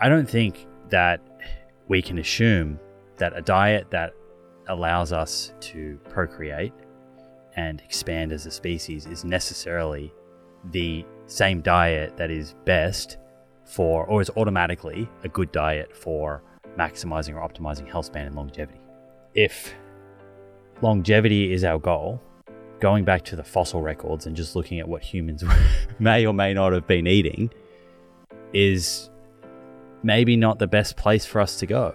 I don't think that we can assume that a diet that allows us to procreate and expand as a species is necessarily the same diet that is best for, or is automatically a good diet for maximizing or optimizing health span and longevity. If longevity is our goal, going back to the fossil records and just looking at what humans may or may not have been eating is maybe not the best place for us to go,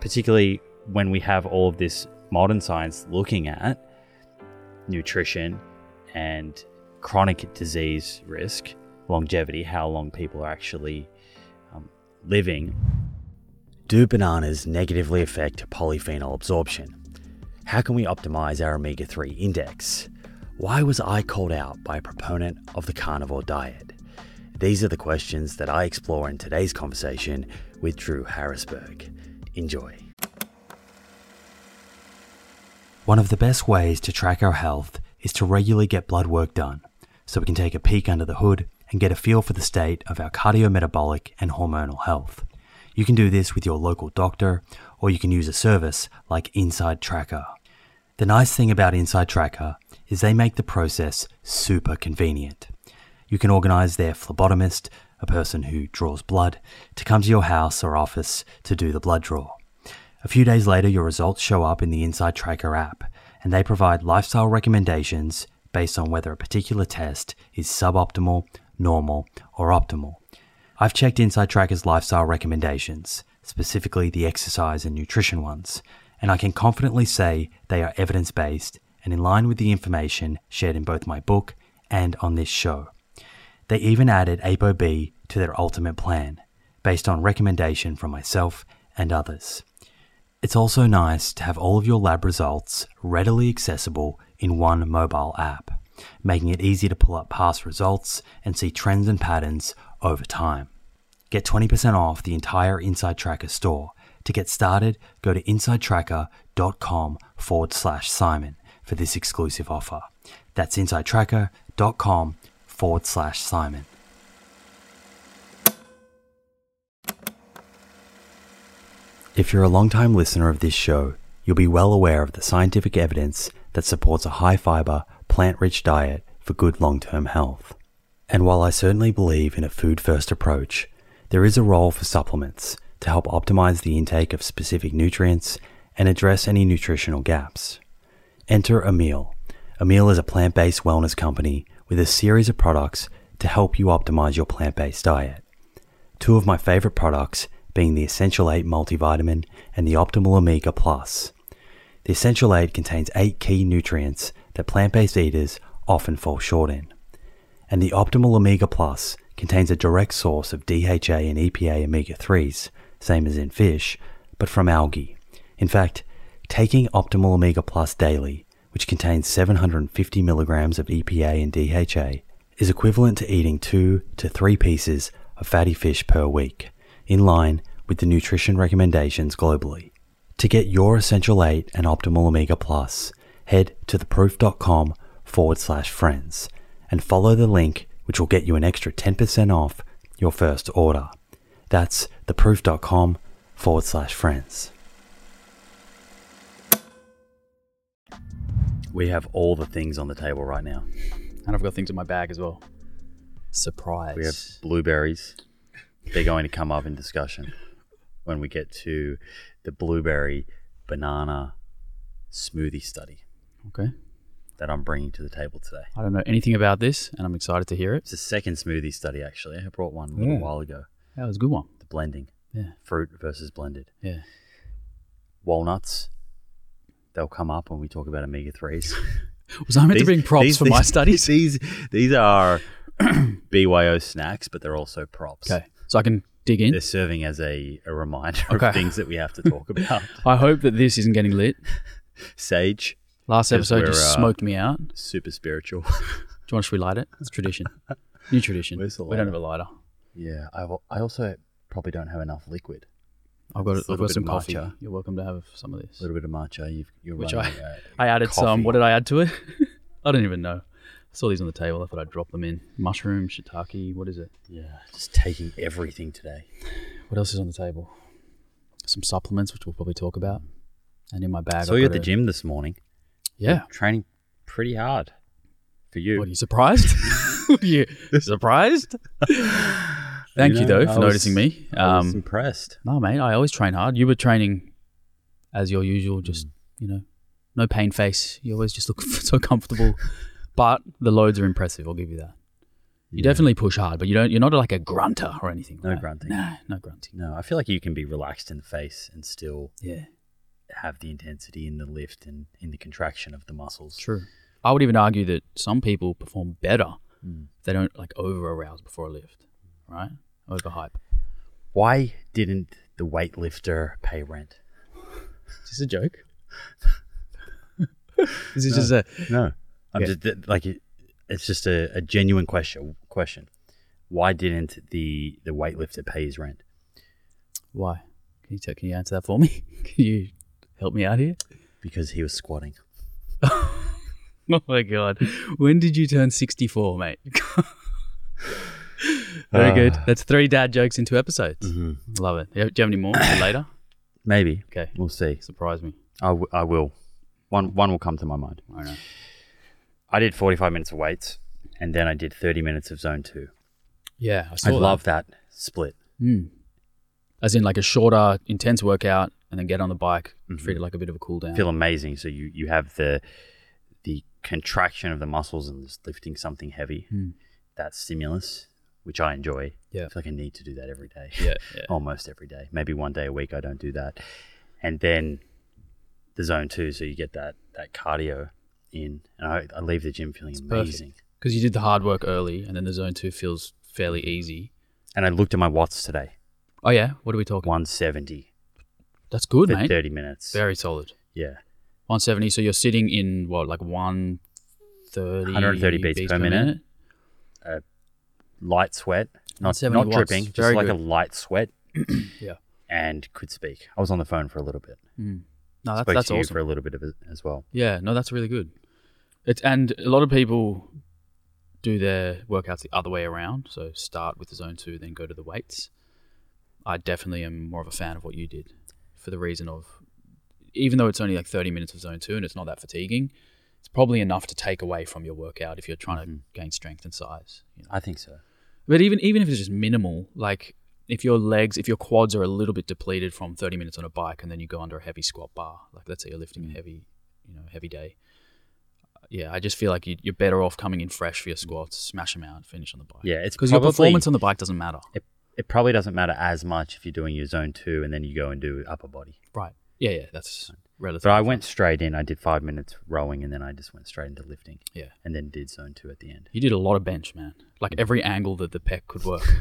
particularly when we have all of this modern science looking at nutrition and chronic disease risk, longevity, how long people are actually living. Do bananas negatively affect polyphenol absorption? How can we optimize our omega-3 index? Why was I called out by a proponent of the carnivore diet? These are the questions that I explore in today's conversation with Drew Harrisberg. Enjoy. One of the best ways to track our health is to regularly get blood work done, so we can take a peek under the hood and get a feel for the state of our cardiometabolic and hormonal health. You can do this with your local doctor, or you can use a service like Inside Tracker. The nice thing about Inside Tracker is they make the process super convenient. You can organise their phlebotomist, a person who draws blood, to come to your house or office to do the blood draw. A few days later, your results show up in the Inside Tracker app, and they provide lifestyle recommendations based on whether a particular test is suboptimal, normal, or optimal. I've checked Inside Tracker's lifestyle recommendations, specifically the exercise and nutrition ones, and I can confidently say they are evidence-based and in line with the information shared in both my book and on this show. They even added ApoB to their ultimate plan, based on recommendation from myself and others. It's also nice to have all of your lab results readily accessible in one mobile app, making it easy to pull up past results and see trends and patterns over time. Get 20% off the entire Inside Tracker store. To get started, go to insidetracker.com/Simon for this exclusive offer. That's insidetracker.com/Simon. If you're a long-time listener of this show, you'll be well aware of the scientific evidence that supports a high-fiber, plant-rich diet for good long-term health. And while I certainly believe in a food-first approach, there is a role for supplements to help optimize the intake of specific nutrients and address any nutritional gaps. Enter Amil. Amil is a plant-based wellness company with a series of products to help you optimize your plant-based diet. Two of my favorite products being the Essential 8 multivitamin and the Optimal Omega Plus. The Essential 8 contains 8 key nutrients that plant-based eaters often fall short in. And the Optimal Omega Plus contains a direct source of DHA and EPA omega-3s, same as in fish, but from algae. In fact, taking Optimal Omega Plus daily, which contains 750 milligrams of EPA and DHA, is equivalent to eating 2 to 3 pieces of fatty fish per week, in line with the nutrition recommendations globally. To get your Essential 8 and Optimal Omega Plus, head to theproof.com/friends and follow the link, which will get you an extra 10% off your first order. That's theproof.com/friends. We have all the things on the table right now. And I've got things in my bag as well. Surprise. We have blueberries. They're going to come up in discussion when we get to the blueberry banana smoothie study. Okay. That I'm bringing to the table today. I don't know anything about this, and I'm excited to hear it. It's the second smoothie study, actually. I brought one a little while ago. That was a good one. The blending. Yeah. Fruit versus blended. Yeah. Walnuts. They'll come up when we talk about omega-3s. Was I meant to bring props for my studies? These are BYO snacks, but they're also props. Okay. So I can dig in? They're serving as a reminder of things that we have to talk about. I hope that this isn't getting lit. Sage. Last episode just smoked me out. Super spiritual. Do you want to relight it? It's tradition. New tradition. We don't have a lighter. Yeah. I also probably don't have enough liquid. I've got some coffee. Matcha. You're welcome to have some of this. A little bit of matcha. Which I added coffee. What did I add to it? I don't even know. Saw these on the table. I thought I'd drop them in. Mushroom, shiitake, what is it? Yeah, just taking everything today. What else is on the table? Some supplements, which we'll probably talk about. And in my bag. So you at the gym this morning. Yeah. You're training pretty hard for you. What, are you surprised? Are you surprised? Thank you, though, for noticing me. I was impressed. No, mate, I always train hard. You were training as your usual, just, you know, no pain face. You always just look so comfortable. But the loads are impressive, I'll give you that. You definitely push hard, but you're not like a grunter or anything. No grunting. Nah, no grunting. No, I feel like you can be relaxed in the face and still have the intensity in the lift and in the contraction of the muscles. True. I would even argue that some people perform better if they don't like over-arouse before a lift, right? Overhype. Why didn't the weightlifter pay rent? Is this a joke? Is it just a... No. I'm just like it's just a genuine question. Why didn't the weightlifter pay his rent? Why? Can you answer that for me? Can you help me out here? Because he was squatting. Oh my God! When did you turn 64, mate? Very good. That's 3 dad jokes in 2 episodes. Mm-hmm. Love it. Do you have any more later? Maybe. Okay, we'll see. Surprise me. I will. One will come to my mind. I know. I did 45 minutes of weights, and then I did 30 minutes of zone 2. Yeah, I saw that. I love that split. Mm. As in like a shorter, intense workout, and then get on the bike, treat it like a bit of a cool down. Feel amazing. So you have the contraction of the muscles and just lifting something heavy. Mm. That stimulus, which I enjoy. Yeah. I feel like I need to do that every day. Yeah. Almost every day. Maybe one day a week I don't do that. And then the zone 2, so you get that cardio in, and I leave the gym feeling amazing because you did the hard work early, and then the zone 2 feels fairly easy. And I looked at my watts today. Oh yeah, what are we talking? 170. That's good, mate. 30 minutes, very solid. Yeah, 170. So you're sitting in what, like 130 beats per minute. Light sweat, not dripping, just very like good. A light sweat. Yeah, and could speak. I was on the phone for a little bit. Mm. No, that's awesome. For a little bit of it as well. Yeah, no, that's really good. And a lot of people do their workouts the other way around. So start with the zone 2, then go to the weights. I definitely am more of a fan of what you did for the reason of, even though it's only like 30 minutes of zone 2 and it's not that fatiguing, it's probably enough to take away from your workout if you're trying to gain strength and size. You know? I think so. But even if it's just minimal, like if your quads are a little bit depleted from 30 minutes on a bike and then you go under a heavy squat bar, like let's say you're lifting a heavy, heavy day. Yeah, I just feel like you're better off coming in fresh for your squats, smash them out, finish on the bike. Yeah, it's because your performance on the bike doesn't matter. It probably doesn't matter as much if you're doing your zone 2 and then you go and do upper body. Right. Yeah, that's relative. But I went straight in. I did 5 minutes rowing and then I just went straight into lifting. Yeah. And then did zone 2 at the end. You did a lot of bench, man. Like every angle that the pec could work.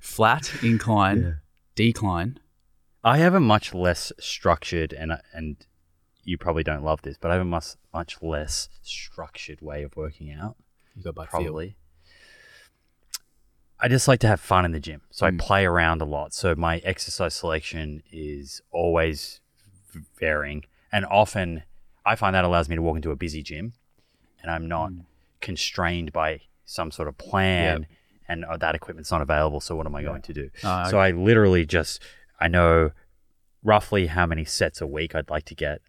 Flat, incline, decline. I have a much less structured, and you probably don't love this, but I have a much less structured way of working out. You go by probably. Feel. I just like to have fun in the gym. So I play around a lot. So my exercise selection is always varying. And often I find that allows me to walk into a busy gym and I'm not constrained by some sort of plan and that equipment's not available. So what am I going to do? So I literally just, I know roughly how many sets a week I'd like to get.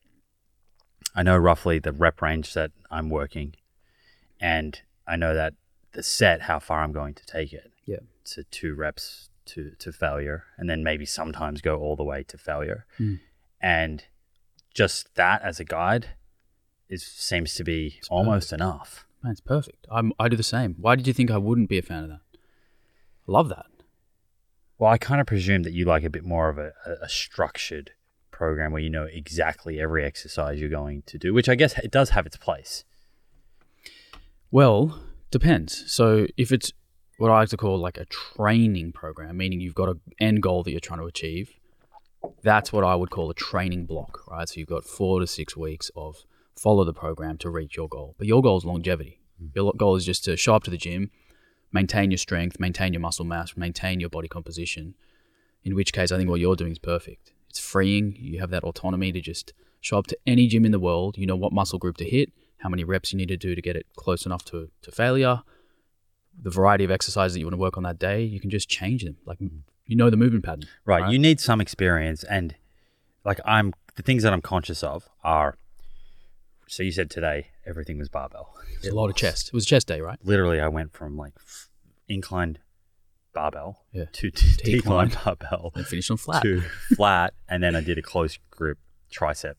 I know roughly the rep range that I'm working, and I know that the set, how far I'm going to take it. Yeah. To 2 reps to failure, and then maybe sometimes go all the way to failure. Mm. And just that as a guide seems to be almost enough. Man, it's perfect. I do the same. Why did you think I wouldn't be a fan of that? I love that. Well, I kind of presume that you like a bit more of a structured program where you know exactly every exercise you're going to do, which I guess it does have its place. Well, depends. So if it's what I like to call like a training program, meaning you've got an end goal that you're trying to achieve, that's what I would call a training block, right? So you've got 4 to 6 weeks of follow the program to reach your goal. But your goal is longevity. Your goal is just to show up to the gym, maintain your strength, maintain your muscle mass, maintain your body composition, in which case I think what you're doing is perfect. It's freeing. You have that autonomy to just show up to any gym in the world. You know what muscle group to hit. how many reps you need to do to get it close enough to failure, the variety of exercises that you want to work on that day. You can just change them. Like, you know, the movement pattern. Right. You need some experience. And like the things that I'm conscious of are, so you said today everything was barbell. It's a lot of chest. It was chest day, right? Literally, I went from like inclined barbell to decline barbell. And finished on flat. To flat. And then I did a close grip tricep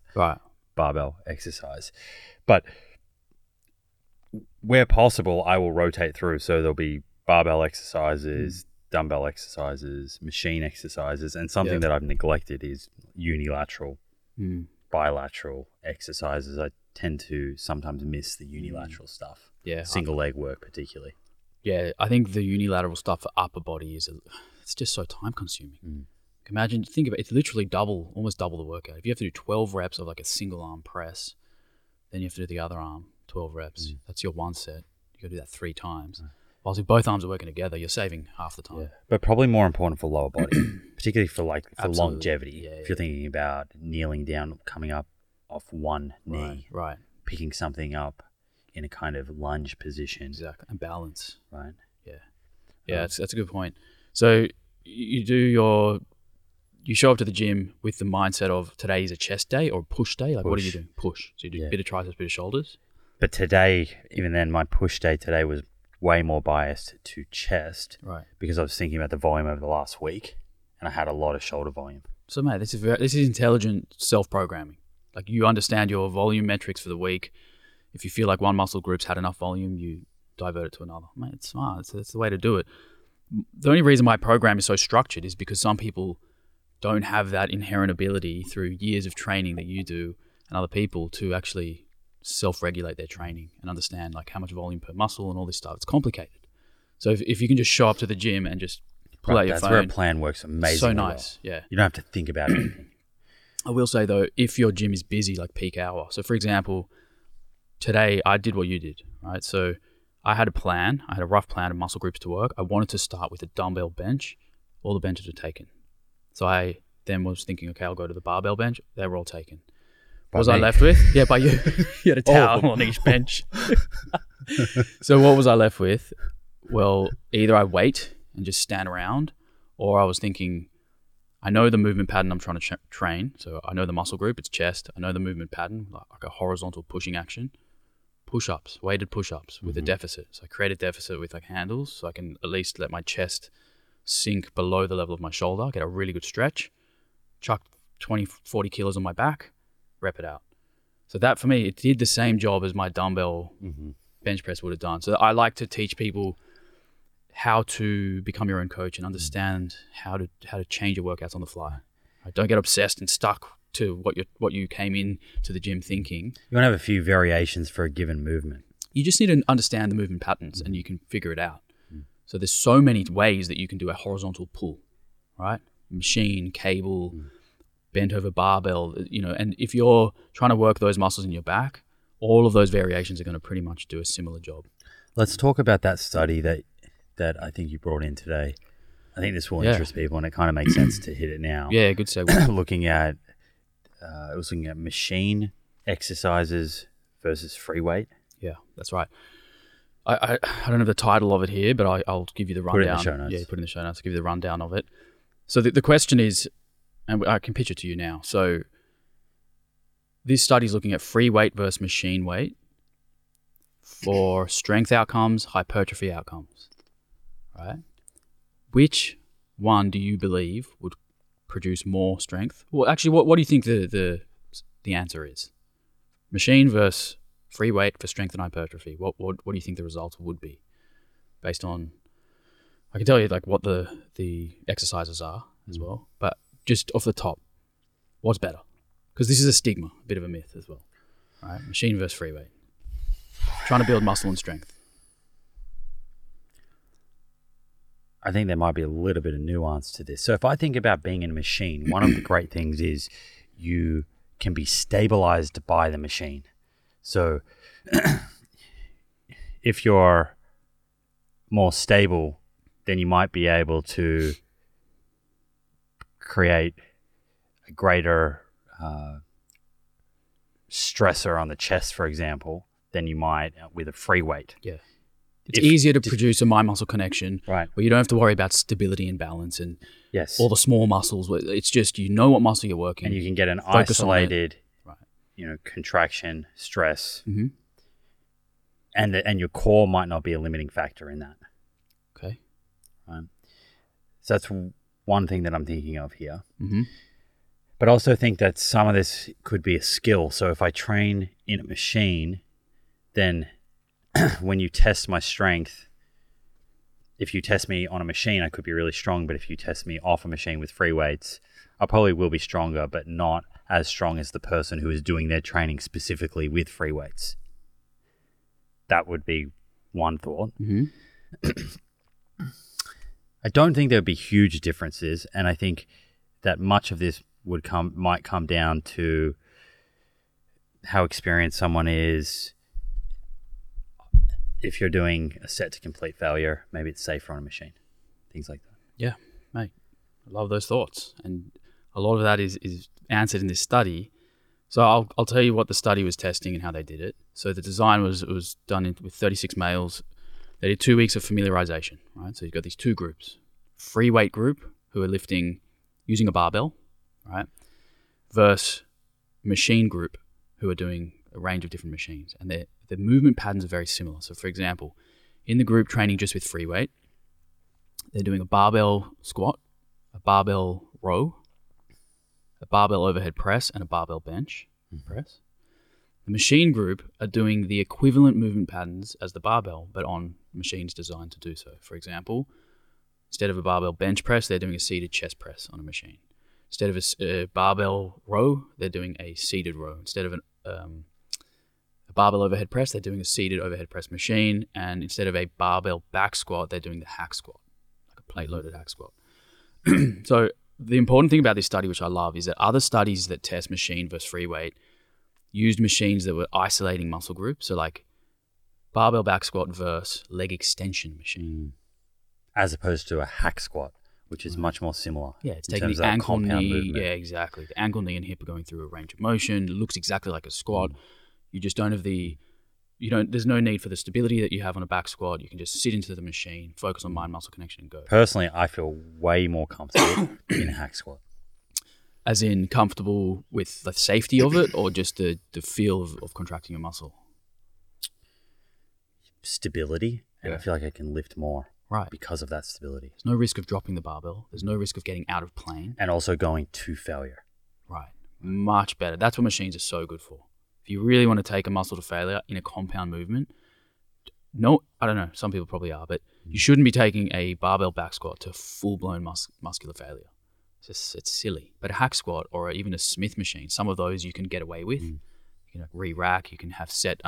barbell exercise. But where possible, I will rotate through. So there'll be barbell exercises, dumbbell exercises, machine exercises. And something that I've neglected is unilateral, bilateral exercises. I tend to sometimes miss the unilateral stuff. Yeah. Single leg work particularly. Yeah. I think the unilateral stuff for upper body is, it's just so time consuming. Imagine, think of it. It's literally almost double the workout. If you have to do 12 reps of like a single arm press, then you have to do the other arm 12 reps. That's your one set. You got to do that 3 times. Whilst if both arms are working together, you're saving half the time. Yeah. But probably more important for lower body, particularly for like for longevity. Yeah, if you're thinking about kneeling down, coming up off one knee, right, picking something up in a kind of lunge position, exactly, and balance, right? Yeah, yeah, that's a good point. So you show up to the gym with the mindset of today is a chest day or a push day. Like, what are you doing? Push. So you do a bit of triceps, bit of shoulders. But today, even then, my push day today was way more biased to chest, right? Because I was thinking about the volume over the last week, and I had a lot of shoulder volume. So, mate, this is intelligent self-programming. Like, you understand your volume metrics for the week. If you feel like one muscle group's had enough volume, you divert it to another. Mate, it's smart. That's the way to do it. The only reason my program is so structured is because some people don't have that inherent ability through years of training that you do and other people to actually self-regulate their training and understand like how much volume per muscle and all this stuff. It's complicated. So if you can just show up to the gym and just pull out your phone. That's where a plan works amazingly. So nice. Well. Yeah. You don't have to think about it. I will say though, if your gym is busy, like peak hour. So for example, today I did what you did, right? So I had a plan. I had a rough plan of muscle groups to work. I wanted to start with a dumbbell bench. All the benches were taken. So I then was thinking, okay, I'll go to the barbell bench. They were all taken. What was I left with? Yeah, by you. You had a towel on each bench. So what was I left with? Well, either I wait and just stand around, or I was thinking, I know the movement pattern I'm trying to train. So I know the muscle group, it's chest. I know the movement pattern, like a horizontal pushing action. Push-ups, weighted push-ups with a deficit. So I create a deficit with like handles so I can at least let my chest sink below the level of my shoulder, get a really good stretch, chuck 20, 40 kilos on my back, rep it out. So that for me, it did the same job as my dumbbell bench press would have done. So I like to teach people how to become your own coach and understand how to change your workouts on the fly. Right? Don't get obsessed and stuck to what you came in to the gym thinking. You want to have a few variations for a given movement. You just need to understand the movement patterns and you can figure it out. So there's so many ways that you can do a horizontal pull, right? Machine, cable, bent over barbell, you know, and if you're trying to work those muscles in your back, all of those variations are going to pretty much do a similar job. Let's talk about that study that I think you brought in today. I think this will interest people, and it kind of makes sense to hit it now. Yeah, good segue. It was looking at machine exercises versus free weight. Yeah, that's right. I don't have the title of it here, but I'll give you the rundown. Put it in the show notes. Yeah, put it in the show notes. I'll give you the rundown of it. So the question is, and I can picture to you now. So this study is looking at free weight versus machine weight for strength outcomes, hypertrophy outcomes, right? Which one do you believe would produce more strength? Well, actually, what do you think the answer is? Machine versus free weight for strength and hypertrophy. What do you think the results would be based on? I can tell you like what the exercises are as well, but just off the top, what's better? Because this is a stigma, a bit of a myth as well, right? Machine versus free weight. Trying to build muscle and strength. I think there might be a little bit of nuance to this. So if I think about being in a machine, one of the great things is you can be stabilized by the machine. So if you're more stable, then you might be able to create a greater stressor on the chest, for example, than you might with a free weight. Yeah. It's easier to produce a mind-muscle connection, right, where you don't have to worry about stability and balance and all the small muscles. It's just you know what muscle you're working. And you can get an isolated, contraction, stress. Mm-hmm. And your core might not be a limiting factor in that. Okay. Right. So that's one thing that I'm thinking of here. Mm-hmm. But I also think that some of this could be a skill. So if I train in a machine, then when you test my strength, if you test me on a machine, I could be really strong. But if you test me off a machine with free weights, I probably will be stronger, but not as strong as the person who is doing their training specifically with free weights. That would be one thought. Mm-hmm. I don't think there would be huge differences. And I think that much of this might come down to how experienced someone is. If you're doing a set to complete failure, maybe it's safer on a machine, things like that. Yeah, mate, I love those thoughts. And a lot of that is answered in this study. So I'll tell you what the study was testing and how they did it. So the design was done with 36 males. They did 2 weeks of familiarization, right? So you've got these two groups, free weight group who are lifting using a barbell, right? Versus machine group who are doing a range of different machines, and the movement patterns are very similar. So for example, in the group training just with free weight, they're doing a barbell squat, a barbell row, a barbell overhead press, and a barbell bench press. The machine group are doing the equivalent movement patterns as the barbell, but on machines designed to do so. For example, instead of a barbell bench press, they're doing a seated chest press on a machine. Instead of a barbell row, they're doing a seated row. Instead of a barbell overhead press, they're doing a seated overhead press machine, and instead of a barbell back squat, they're doing the hack squat, like a plate-loaded hack squat. So the important thing about this study, which I love, is that other studies that test machine versus free weight used machines that were isolating muscle groups, so like barbell back squat versus leg extension machine. As opposed to a hack squat, which is much more similar. Yeah, it's taking the ankle, knee, movement. Yeah, exactly. The ankle, knee, and hip are going through a range of motion. It looks exactly like a squat. You just don't have there's no need for the stability that you have on a back squat. You can just sit into the machine, focus on mind-muscle connection, and go. Personally, I feel way more comfortable in a hack squat. As in comfortable with the safety of it, or just the feel of contracting your muscle? Stability, and I feel like I can lift more. Right. Because of that stability. There's no risk of dropping the barbell. There's no risk of getting out of plane. And also going to failure. Right. Much better. That's what machines are so good for. If you really want to take a muscle to failure in a compound movement, no, I don't know. Some people probably are, but you shouldn't be taking a barbell back squat to full-blown muscular failure. It's silly. But a hack squat or even a Smith machine, some of those you can get away with. You can re-rack. You can have set...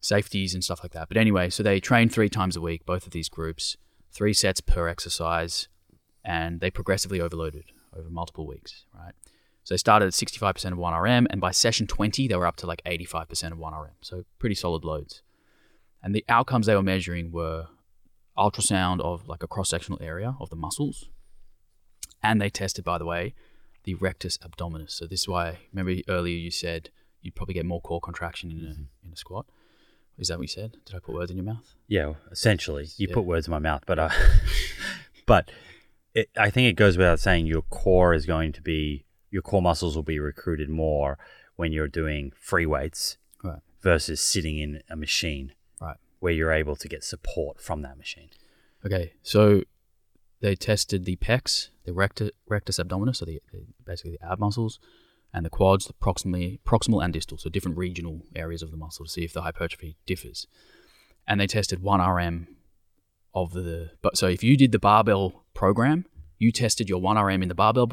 safeties and stuff like that. But anyway, so they train 3 times a week, both of these groups, 3 sets per exercise, and they progressively overloaded over multiple weeks, right? So they started at 65% of 1RM, and by session 20, they were up to like 85% of 1RM. So pretty solid loads. And the outcomes they were measuring were ultrasound of like a cross-sectional area of the muscles. And they tested, by the way, the rectus abdominis. So this is why, remember earlier you said you'd probably get more core contraction in a squat. Is that what you said? Did I put words in your mouth? Yeah, essentially. You put words in my mouth, but I think it goes without saying your core muscles will be recruited more when you're doing free weights versus sitting in a machine where you're able to get support from that machine. Okay, so they tested the pecs, the rectus abdominis, so basically the ab muscles, and the quads, the proximal and distal, so different regional areas of the muscle to see if the hypertrophy differs. And they tested 1RM so if you did the barbell program, you tested your 1RM in the barbell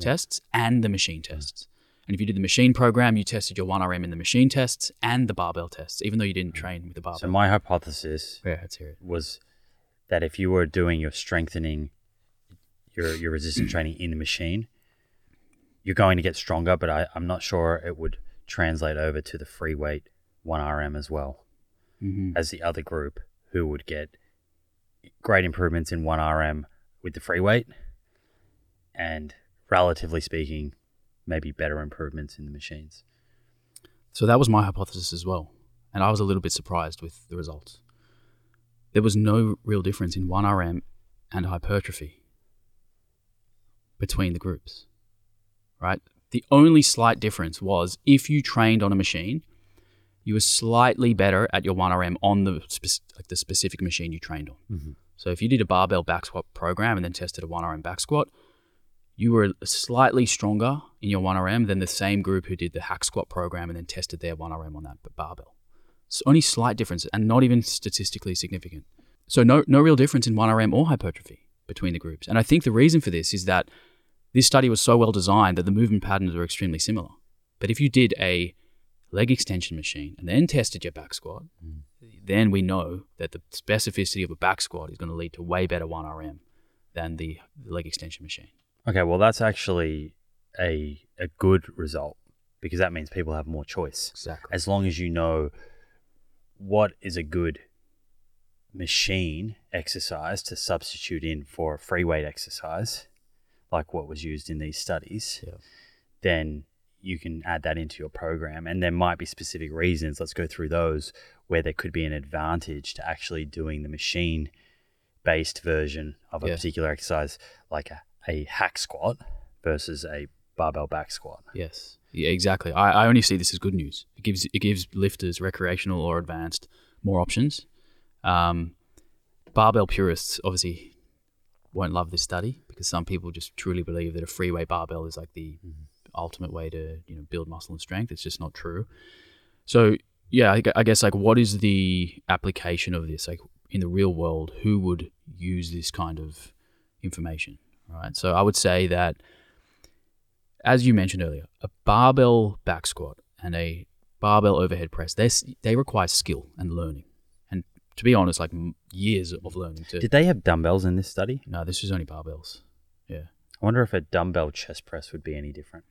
tests and the machine tests. And if you did the machine program, you tested your 1RM in the machine tests and the barbell tests, even though you didn't train with the barbell. So my hypothesis was that if you were doing your strengthening, your resistance training in the machine, you're going to get stronger, but I'm not sure it would translate over to the free weight 1RM as well as the other group who would get great improvements in 1RM with the free weight and, relatively speaking, maybe better improvements in the machines. So that was my hypothesis as well. and I was a little bit surprised with the results. There was no real difference in 1RM and hypertrophy between the groups, right? The only slight difference was if you trained on a machine, you were slightly better at your 1RM on the specific machine you trained on. Mm-hmm. So if you did a barbell back squat program and then tested a 1RM back squat, you were slightly stronger in your 1RM than the same group who did the hack squat program and then tested their 1RM on that barbell. So only slight difference and not even statistically significant. So no real difference in 1RM or hypertrophy between the groups. And I think the reason for this is that this study was so well designed that the movement patterns were extremely similar. But if you did a leg extension machine and then tested your back squat, then we know that the specificity of a back squat is going to lead to way better 1RM than the leg extension machine. Okay, well, that's actually a good result because that means people have more choice. Exactly. As long as you know what is a good machine exercise to substitute in for a free weight exercise, like what was used in these studies, then you can add that into your program. And there might be specific reasons, let's go through those, where there could be an advantage to actually doing the machine-based version of a particular exercise, like a hack squat versus a barbell back squat. Yes, yeah, exactly. I only see this as good news. It gives lifters, recreational or advanced, more options. Barbell purists obviously won't love this study because some people just truly believe that a free weight barbell is like the ultimate way to build muscle and strength. It's just not true. So yeah, I guess like what is the application of this? Like in the real world, who would use this kind of information? Right. So I would say that, as you mentioned earlier, a barbell back squat and a barbell overhead press, they require skill and learning. And to be honest, like years of learning. Did they have dumbbells in this study? No, this was only barbells. Yeah. I wonder if a dumbbell chest press would be any different.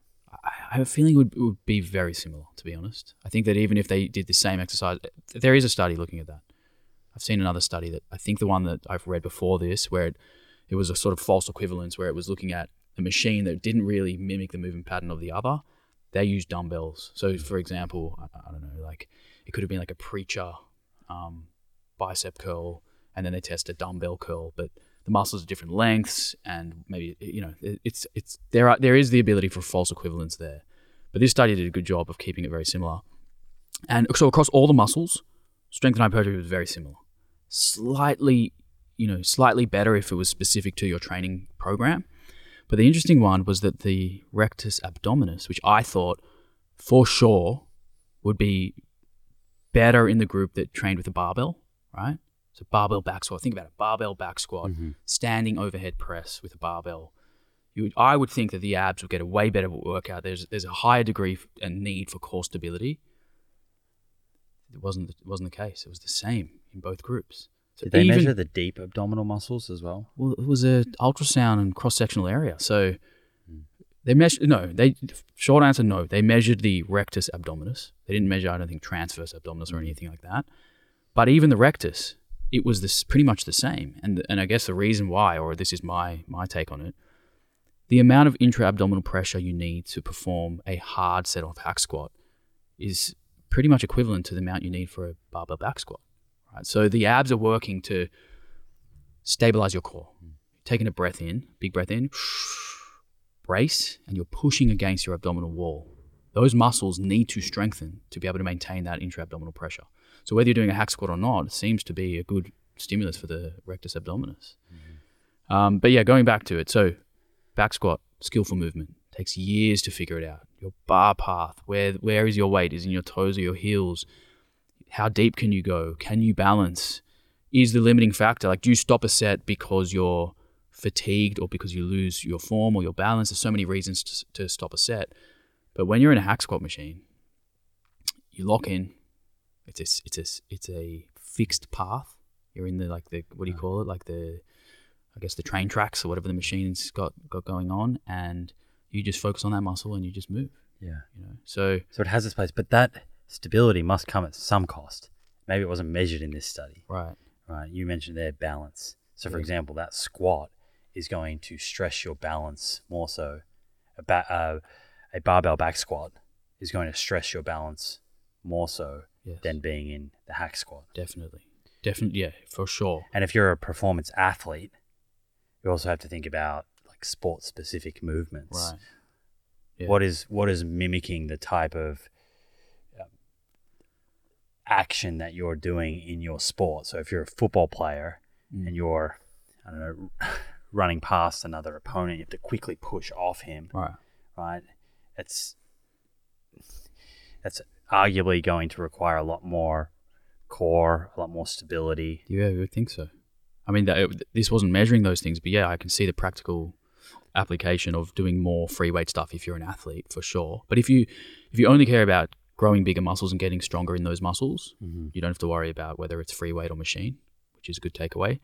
I have a feeling it would be very similar, to be honest. I think that even if they did the same exercise, there is a study looking at that. I've seen another study that I think the one that I've read before this where it was a sort of false equivalence where it was looking at a machine that didn't really mimic the movement pattern of the other. They used dumbbells. So, for example, I don't know, like it could have been like a preacher bicep curl, and then they test a dumbbell curl, but the muscles are different lengths, and maybe it's there is the ability for false equivalence there. But this study did a good job of keeping it very similar, and so across all the muscles, strength and hypertrophy was very similar. Slightly better if it was specific to your training program. But the interesting one was that the rectus abdominis, which I thought for sure would be better in the group that trained with a barbell, right? So barbell back squat, think about it, barbell back squat, standing overhead press with a barbell. I would think that the abs would get a way better workout. There's a higher degree and need for core stability. It wasn't the case. It was the same in both groups. So did they measure the deep abdominal muscles as well? Well, it was an ultrasound and cross-sectional area. So they measured, short answer, no. They measured the rectus abdominis. They didn't measure, I don't think, transverse abdominis or anything like that. But even the rectus, it was pretty much the same. And I guess the reason why, or this is my take on it, the amount of intra-abdominal pressure you need to perform a hard set-off hack squat is pretty much equivalent to the amount you need for a barbell back squat. So the abs are working to stabilize your core. Taking a breath in, big breath in, brace, and you're pushing against your abdominal wall. Those muscles need to strengthen to be able to maintain that intra-abdominal pressure. So whether you're doing a hack squat or not, it seems to be a good stimulus for the rectus abdominis. Mm-hmm. But yeah, going back to it. So back squat, skillful movement. Takes years to figure it out. Your bar path, where is your weight? Is it in your toes or your heels? How deep can you go? Can you balance? Is the limiting factor, like do you stop a set because you're fatigued or because you lose your form or your balance? There's so many reasons to stop a set. But when you're in a hack squat machine, you lock in. It's a fixed path. You're in the train tracks or whatever the machine's got going on, and you just focus on that muscle and you just move. Yeah. So it has its place, but that stability must come at some cost. Maybe it wasn't measured in this study. Right. You mentioned their balance. So, for example, that squat is going to stress your balance more so. A barbell back squat is going to stress your balance more so yes, than being in the hack squad. Definitely, yeah, for sure. And if you're a performance athlete, you also have to think about like sport-specific movements. Right. Yeah. What is mimicking the type of action that you're doing in your sport? So if you're a football player and you're, I don't know, running past another opponent, you have to quickly push off him. Right. That's arguably going to require a lot more core, a lot more stability. Yeah, I would think so. I mean, this wasn't measuring those things, but yeah, I can see the practical application of doing more free weight stuff if you're an athlete, for sure. But if you only care about growing bigger muscles and getting stronger in those muscles, you don't have to worry about whether it's free weight or machine, which is a good takeaway.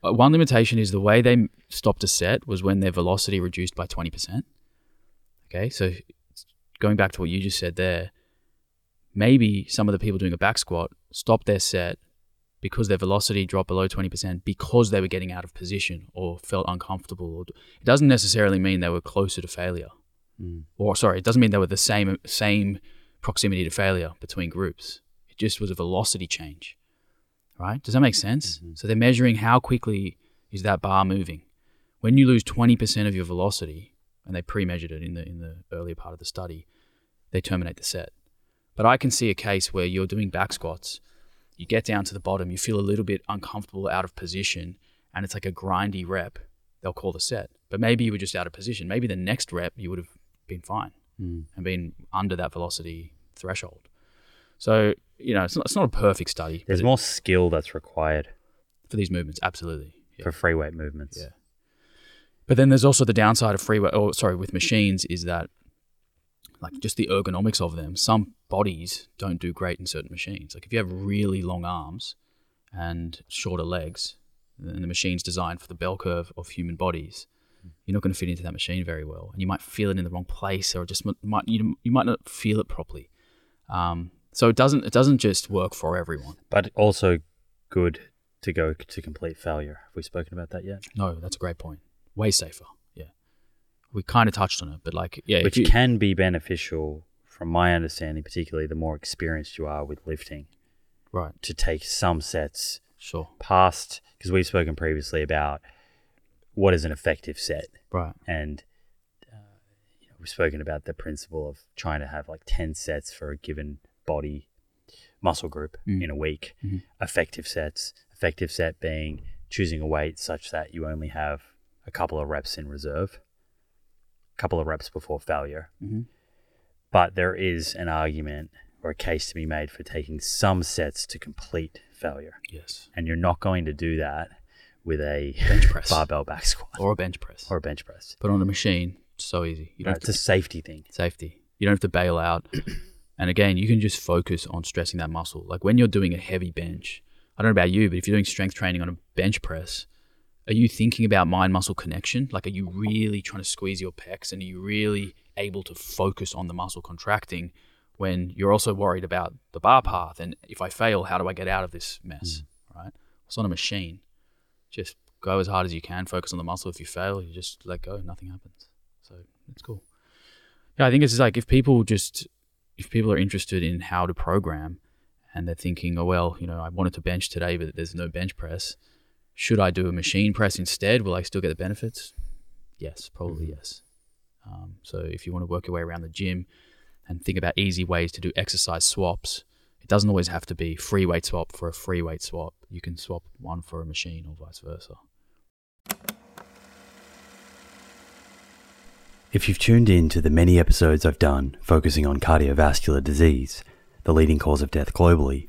One limitation is the way they stopped a set was when their velocity reduced by 20%. Okay, so going back to what you just said there, maybe some of the people doing a back squat stopped their set because their velocity dropped below 20% because they were getting out of position or felt uncomfortable. It doesn't necessarily mean they were closer to failure. It doesn't mean they were the same proximity to failure between groups. It just was a velocity change, right? Does that make sense? So they're measuring how quickly is that bar moving. When you lose 20% of your velocity, and they pre-measured it in the earlier part of the study, they terminate the set. But I can see a case where you're doing back squats, you get down to the bottom, you feel a little bit uncomfortable, out of position, and it's like a grindy rep, they'll call the set. But maybe you were just out of position. Maybe the next rep you would have been fine and been under that velocity threshold. So, you know, it's not a perfect study. There's more skill that's required. For these movements, absolutely. Yeah. For free weight movements. Yeah. But then there's also the downside of with machines is that, like, just the ergonomics of them. Some bodies don't do great in certain machines. Like if you have really long arms and shorter legs, and the machine's designed for the bell curve of human bodies, you're not going to fit into that machine very well, and you might feel it in the wrong place, or just might not feel it properly. So it doesn't just work for everyone. But also good to go to complete failure. Have we spoken about that yet? No, that's a great point. Way safer. Yeah, we kind of touched on it, but which can be beneficial from my understanding, particularly the more experienced you are with lifting, right? To take some sets past, because we've spoken previously about what is an effective set, right? And we've spoken about the principle of trying to have like 10 sets for a given body muscle group in a week. Effective set being choosing a weight such that you only have a couple of reps in reserve, a couple of reps before failure. But there is an argument or a case to be made for taking some sets to complete failure. Yes, and you're not going to do that with a bench press, barbell back squat, or a bench press. But on a machine, it's so easy. It's a safety thing. Safety. You don't have to bail out. And again, you can just focus on stressing that muscle. Like when you're doing a heavy bench, I don't know about you, but if you're doing strength training on a bench press, are you thinking about mind-muscle connection? Like, are you really trying to squeeze your pecs, and are you really able to focus on the muscle contracting when you're also worried about the bar path and if I fail, how do I get out of this mess? Right? It's on a machine. Just go as hard as you can, focus on the muscle. If you fail, you just let go, nothing happens. So it's cool. Yeah, I think it's like if people are interested in how to program and they're thinking, oh, well, you know, I wanted to bench today, but there's no bench press. Should I do a machine press instead? Will I still get the benefits? Yes, probably yes. So if you want to work your way around the gym and think about easy ways to do exercise swaps, it doesn't always have to be free weight swap for a free weight swap. You can swap one for a machine or vice versa. If you've tuned in to the many episodes I've done focusing on cardiovascular disease, the leading cause of death globally,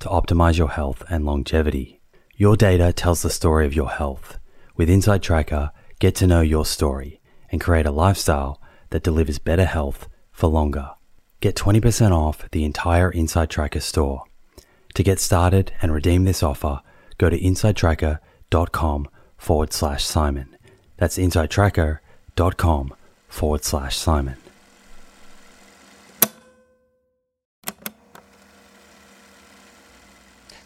to optimize your health and longevity. Your data tells the story of your health. With Inside Tracker, get to know your story and create a lifestyle that delivers better health for longer. Get 20% off the entire Inside Tracker store. To get started and redeem this offer, go to insidetracker.com/Simon. That's insidetracker.com/Simon.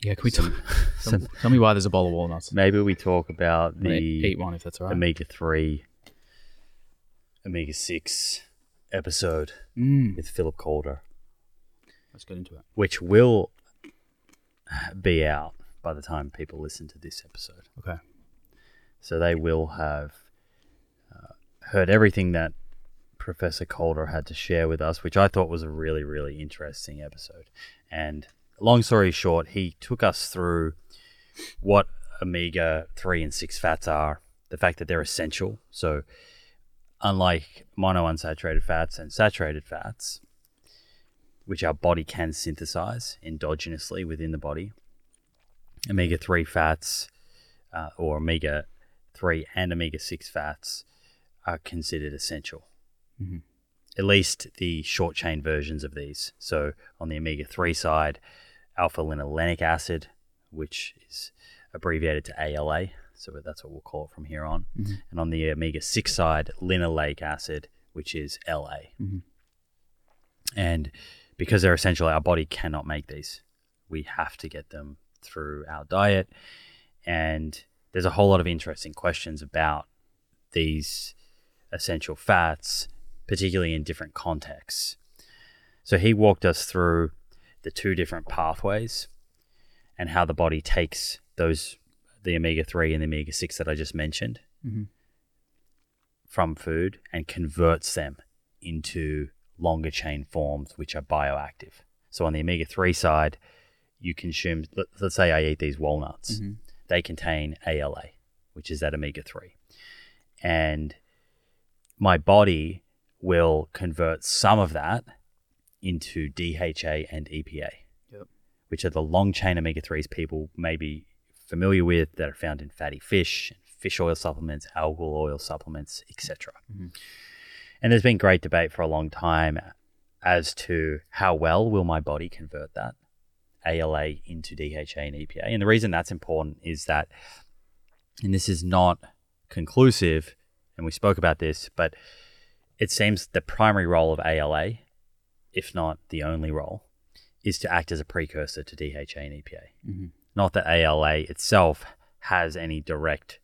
Yeah, can we tell me why there's a bowl of walnuts? Maybe we talk about the eat one if that's all right. Omega-3, Omega-6 episode with Philip Calder. Let's get into it. Which will be out by the time people listen to this episode. Okay. So they will have heard everything that Professor Calder had to share with us, which I thought was a really, really interesting episode. And long story short, he took us through what omega-3 and 6 fats are, the fact that they're essential. So unlike monounsaturated fats and saturated fats, which our body can synthesize endogenously within the body, omega-3 fats or omega-3 and omega-6 fats are considered essential. Mm-hmm. At least the short chain versions of these. So on the omega-3 side, alpha-linolenic acid, which is abbreviated to ALA. So that's what we'll call it from here on. Mm-hmm. And on the omega-6 side, linoleic acid, which is LA. Mm-hmm. And because they're essential, our body cannot make these. We have to get them through our diet. And there's a whole lot of interesting questions about these essential fats, particularly in different contexts. So he walked us through the two different pathways and how the body takes those, the omega-3 and the omega-6 that I just mentioned, mm-hmm. from food and converts them into longer chain forms, which are bioactive. So on the omega-3 side, you consume, let's say I eat these walnuts. Mm-hmm. They contain ALA, which is that omega-3. And my body will convert some of that into DHA and EPA, yep. which are the long-chain omega-3s people may be familiar with that are found in fatty fish, fish oil supplements, algal oil supplements, etc. Mm-hmm. And there's been great debate for a long time as to how well will my body convert that ALA into DHA and EPA. And the reason that's important is that, and this is not conclusive, and we spoke about this, but it seems the primary role of ALA, if not the only role, is to act as a precursor to DHA and EPA. Mm-hmm. Not that ALA itself has any direct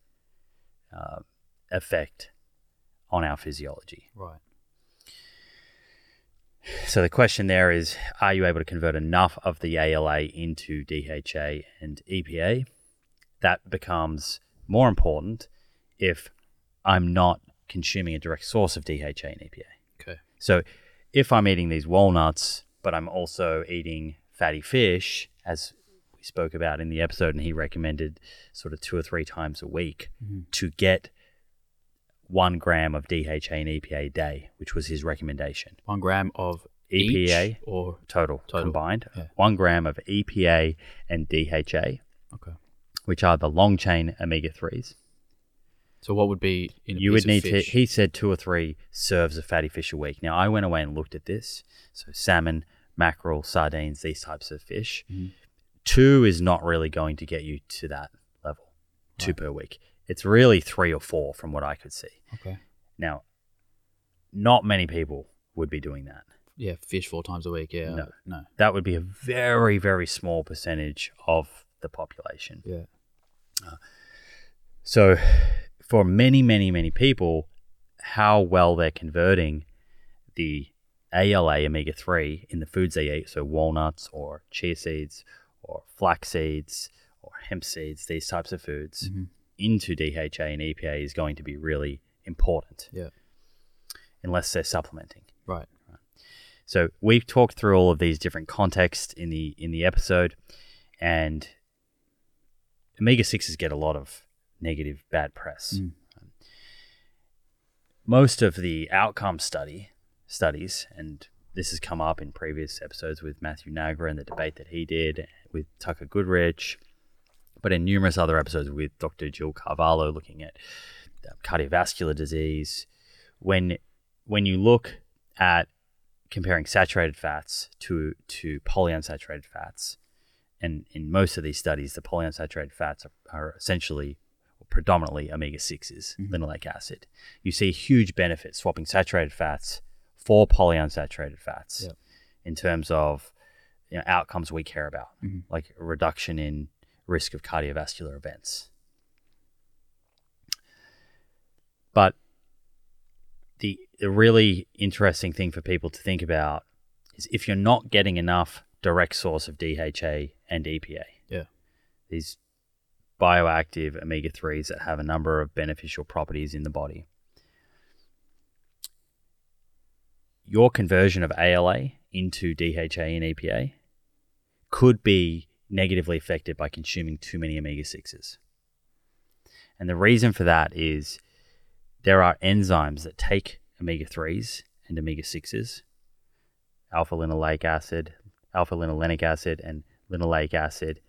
effect on our physiology. Right. So the question there is, are you able to convert enough of the ALA into DHA and EPA? That becomes more important if I'm not consuming a direct source of DHA and EPA. Okay. So if I'm eating these walnuts, but I'm also eating fatty fish, as we spoke about in the episode, and he recommended sort of 2 or 3 times a week to get 1 gram of DHA and EPA a day, which was his recommendation. 1 gram of EPA or total combined? Yeah. 1 gram of EPA and DHA, okay, which are the long chain omega-3s. So what would be in a piece of fish? He said 2 or 3 serves of fatty fish a week. Now, I went away and looked at this. So salmon, mackerel, sardines, these types of fish. 2 is not really going to get you to that level, right. 2 per week. It's really 3 or 4 from what I could see. Okay. Now, not many people would be doing that. Yeah, fish 4 times a week. Yeah. No. That would be a very, very small percentage of the population. Yeah. So for many, many, many people, how well they're converting the ALA omega-3 in the foods they eat, so walnuts or chia seeds or flax seeds or hemp seeds, these types of foods, into DHA and EPA is going to be really important. Yeah. Unless they're supplementing. Right. So we've talked through all of these different contexts in the episode, and omega-6s get a lot of negative bad press. Most of the outcome studies, and this has come up in previous episodes with Matthew Nagra and the debate that he did with Tucker Goodrich, but in numerous other episodes with Dr. Jill Carvalho looking at cardiovascular disease, when you look at comparing saturated fats to polyunsaturated fats, and in most of these studies, the polyunsaturated fats are essentially or predominantly omega-6s, linoleic acid. You see huge benefits swapping saturated fats for polyunsaturated fats in terms of outcomes we care about, like a reduction in risk of cardiovascular events. But the really interesting thing for people to think about is if you're not getting enough direct source of DHA and EPA. Yeah. These bioactive omega-3s that have a number of beneficial properties in the body. Your conversion of ALA into DHA and EPA could be negatively affected by consuming too many omega-6s. And the reason for that is there are enzymes that take omega-3s and omega-6s, alpha-linolenic acid, alpha-linolenic acid and linoleic acid,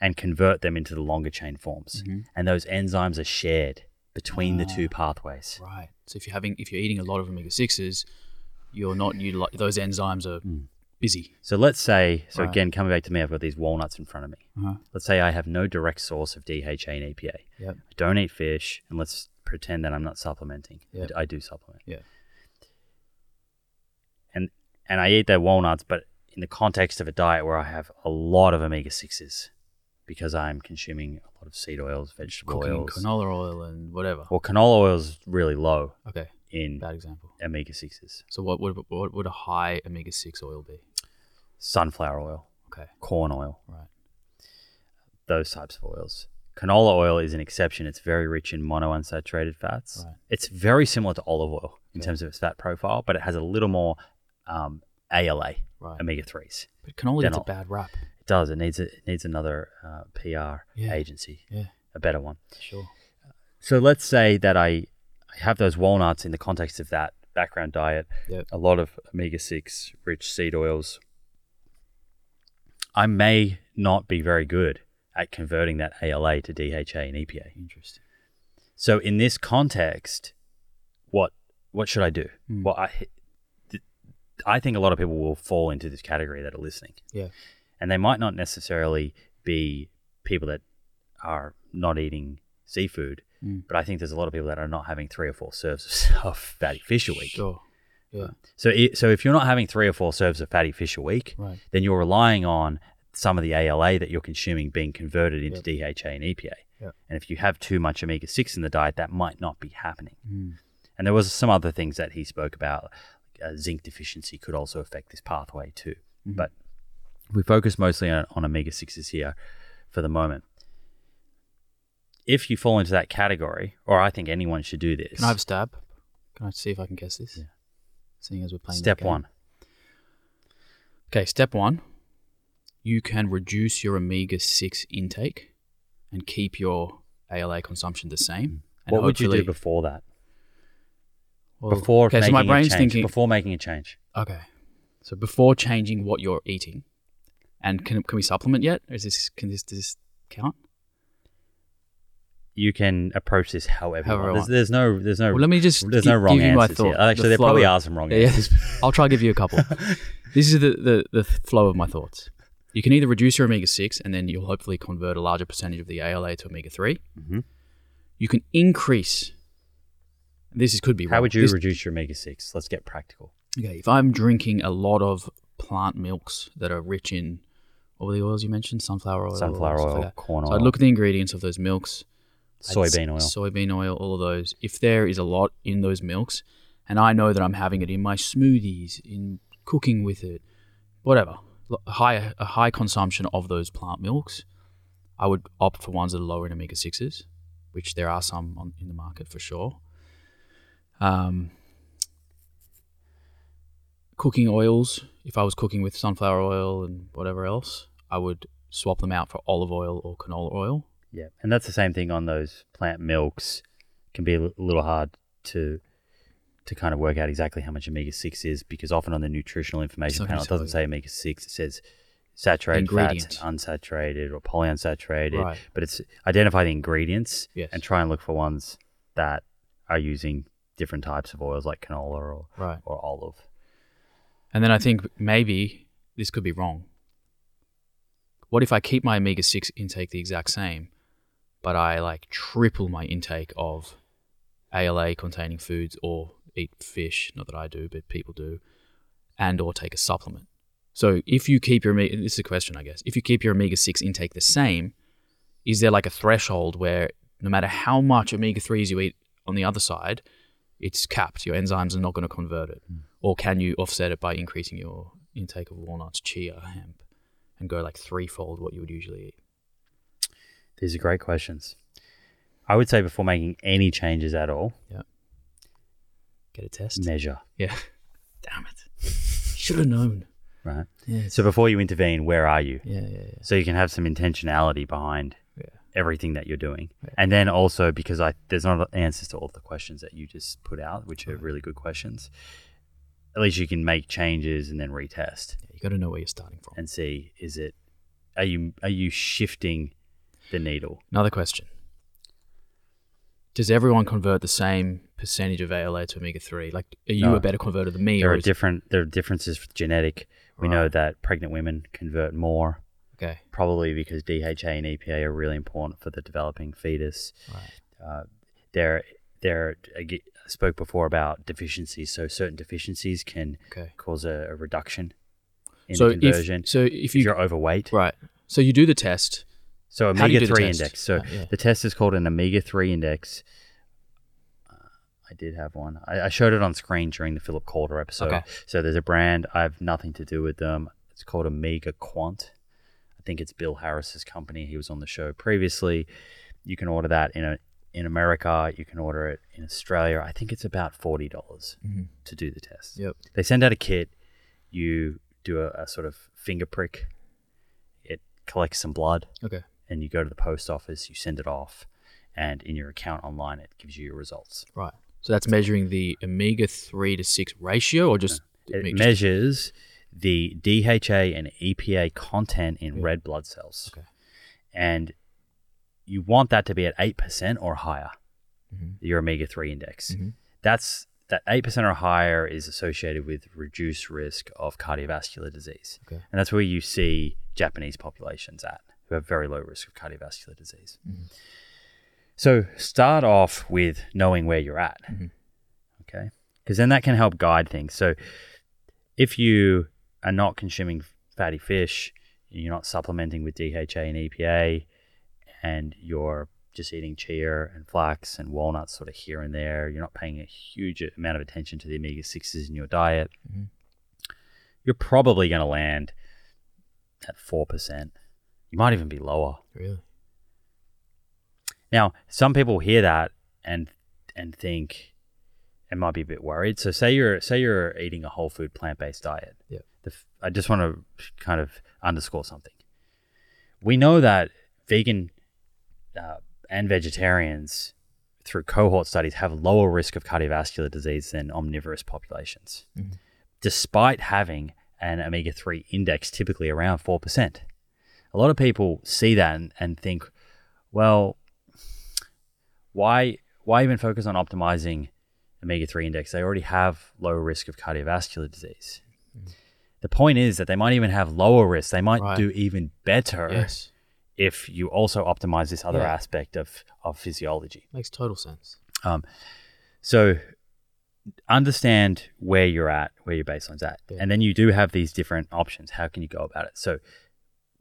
and convert them into the longer chain forms. And those enzymes are shared between the two pathways. Right. So if you're eating a lot of omega-6s, you're not those enzymes are busy. So let's say, again, coming back to me, I've got these walnuts in front of me. Let's say I have no direct source of DHA and EPA. Yep. I don't eat fish, and let's pretend that I'm not supplementing. Yep. I do supplement. Yeah. And I eat their walnuts, but in the context of a diet where I have a lot of omega-6s because I'm consuming a lot of seed oils, vegetable oils. Canola oil and whatever. Well, canola oil is really low in bad example. Omega-6s. So what would a high omega-6 oil be? Sunflower oil. Okay. Corn oil. Right. Those types of oils. Canola oil is an exception. It's very rich in monounsaturated fats. Right. It's very similar to olive oil in terms of its fat profile, but it has a little more ALA. Right. Omega-3s. But canola gets a bad rap. It does. It needs another PR agency. Yeah. A better one. Sure. So let's say that I have those walnuts in the context of that background diet. Yep. A lot of omega-6 rich seed oils. I may not be very good at converting that ALA to DHA and EPA. Interesting. So in this context, what should I do? Well, I think a lot of people will fall into this category that are listening. Yeah. And they might not necessarily be people that are not eating seafood, but I think there's a lot of people that are not having 3 or 4 serves of fatty fish a week. Sure. Yeah. So if you're not having 3 or 4 serves of fatty fish a week, then you're relying on some of the ALA that you're consuming being converted into DHA and EPA. Yep. And if you have too much omega-6 in the diet, that might not be happening. And there was some other things that he spoke about. Zinc deficiency could also affect this pathway too. But we focus mostly on omega-6s here for the moment. if you fall into that category, or I think anyone should do this. Can I have a stab? Can I see if I can guess this? Yeah. Seeing as we're playing step one. Okay, step one. You can reduce your omega-6 intake and keep your ALA consumption the same. And what would you do before that? Well, before okay, making so my brain's a change, thinking, before making a change. Okay. So before changing what you're eating. And can we supplement yet? Or is this does this count? You can approach this however you want. There's no well, let me just there's no wrong answers here. Actually, there probably are some wrong answers. I'll try to give you a couple. This is the flow of my thoughts. You can either reduce your omega-6 and then you'll hopefully convert a larger percentage of the ALA to omega-3. Mm-hmm. You can increase. This is, could be. How would you reduce your omega-6? Let's get practical. Okay, if I'm drinking a lot of plant milks that are rich in, what were the oils you mentioned? Sunflower oil, corn oil. So I'd look at the ingredients of those milks. Soybean oil, all of those. If there is a lot in those milks, and I know that I'm having it in my smoothies, in cooking with it, whatever. A high consumption of those plant milks, I would opt for ones that are lower in omega-6s, which there are some in the market for sure. Cooking oils, if I was cooking with sunflower oil and whatever else, I would swap them out for olive oil or canola oil. Yeah, and that's the same thing on those plant milks. It can be a little hard to kind of work out exactly how much omega-6 is, because often on the nutritional information panel, it doesn't say omega-6, it says saturated fats, unsaturated or polyunsaturated, right. But it's identify the ingredients and try and look for ones that are using different types of oils like canola or olive. And then I think maybe this could be wrong. What if I keep my omega-6 intake the exact same, but I triple my intake of ALA containing foods or eat fish, not that I do, but people do, and or take a supplement. So if you keep your, this is a question, I guess, if you keep your omega-6 intake the same, is there a threshold where no matter how much omega-3s you eat on the other side, it's capped, your enzymes are not going to convert it? Mm. Or can you offset it by increasing your intake of walnuts, chia, hemp, and go threefold what you would usually eat? These are great questions. I would say before making any changes at all, get a test. Measure. Yeah. Damn it. Should have known. Right. Yeah, so before you intervene, where are you? Yeah. So you can have some intentionality behind everything that you're doing. Yeah. And then also, because there's not answers to all of the questions that you just put out, which are really good questions, at least you can make changes and then retest. Yeah, you got to know where you're starting from. And see, are you shifting the needle? Another question. Does everyone convert the same percentage of ALA to omega-3? Are you a better converter than me? There are differences with genetic. We know that pregnant women convert more. Okay. Probably because DHA and EPA are really important for the developing fetus. Right. I spoke before about deficiencies. So certain deficiencies can cause a reduction in the conversion. If you're overweight. Right. So you do the test. So omega-3 index. So the test is called an omega-3 index. I did have one. I showed it on screen during the Philip Calder episode. Okay. So there's a brand. I have nothing to do with them. It's called Omega Quant. I think it's Bill Harris's company. He was on the show previously. You can order that in America. You can order it in Australia. I think it's about $40 to do the test. Yep. They send out a kit. You do a sort of finger prick. It collects some blood. Okay. And you go to the post office, you send it off, and in your account online, it gives you your results. Right. So that's measuring the omega-3 to 6 ratio, or just... Yeah. It measures the DHA and EPA content in red blood cells. Okay. And you want that to be at 8% or higher, your omega-3 index. Mm-hmm. That 8% or higher is associated with reduced risk of cardiovascular disease. Okay. And that's where you see Japanese populations at, who have very low risk of cardiovascular disease. Mm-hmm. So start off with knowing where you're at, okay? Because then that can help guide things. So if you are not consuming fatty fish, you're not supplementing with DHA and EPA, and you're just eating chia and flax and walnuts sort of here and there, you're not paying a huge amount of attention to the omega-6s in your diet, you're probably going to land at 4%. You might even be lower. Really? Now, some people hear that and think and might be a bit worried. So say you're eating a whole food plant-based diet. Yeah. I just want to kind of underscore something. We know that vegan and vegetarians through cohort studies have lower risk of cardiovascular disease than omnivorous populations, mm-hmm. despite having an omega-3 index typically around 4%. A lot of people see that and think, well, why even focus on optimizing omega-3 index? They already have lower risk of cardiovascular disease. Mm-hmm. The point is that they might even have lower risk. They might do even better if you also optimize this other aspect of physiology. Makes total sense. So understand where you're at, where your baseline's at. Yeah. And then you do have these different options. How can you go about it? So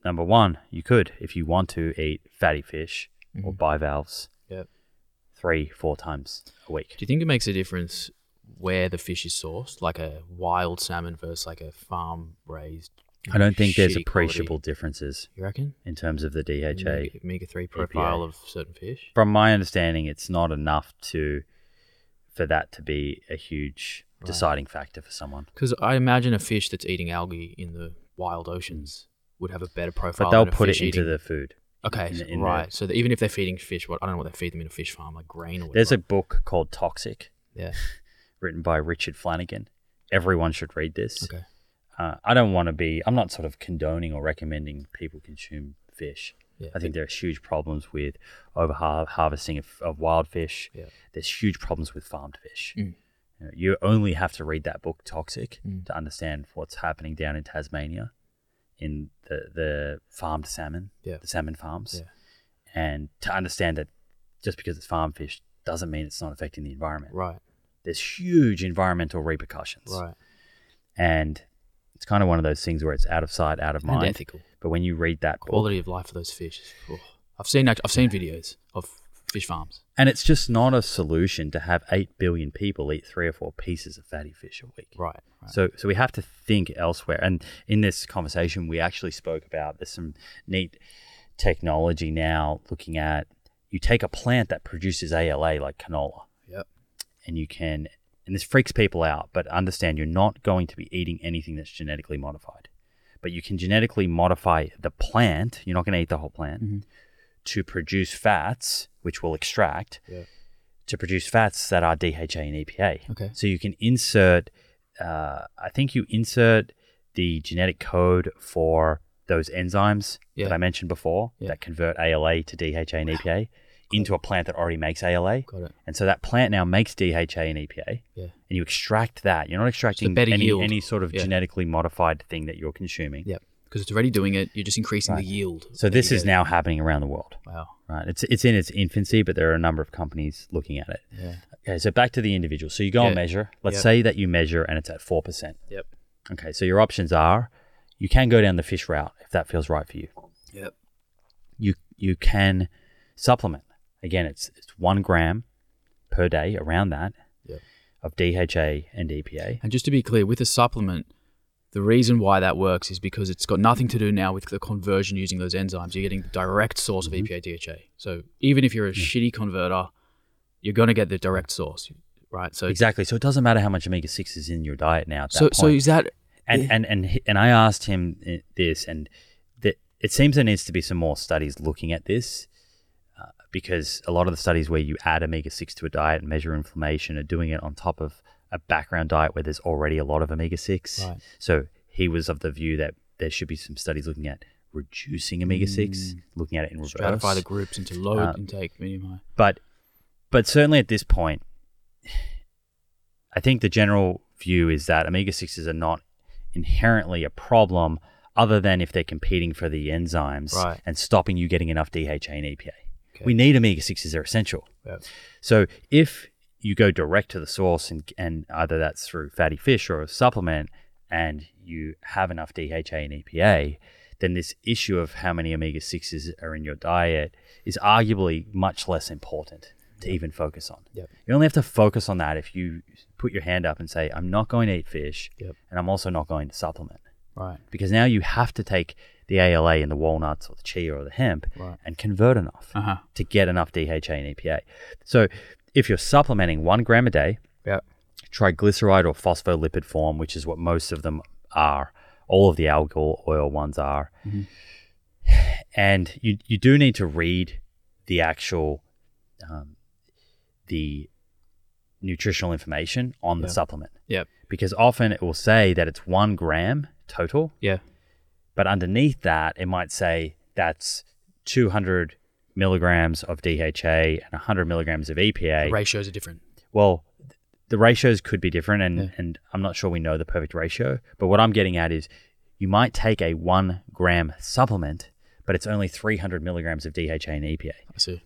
number one, you could, if you want to, eat fatty fish or bivalves 3-4 times a week. Do you think it makes a difference where the fish is sourced, like a wild salmon versus like a farm raised? I don't think there's appreciable differences. You reckon? In terms of the DHA, omega-3 profile EPA. Of certain fish. From my understanding, it's not enough for that to be a huge deciding factor for someone. Because I imagine a fish that's eating algae in the wild oceans would have a better profile. But they'll put it into the food. Okay, so even if they're feeding fish, I don't know what they feed them in a fish farm, like grain or whatever. There's a book called Toxic. Yeah. Written by Richard Flanagan. Everyone should read this. Okay. I'm not sort of condoning or recommending people consume fish. Yeah, I think there's huge problems with over-harvesting of wild fish. Yeah. There's huge problems with farmed fish. Mm. You only have to read that book, Toxic, to understand what's happening down in Tasmania in the farmed salmon, the salmon farms, and to understand that just because it's farmed fish doesn't mean it's not affecting the environment. Right. There's huge environmental repercussions. Right. And it's kind of one of those things where it's out of sight, out of mind. And ethical. But when you read that quality of life for those fish, I've seen videos of fish farms. And it's just not a solution to have 8 billion people eat 3 or 4 pieces of fatty fish a week. Right. So we have to think elsewhere. And in this conversation, we actually spoke about there's some neat technology now looking at, you take a plant that produces ALA like canola. And you can, and this freaks people out, but understand you're not going to be eating anything that's genetically modified. But you can genetically modify the plant, you're not going to eat the whole plant, to produce fats, which we'll extract, to produce fats that are DHA and EPA. Okay. So you can insert, you insert the genetic code for those enzymes that I mentioned before that convert ALA to DHA and EPA. Into a plant that already makes ALA. Got it. And so that plant now makes DHA and EPA. Yeah. And you extract that. You're not extracting any sort of genetically modified thing that you're consuming. Yep. Because it's already doing it. You're just increasing the yield. So this is now happening around the world. Wow. Right. It's in its infancy, but there are a number of companies looking at it. Yeah. Okay. So back to the individual. So you go and measure. Let's say that you measure and it's at 4%. Yep. Okay. So your options are, you can go down the fish route if that feels right for you. Yep. You can supplement. Again, it's 1 gram per day, around that, of DHA and EPA. And just to be clear, with a supplement, the reason why that works is because it's got nothing to do now with the conversion using those enzymes. You're getting the direct source of EPA, DHA. So even if you're a shitty converter, you're going to get the direct source, right? So exactly. So it doesn't matter how much omega-6 is in your diet now at that point. So is that... And I asked him this, and it seems there needs to be some more studies looking at this. Because a lot of the studies where you add omega-6 to a diet and measure inflammation are doing it on top of a background diet where there's already a lot of omega-6. Right. So he was of the view that there should be some studies looking at reducing omega-6, looking at it in reverse. Stratify the groups into low intake, medium, high. But certainly at this point, I think the general view is that omega-6s are not inherently a problem other than if they're competing for the enzymes and stopping you getting enough DHA and EPA. Okay. We need omega-6s, they're essential. Yep. So if you go direct to the source and either that's through fatty fish or a supplement and you have enough DHA and EPA, then this issue of how many omega-6s are in your diet is arguably much less important to even focus on. Yep. You only have to focus on that if you put your hand up and say, I'm not going to eat fish and I'm also not going to supplement. Right. Because now you have to take the ALA in the walnuts or the chia or the hemp, right, and convert enough to get enough DHA and EPA. So if you're supplementing 1 gram a day, triglyceride or phospholipid form, which is what most of them are, all of the algal oil ones are, and you do need to read the actual the nutritional information on the supplement, because often it will say that it's 1 gram total, but underneath that it might say that's 200 milligrams of DHA and 100 milligrams of EPA. The ratios are different. Well, the ratios could be different, and and I'm not sure we know the perfect ratio, but what I'm getting at is you might take a 1 gram supplement, but it's only 300 milligrams of DHA and EPA. I see.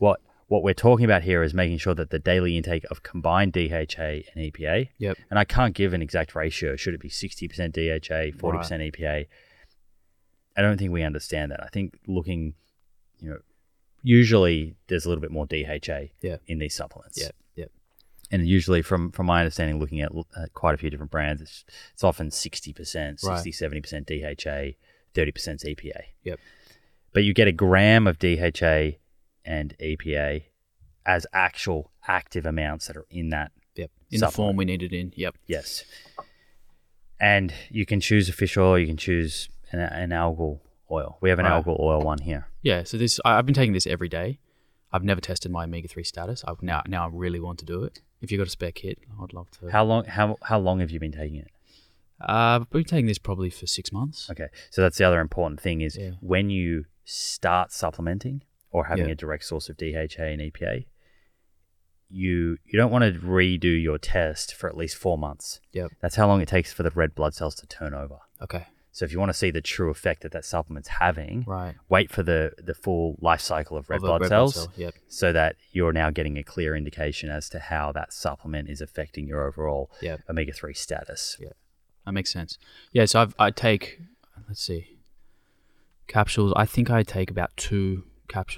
What we're talking about here is making sure that the daily intake of combined DHA and EPA, and I can't give an exact ratio. Should it be 60% DHA, 40% EPA? I don't think we understand that. I think looking, you know, usually there's a little bit more DHA in these supplements. And usually from my understanding, looking at quite a few different brands, it's often 60%, 70% DHA, 30% EPA. But you get a gram of DHA and EPA as actual active amounts that are in that in the form we need it in. And you can choose a fish oil, you can choose an algal oil. We have an algal oil one here. So this, I've been taking this every day. I've never tested my omega-3 status. I've now I really want to do it. If you've got a spare kit, I'd love to. How long have you been taking it? I've been taking this probably for 6 months. Okay, so that's the other important thing is when you start supplementing or having a direct source of DHA and EPA, you don't want to redo your test for at least 4 months. That's how long it takes for the red blood cells to turn over. Okay. So if you want to see the true effect that supplement's having, wait for the full life cycle of red blood cells. So that you're now getting a clear indication as to how that supplement is affecting your overall omega-3 status. That makes sense. So I take, let's see, capsules. I think I take about 2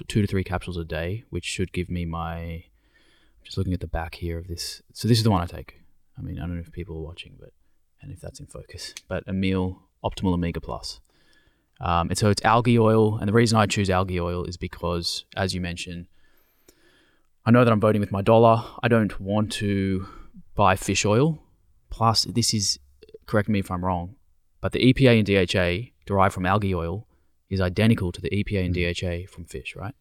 to 3 capsules a day, which should give me my, just looking at the back here of this. So this is the one I take. I mean, I don't know if people are watching, but, and if that's in focus, but Amil Optimal Omega Plus. And so it's algae oil. And the reason I choose algae oil is because, as you mentioned, I know that I'm voting with my dollar. I don't want to buy fish oil. Plus, this is, correct me if I'm wrong, but the EPA and DHA derived from algae oil is identical to the EPA and DHA from fish, right?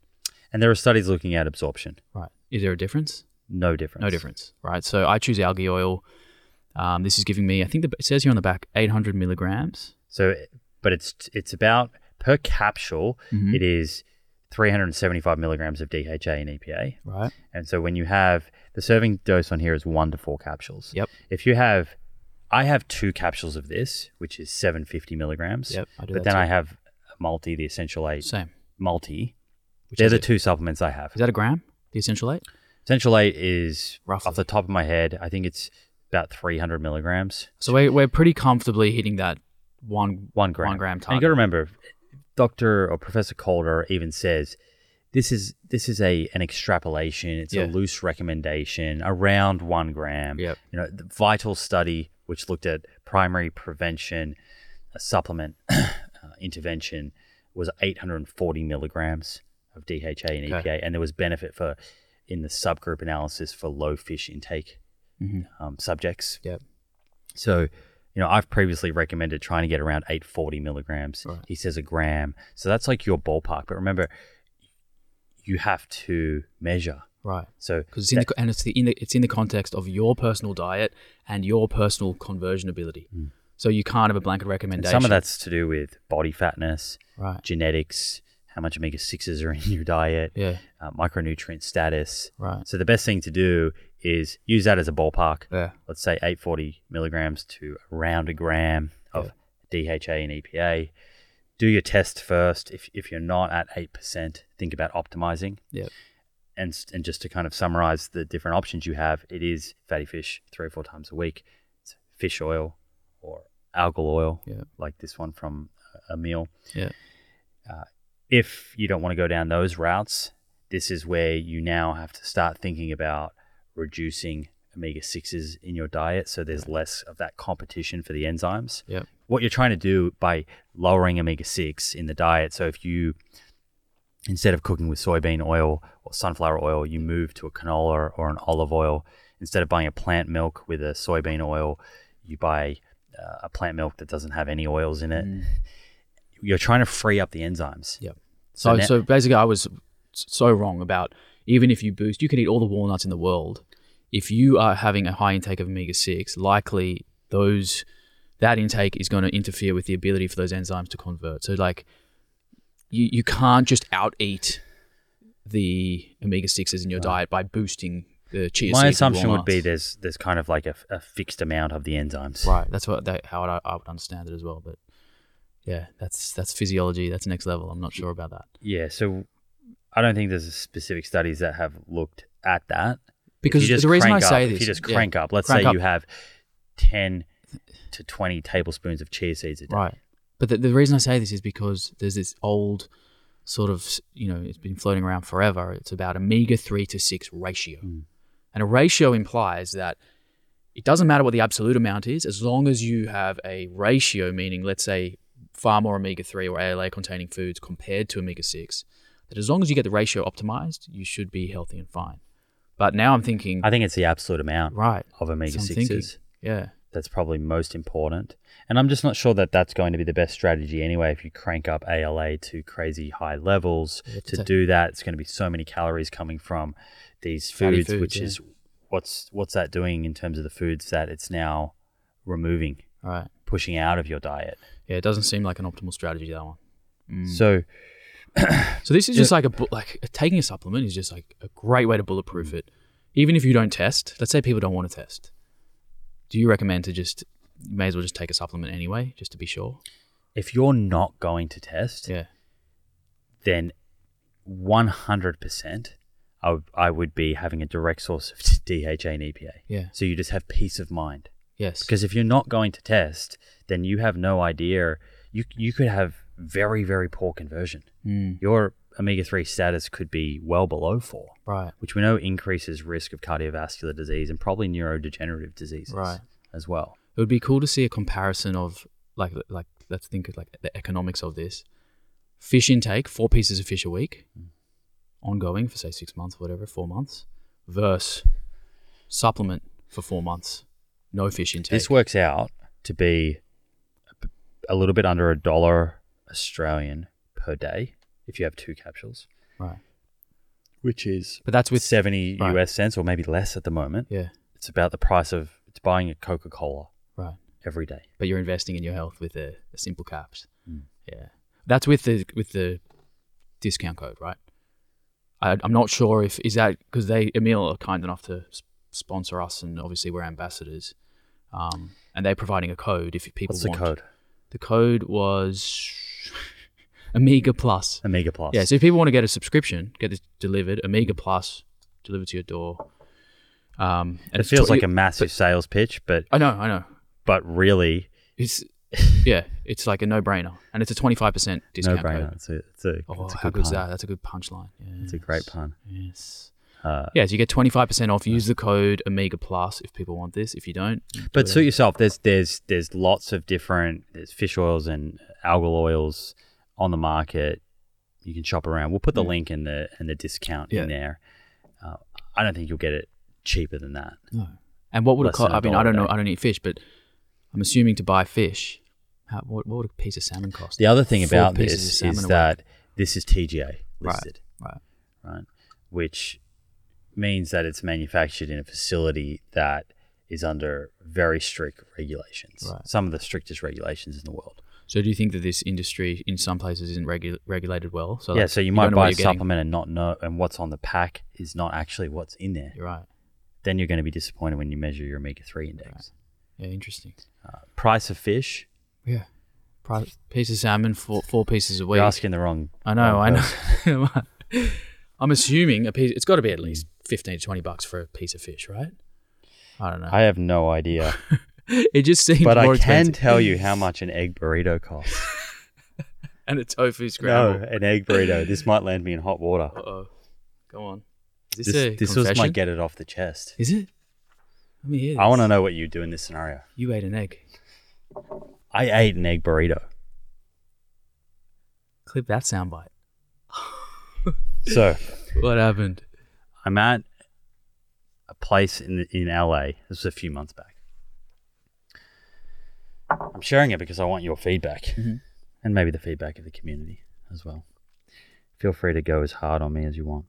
And there are studies looking at absorption. Right. Is there a difference? No difference. No difference, right? So I choose algae oil. This is giving me, I think it says here on the back, 800 milligrams. So, but it's about, per capsule, it is 375 milligrams of DHA and EPA. Right. And so when you have, the serving dose on here is 1 to 4 capsules. If you have, I have 2 capsules of this, which is 750 milligrams. I do, but then too. I have multi, the Essential 8. Same. Multi. Which they're the 2 supplements I have. Is that a gram, the Essential 8? Essential 8 is, roughly, off the top of my head, I think it's about 300 milligrams. So we're pretty comfortably hitting that one gram target. And you got to remember, Dr. or Professor Calder even says this is an extrapolation. It's a loose recommendation around 1 gram. You know, the Vital study, which looked at primary prevention, a supplement intervention, was 840 milligrams of DHA and EPA, and there was benefit for in the subgroup analysis for low fish intake. Subjects. So, you know, I've previously recommended trying to get around 840 milligrams. He says a gram. So that's like your ballpark. But remember, you have to measure. So because it's in the context of your personal diet and your personal conversion ability. So you can't have a blanket recommendation. And some of that's to do with body fatness, genetics, how much omega-6s are in your diet, micronutrient status. So the best thing to do is use that as a ballpark. Let's say 840 milligrams to around a gram of DHA and EPA. Do your test first. If you're not at 8%, think about optimizing. And just to kind of summarize the different options you have, it is fatty fish 3 or 4 times a week. It's fish oil or algal oil, like this one from Amil. If you don't want to go down those routes, this is where you now have to start thinking about reducing omega-6s in your diet, so there's less of that competition for the enzymes. Yep. What you're trying to do by lowering omega-6 in the diet, so if you, instead of cooking with soybean oil or sunflower oil, you move to a canola or an olive oil. Instead of buying a plant milk with a soybean oil, you buy a plant milk that doesn't have any oils in it. Mm. You're trying to free up the enzymes. Yep. So basically I was so wrong about, even if you boost, you can eat all the walnuts in the world. If you are having a high intake of omega-6, likely that intake is going to interfere with the ability for those enzymes to convert. So like you can't just out-eat the omega-6s in your diet by boosting the chia seeds. My assumption would be there's kind of like a fixed amount of the enzymes. Right. That's how I would understand it as well. But yeah, that's physiology. That's next level. I'm not sure about that. Yeah. So I don't think there's specific studies that have looked at that. Because the reason I say this, if you just crank up, let's say you have 10 to 20 tablespoons of chia seeds a day. Right. But the reason I say this is because there's this old sort of, it's been floating around forever. It's about omega-3 to 6 ratio. Mm. And a ratio implies that it doesn't matter what the absolute amount is, as long as you have a ratio, meaning let's say far more omega-3 or ALA-containing foods compared to omega-6, that as long as you get the ratio optimized, you should be healthy and fine. But now I'm thinking... I think it's the absolute amount of omega-6s. Yeah. That's probably most important. And I'm just not sure that that's going to be the best strategy anyway. If you crank up ALA to crazy high levels to do that, it's going to be so many calories coming from these foods, which is what's that doing in terms of the foods that it's now removing, pushing out of your diet. Yeah, it doesn't seem like an optimal strategy, that one. Mm. So this is just like taking a supplement is just like a great way to bulletproof it. Even if you don't test, let's say people don't want to test. Do you recommend you may as well just take a supplement anyway, just to be sure? If you're not going to test, then 100% I would be having a direct source of DHA and EPA. Yeah. So you just have peace of mind. Yes. Because if you're not going to test, then you have no idea. You could have very, very poor conversion. Mm. Your omega-3 status could be well below 4, right? Which we know increases risk of cardiovascular disease and probably neurodegenerative diseases as well. It would be cool to see a comparison of like let's think of like the economics of this. Fish intake, 4 pieces of fish a week, ongoing for say 6 months or whatever, 4 months, versus supplement for 4 months, no fish intake. This works out to be a little bit under $1 Australian per day if you have 2 capsules. Right. Which is... But that's with... 70 US cents or maybe less at the moment. Yeah. It's about the price of... It's buying a Coca-Cola. Right. Every day. But you're investing in your health with a simple caps. Mm. Yeah. That's with the discount code, right? I'm not sure if... Is that... Because Emil are kind enough to sponsor us, and obviously we're ambassadors. And they're providing a code if people want... What's the code? The code was... Omega Plus. Yeah, so if people want to get a subscription, get this delivered, Omega Plus, delivered to your door. And it feels like a massive sales pitch, but... I know. But really... It's like a no-brainer. And it's a 25% discount code. No-brainer. It's a how good is that? That's a good punchline. Yes. It's a great pun. Yes. So you get 25% off. Use the code Omega Plus if people want this. If you don't... But suit yourself. There's lots of different... There's fish oils and algal oils... on the market, you can shop around. We'll put the link in the discount in there. I don't think you'll get it cheaper than that. No. And what would it cost? I mean, I don't know. I don't eat fish, but I'm assuming to buy fish, what would a piece of salmon cost? The other thing about this is that this is TGA listed, right? Which means that it's manufactured in a facility that is under very strict regulations. Right. Some of the strictest regulations in the world. So do you think that this industry in some places isn't regulated well? So so you might buy a supplement and not know, and what's on the pack is not actually what's in there. You're right. Then you're going to be disappointed when you measure your omega-3 index. Right. Yeah, interesting. Price of fish. Yeah. Piece of salmon, 4 pieces a week. You're asking the wrong. I know. I'm assuming a piece. It's got to be at least $15 to $20 for a piece of fish, right? I don't know. I have no idea. It just seems more expensive. But I can tell you how much an egg burrito costs. And a tofu scramble. No, an egg burrito. This might land me in hot water. Uh-oh. Go on. Is this a confession? This was my get it off the chest. Is it? Let me hear this. I want to know what you do in this scenario. You ate an egg. I ate an egg burrito. Clip that soundbite. So, what happened? I'm at a place in LA. This was a few months back. I'm sharing it because I want your feedback, mm-hmm. and maybe the feedback of the community as well. Feel free to go as hard on me as you want.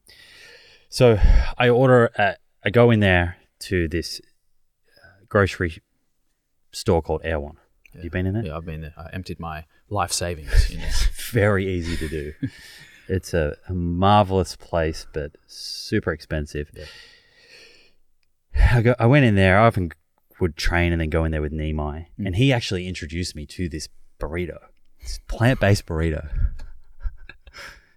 So I order, I go in there to this grocery store called Erewhon. Yeah. Have you been in there? Yeah, I've been there. I emptied my life savings. It's very easy to do. It's a marvelous place, but super expensive. Yeah. I went in there. I often would train and then go in there with Nimai. Mm. And he actually introduced me to this burrito, this plant-based burrito.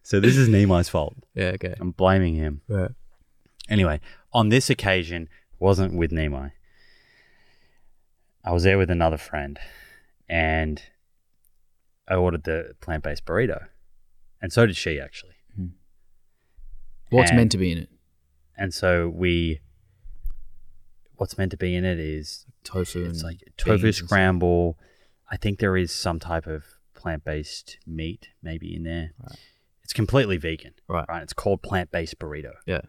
So this is Nimai's fault. Yeah, okay. I'm blaming him. Right. Anyway, on this occasion, wasn't with Nimai. I was there with another friend and I ordered the plant-based burrito. And so did she, actually. Mm. What's meant to be in it? And so we... What's meant to be in it is... Tofu. It's like tofu scramble. I think there is some type of plant-based meat maybe in there. Right. It's completely vegan, right? It's called plant-based burrito. Yeah.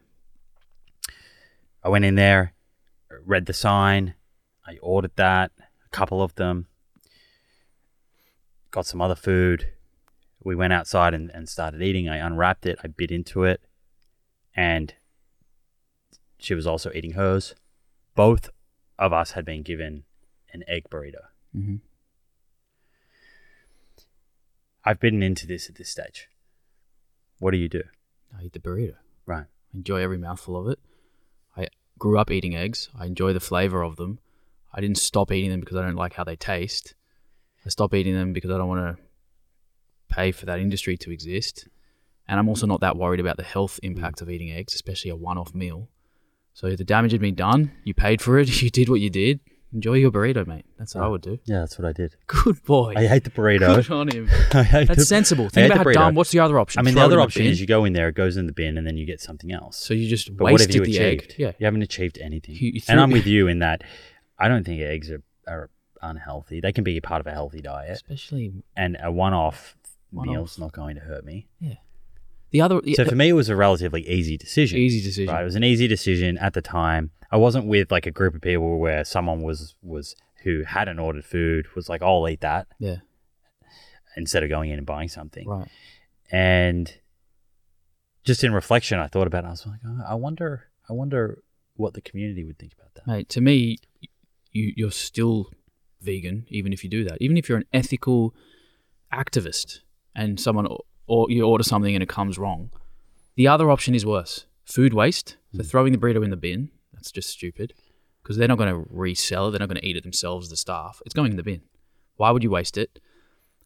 I went in there, read the sign. I ordered that, a couple of them. Got some other food. We went outside and started eating. I unwrapped it. I bit into it. And she was also eating hers. Both of us had been given an egg burrito. Mm-hmm. I've bitten into this at this stage. What do? I eat the burrito. Right. Enjoy every mouthful of it. I grew up eating eggs. I enjoy the flavor of them. I didn't stop eating them because I don't like how they taste. I stopped eating them because I don't want to pay for that industry to exist. And I'm also not that worried about the health impact of eating eggs, especially a one-off meal. So the damage had been done. You paid for it. You did what you did. Enjoy your burrito, mate. That's what I would do. Yeah, that's what I did. Good boy. I hate the burrito. Good on him. That's sensible. Think about how dumb. What's the other option? I mean, the other option is you go in there, it goes in the bin, and then you get something else. So you just wasted the egg. Yeah. You haven't achieved anything. And I'm with you in that I don't think eggs are unhealthy. They can be a part of a healthy diet. Especially. And a one-off meal's not going to hurt me. Yeah. So for me, it was a relatively easy decision. Right? It was an easy decision at the time. I wasn't with like a group of people where someone was who hadn't ordered food was like, I'll eat that. Yeah. Instead of going in and buying something. Right. And just in reflection, I thought about it. I was like, oh, I wonder what the community would think about that. Mate, to me, you're still vegan, even if you do that. Even if you're an ethical activist and someone... or you order something and it comes wrong. The other option is worse. Food waste. So throwing the burrito in the bin, that's just stupid because they're not going to resell it. They're not going to eat it themselves, the staff. It's going in the bin. Why would you waste it?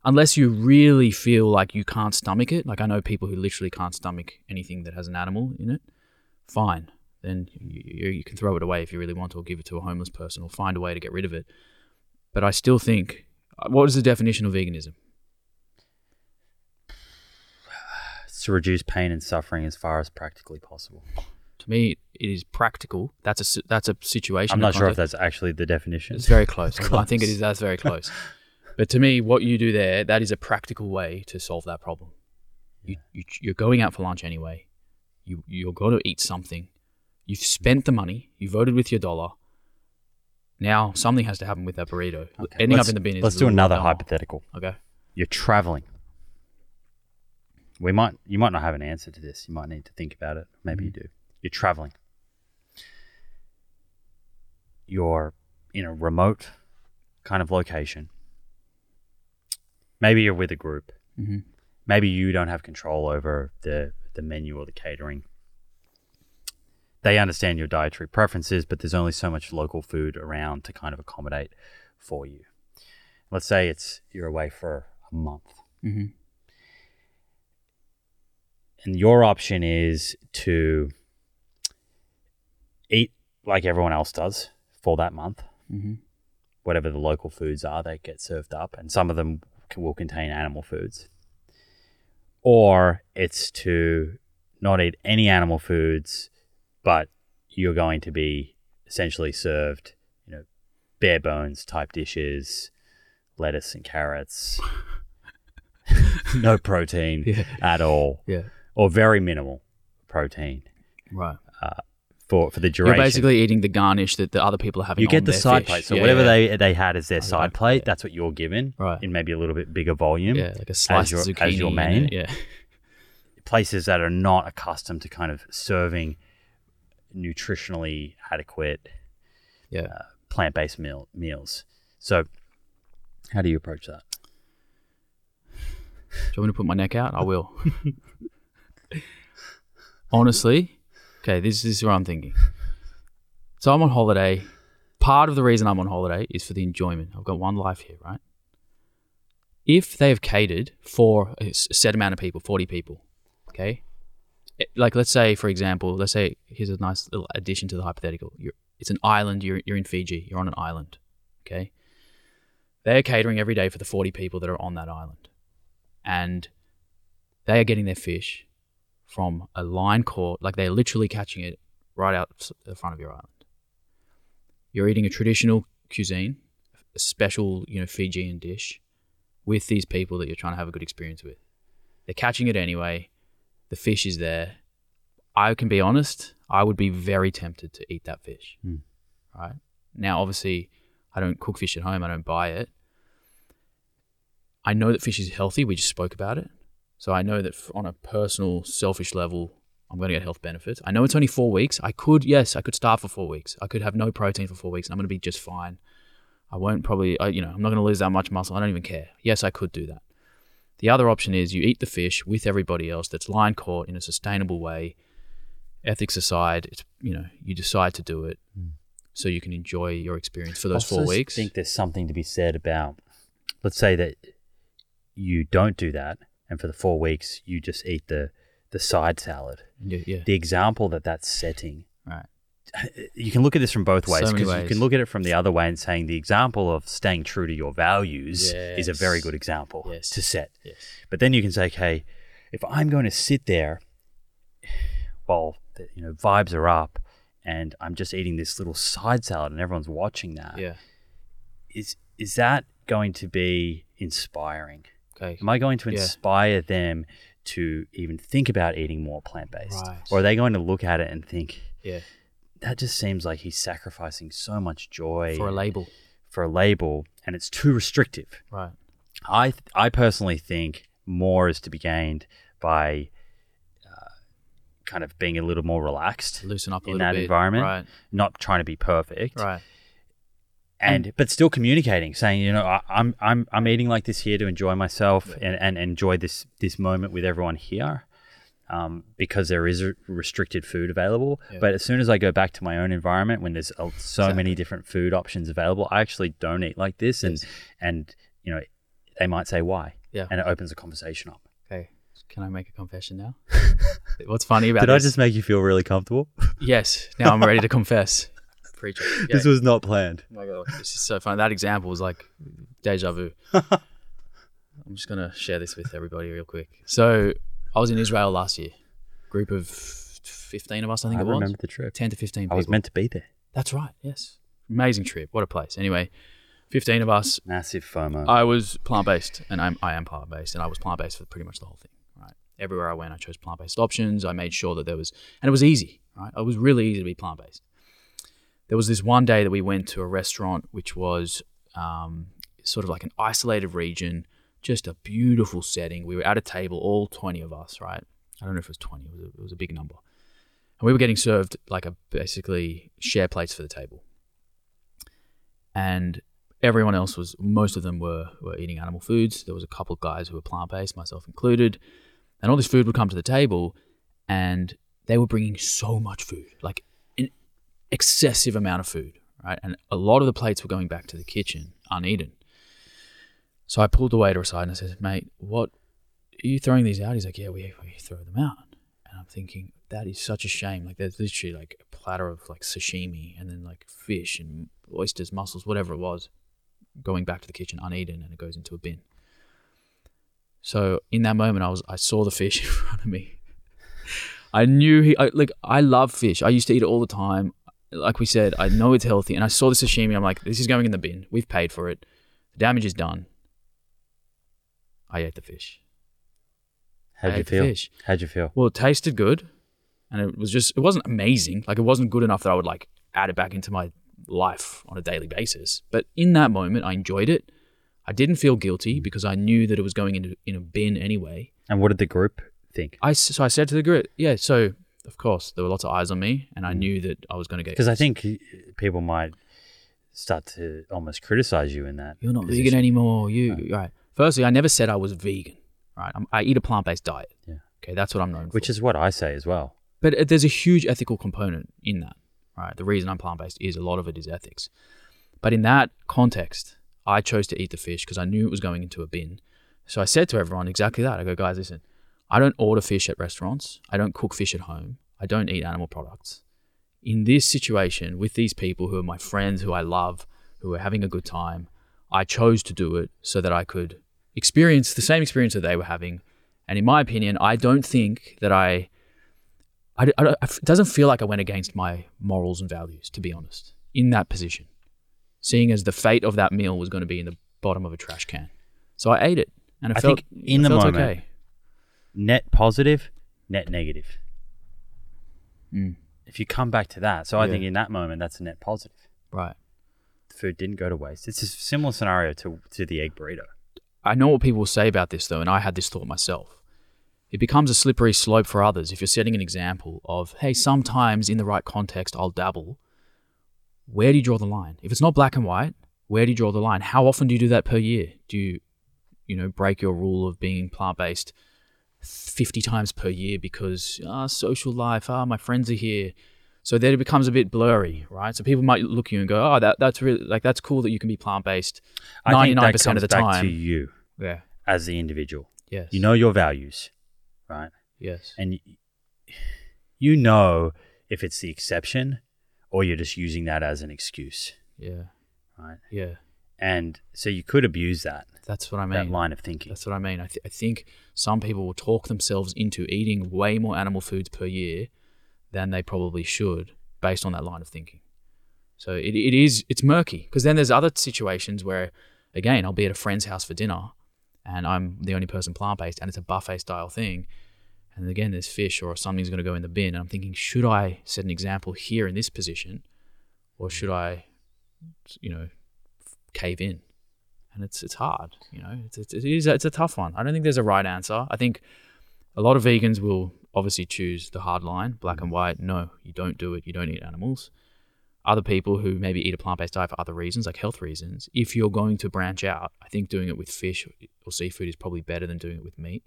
Unless you really feel like you can't stomach it. Like I know people who literally can't stomach anything that has an animal in it. Fine. Then you can throw it away if you really want to, or give it to a homeless person or find a way to get rid of it. But I still think, what is the definition of veganism? To reduce pain and suffering as far as practically possible. To me, it is practical. That's a situation. I'm not sure if that's actually the definition. It's very close. I think it is. That's very close. But to me, what you do there, that is a practical way to solve that problem. Yeah. You're going out for lunch anyway. You're going to eat something. You've spent the money. You voted with your dollar. Now something has to happen with that burrito. Okay. Ending up in the bin is... Let's do another hypothetical. Okay. You're traveling. You might not have an answer to this. You might need to think about it. Maybe you do. You're traveling. You're in a remote kind of location. Maybe you're with a group. Mm-hmm. Maybe you don't have control over the menu or the catering. They understand your dietary preferences, but there's only so much local food around to kind of accommodate for you. Let's say you're away for a month. Mm-hmm. And your option is to eat like everyone else does for that month, mm-hmm. whatever the local foods are that get served up, and some of them will contain animal foods. Or it's to not eat any animal foods, but you're going to be essentially served, you know, bare bones type dishes, lettuce and carrots, no protein at all, or very minimal protein, right? For the duration, you're basically eating the garnish that the other people are having. You get on the side fish plate, so whatever they had as their side plate, that's what you're given, right? In maybe a little bit bigger volume, like a slice of zucchini as your main, Places that are not accustomed to kind of serving nutritionally adequate, plant-based meals. So, how do you approach that? Do you want me to put my neck out? I will. Honestly, okay, this is what I'm thinking. So I'm on holiday. Part of the reason I'm on holiday is for the enjoyment. I've got one life here, right? If they have catered for a set amount of people, 40 people, okay? Like let's say, here's a nice little addition to the hypothetical. It's an island, you're in Fiji, you're on an island, okay? They're catering every day for the 40 people that are on that island. And they are getting their fish from a line caught, like they're literally catching it right out the front of your island. You're eating a traditional cuisine, a special, Fijian dish with these people that you're trying to have a good experience with. They're catching it anyway. The fish is there. I can be honest, I would be very tempted to eat that fish, right? Now, obviously, I don't cook fish at home. I don't buy it. I know that fish is healthy. We just spoke about it. So I know that on a personal, selfish level, I'm going to get health benefits. I know it's only 4 weeks. I could starve for 4 weeks. I could have no protein for 4 weeks and I'm going to be just fine. I won't probably, I'm not going to lose that much muscle. I don't even care. Yes, I could do that. The other option is you eat the fish with everybody else that's line caught in a sustainable way. Ethics aside, it's, you decide to do it so you can enjoy your experience for those 4 weeks. I think there's something to be said about, let's say that you don't do that and for the 4 weeks you just eat the side salad. Yeah. The example that's setting. Right. You can look at this from both ways because you can look at it from the other way and saying the example of staying true to your values is a very good example to set. Yes. But then you can say, okay, if I'm going to sit there while vibes are up and I'm just eating this little side salad and everyone's watching that, is that going to be inspiring? Okay. Am I going to inspire them to even think about eating more plant-based? Right. Or are they going to look at it and think, that just seems like he's sacrificing so much joy for a label, and it's too restrictive. Right. I personally think more is to be gained by kind of being a little more relaxed, loosen up a little bit in that environment, right? Not trying to be perfect, right? But still communicating, saying, I'm eating like this here to enjoy myself and enjoy this moment with everyone here. Because there is restricted food available. Yeah. But as soon as I go back to my own environment when there's so many different food options available, I actually don't eat like this. And they might say why. Yeah. And it opens the conversation up. Okay. Can I make a confession now? What's funny about this? Did I just make you feel really comfortable? Yes. Now I'm ready to confess. Preacher. Yeah. This was not planned. Oh my God. This is so funny. That example was like deja vu. I'm just going to share this with everybody real quick. So I was in Israel last year. Group of 15 of us, I think it was. I remember the trip. 10 to 15 people. I was meant to be there. That's right, yes. Amazing trip. What a place. Anyway, 15 of us. Massive FOMO. I was plant-based, and I am plant-based, and I was plant-based for pretty much the whole thing, right? Everywhere I went, I chose plant-based options. I made sure that there was, and it was easy, right? It was really easy to be plant-based. There was this one day that we went to a restaurant, which was sort of like an isolated region. Just a beautiful setting. We were at a table, all 20 of us, right? I don't know if it was 20. It was a big number. And we were getting served like basically share plates for the table. And everyone else most of them were eating animal foods. There was a couple of guys who were plant-based, myself included. And all this food would come to the table and they were bringing so much food, like an excessive amount of food, right? And a lot of the plates were going back to the kitchen uneaten. So I pulled the waiter aside and I said, mate, what, are you throwing these out? He's like, yeah, we throw them out. And I'm thinking, that is such a shame. Like there's literally like a platter of like sashimi and then like fish and oysters, mussels, whatever it was, going back to the kitchen uneaten and it goes into a bin. So in that moment, I saw the fish in front of me. I knew I love fish. I used to eat it all the time. like we said, I know it's healthy, and I saw the sashimi. I'm like, this is going in the bin. We've paid for it. The damage is done. I ate the fish. How'd you feel? Well, it tasted good, and it wasn't amazing. Like, it wasn't good enough that I would like add it back into my life on a daily basis. But in that moment, I enjoyed it. I didn't feel guilty because I knew that it was going in a bin anyway. And what did the group think? So I said to the group, yeah, so of course there were lots of eyes on me, and I knew that I was going to get... Because I think people might start to almost criticize you in that. You're not position. Vegan anymore. You right. Firstly, I never said I was vegan. Right, I eat a plant-based diet. Yeah. Okay, that's what I'm known for. Which is what I say as well. But there's a huge ethical component in that. Right, the reason I'm plant-based is a lot of it is ethics. But in that context, I chose to eat the fish because I knew it was going into a bin. So I said to everyone exactly that. I go, guys, listen, I don't order fish at restaurants. I don't cook fish at home. I don't eat animal products. In this situation, with these people who are my friends, who I love, who are having a good time, I chose to do it so that I could experience the same experience that they were having. And in my opinion, I don't think that it doesn't feel like I went against my morals and values, to be honest, in that position, seeing as the fate of that meal was going to be in the bottom of a trash can. So I ate it, and I felt, in the moment, okay. Net positive, net negative. If you come back to that, so I think in that moment, that's a net positive. Right. The food didn't go to waste. It's a similar scenario to the egg burrito. I know what people will say about this, though, and I had this thought myself. It becomes a slippery slope for others if you're setting an example of, hey, sometimes in the right context, I'll dabble. Where do you draw the line? If it's not black and white, where do you draw the line? How often do you do that per year? Do you break your rule of being plant-based 50 times per year because social life, my friends are here? So then it becomes a bit blurry, right? So people might look at you and go, oh, that's really, like, that's cool that you can be plant-based 99% of the time. I think that comes back to you as the individual. Yes. You know your values, right? Yes. And you know if it's the exception or you're just using that as an excuse. Yeah. Right? Yeah. And so you could abuse that. That's what I mean. That line of thinking. That's what I mean. I think some people will talk themselves into eating way more animal foods per year than they probably should based on that line of thinking. So it's murky, because then there's other situations where, again, I'll be at a friend's house for dinner and I'm the only person plant-based and it's a buffet style thing. And again, there's fish or something's going to go in the bin. And I'm thinking, should I set an example here in this position, or should I, cave in? And it's hard, it's a tough one. I don't think there's a right answer. I think a lot of vegans will obviously choose the hard line, black and white. No, you don't do it. You don't eat animals. Other people who maybe eat a plant-based diet for other reasons, like health reasons, if you're going to branch out, I think doing it with fish or seafood is probably better than doing it with meat.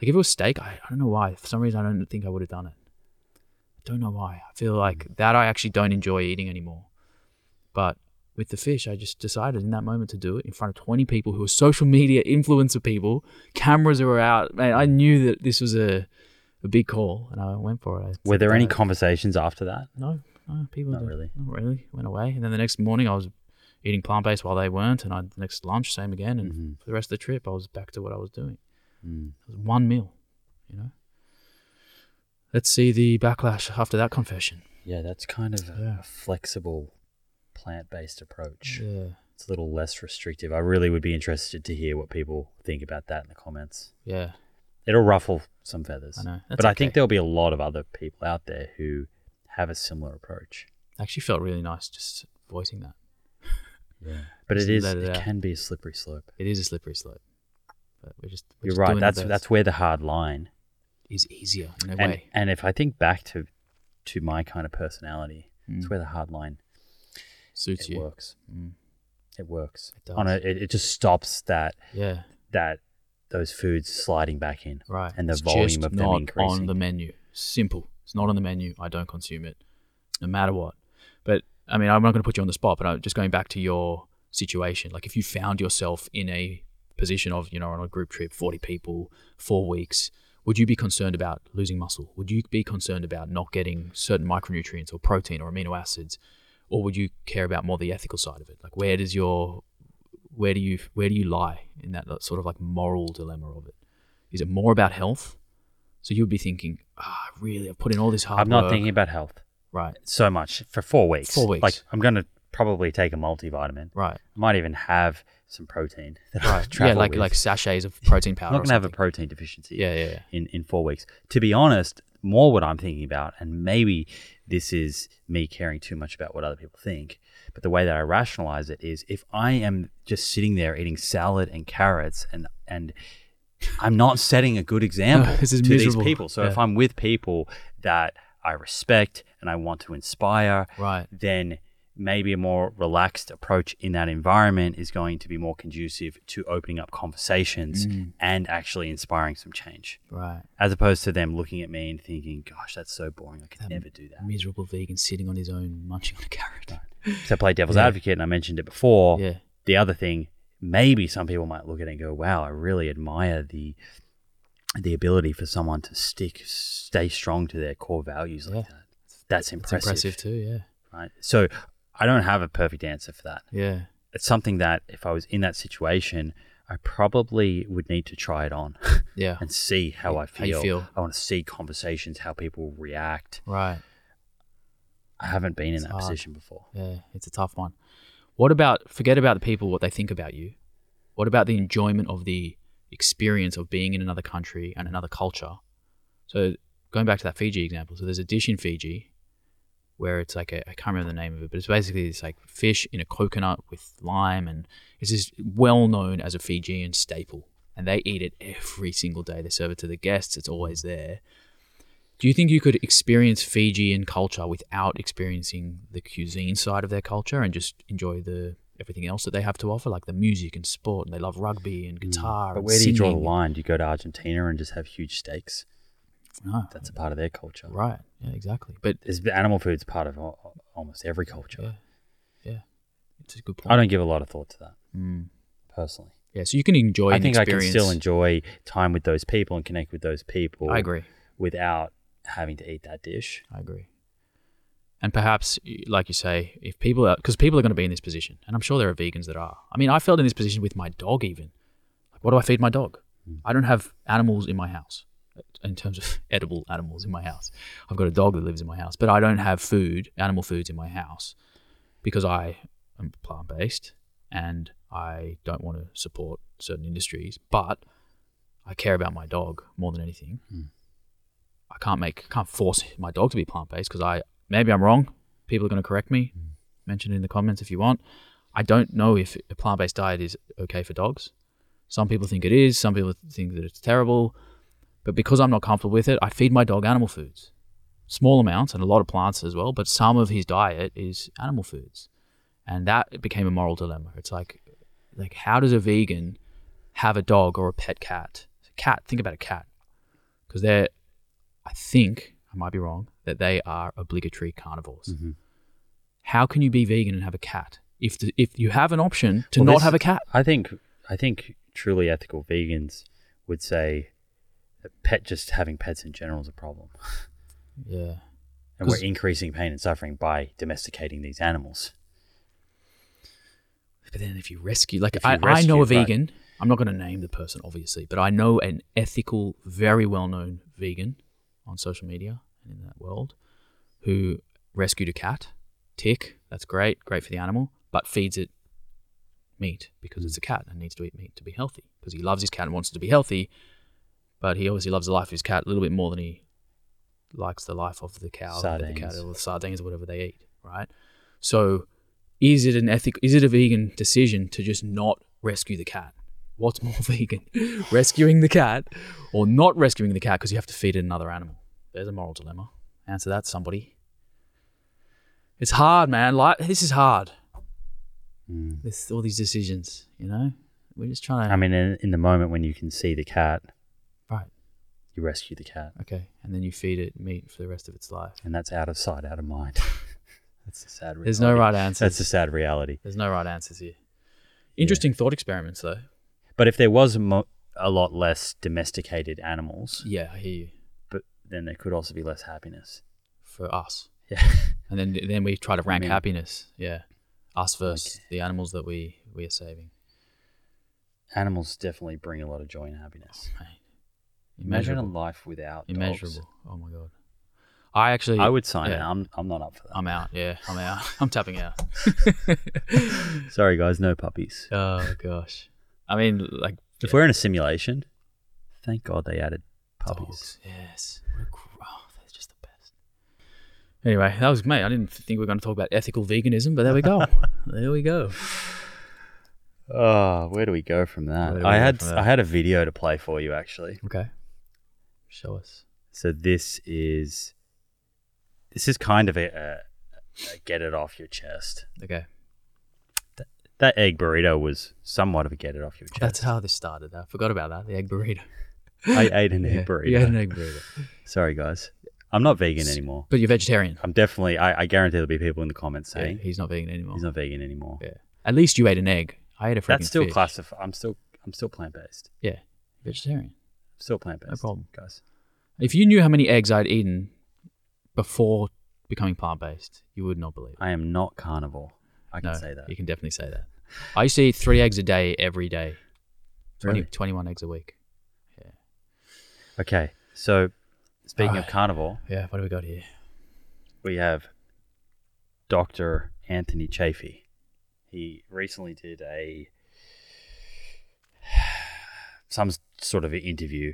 Like if it was steak, I don't know why. For some reason, I don't think I would have done it. I don't know why. I feel like that I actually don't enjoy eating anymore. But with the fish, I just decided in that moment to do it in front of 20 people who are social media influencer people. Cameras were out. Man, I knew that this was a big call, and I went for it. Were there any conversations after that? No, people not really. Not really. Went away. And then the next morning, I was eating plant-based while they weren't, and the next lunch, same again. And for the rest of the trip, I was back to what I was doing. It was one meal, Let's see the backlash after that confession. Yeah, that's kind of a flexible plant-based approach. Yeah. It's a little less restrictive. I really would be interested to hear what people think about that in the comments. Yeah. It'll ruffle some feathers. I know. But okay. I think there'll be a lot of other people out there who have a similar approach. Actually felt really nice just voicing that. Yeah. But it can be a slippery slope. It is a slippery slope. But we're just right. That's where the hard line is easier in a way. And if I think back to my kind of personality, it's where the hard line suits you. Works. It works. It does. It just stops those foods sliding back in. Right. And the volume of them increasing. It's not on the menu. Simple. It's not on the menu. I don't consume it no matter what. But I mean, I'm not going to put you on the spot, but I'm just going back to your situation. Like if you found yourself in a position of, on a group trip, 40 people, 4 weeks, would you be concerned about losing muscle? Would you be concerned about not getting certain micronutrients or protein or amino acids? Or would you care about more the ethical side of it? Like, where do you lie in that sort of like moral dilemma of it? Is it more about health? So you would be thinking, I put in all this hard work. I'm not thinking about health. Right. So much for 4 weeks. 4 weeks. Like, I'm going to probably take a multivitamin. Right. I might even have some protein that I travel with. Like sachets of protein powder. I'm not going to have a protein deficiency in 4 weeks. To be honest, more what I'm thinking about, and maybe this is me caring too much about what other people think, but the way that I rationalize it is, if I am just sitting there eating salad and carrots and I'm not setting a good example to miserable. These people. So if I'm with people that I respect and I want to inspire, then maybe a more relaxed approach in that environment is going to be more conducive to opening up conversations and actually inspiring some change. Right. As opposed to them looking at me and thinking, gosh, that's so boring. I could never do that. Miserable vegan sitting on his own, munching on a carrot. Right. So I play devil's advocate, and I mentioned it before. Yeah. The other thing, maybe some people might look at it and go, wow, I really admire the ability for someone to stay strong to their core values like that. That's impressive. It's impressive too, Right. So I don't have a perfect answer for that. Yeah. It's something that if I was in that situation, I probably would need to try it on and see how I feel. How you feel. I want to see conversations, how people react. Right. I haven't been in that position before. Yeah, it's a tough one. What about, forget about the people, what they think about you. What about the enjoyment of the experience of being in another country and another culture? So going back to that Fiji example, so there's a dish in Fiji where it's like I can't remember the name of it, but it's basically it's like fish in a coconut with lime, and it's just well known as a Fijian staple, and they eat it every single day. They serve it to the guests. It's always there. Do you think you could experience Fijian culture without experiencing the cuisine side of their culture and just enjoy the everything else that they have to offer, like the music and sport, and they love rugby and guitar and But where do you draw the line? Do you go to Argentina and just have huge steaks? No. That's a part of their culture. Right. Yeah, exactly. But animal food's part of almost every culture. Yeah. It's a good point. I don't give a lot of thought to that personally. Yeah, so you can enjoy an experience. I think I can still enjoy time with those people and connect with those people. I agree. Without having to eat that dish. I agree. And perhaps, like you say, if people are, because people are going to be in this position, and I'm sure there are vegans that are. I mean, I felt in this position with my dog even. Like, what do I feed my dog? I don't have animals in my house. In terms of edible animals in my house. I've got a dog that lives in my house, but I don't have animal foods in my house because I am plant-based and I don't want to support certain industries, but I care about my dog more than anything. I can't force my dog to be plant-based because maybe I'm wrong. People are going to correct me. Mention it in the comments if you want. I don't know if a plant-based diet is okay for dogs. Some people think it is. Some people think that it's terrible. But because I'm not comfortable with it, I feed my dog animal foods. Small amounts and a lot of plants as well, but some of his diet is animal foods. And that became a moral dilemma. It's like how does a vegan have a dog or a pet cat? Think about a cat. Because I think, I might be wrong, that they are obligatory carnivores. Mm-hmm. How can you be vegan and have a cat? If you have an option to not have a cat. I think truly ethical vegans would say, just having pets in general is a problem. Yeah. And we're increasing pain and suffering by domesticating these animals. But then if you rescue, I know a vegan, I'm not going to name the person obviously, but I know an ethical, very well-known vegan on social media and in that world who rescued a cat, tick, that's great for the animal, but feeds it meat because it's a cat and needs to eat meat to be healthy because he loves his cat and wants it to be healthy. But he obviously loves the life of his cat a little bit more than he likes the life of the cow, sardines. The cat, or the sardines, or whatever they eat, right? So, is it a vegan decision to just not rescue the cat? What's more vegan, rescuing the cat or not rescuing the cat because you have to feed it another animal? There's a moral dilemma. Answer that, somebody. It's hard, man. This is hard. With all these decisions, you know, we're just trying to. I mean, in the moment when you can see the cat. You rescue the cat. Okay. And then you feed it meat for the rest of its life. And that's out of sight, out of mind. That's a sad reality. There's no right answers. That's a sad reality. There's no right answers here. Interesting thought experiments, though. But if there was a lot less domesticated animals. Yeah, I hear you. But then there could also be less happiness. For us. Yeah. And then we try to rank happiness. Yeah. Us versus the animals that we are saving. Animals definitely bring a lot of joy and happiness. Oh, mate. Imagine a life without dogs. Immeasurable. Oh, my God. I would sign out. I'm not up for that. I'm out. Yeah, I'm out. I'm tapping out. Sorry, guys. No puppies. Oh, gosh. I mean, like... If we're in a simulation, thank God they added puppies. Dogs, yes. Oh, they're just the best. Anyway, that was me. I didn't think we were going to talk about ethical veganism, but there we go. There we go. Oh, where do we go from that? I had a video to play for you, actually. Okay. Show us. So this is kind of a get it off your chest. Okay. That egg burrito was somewhat of a get it off your chest. That's how this started. I forgot about that, the egg burrito. I ate an egg burrito. You ate an egg burrito. Sorry, guys. I'm not vegan anymore. But you're vegetarian. I'm definitely, I guarantee there'll be people in the comments saying. He's not vegan anymore. He's not vegan anymore. Yeah. At least you ate an egg. I ate a freaking fish. That's still classified. I'm still plant-based. Yeah. Vegetarian. Still plant-based. No problem. Guys. If you knew how many eggs I'd eaten before becoming plant-based, you would not believe it. I am not carnivore. I can say that. You can definitely say that. I used to eat 3 eggs a day every day. 21 eggs a week. Yeah. Okay. So, speaking of carnivore. Yeah, what do we got here? We have Dr. Anthony Chaffee. He recently did some sort of interview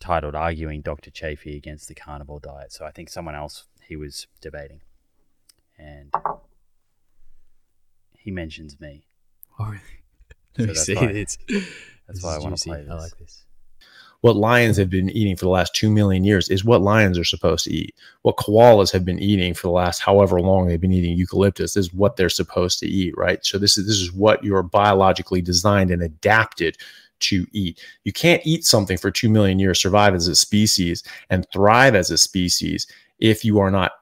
titled "Arguing Dr. Chaffee Against the Carnivore Diet." So I think someone else he was debating, and he mentions me. Oh, really? Let me see. That's why I want to play this. I like this. What lions have been eating for the last 2 million years is what lions are supposed to eat. What koalas have been eating for the last however long they've been eating eucalyptus is what they're supposed to eat, right? So this is what you're biologically designed and adapted to eat. You can't eat something for 2 million years, survive as a species, and thrive as a species if you are not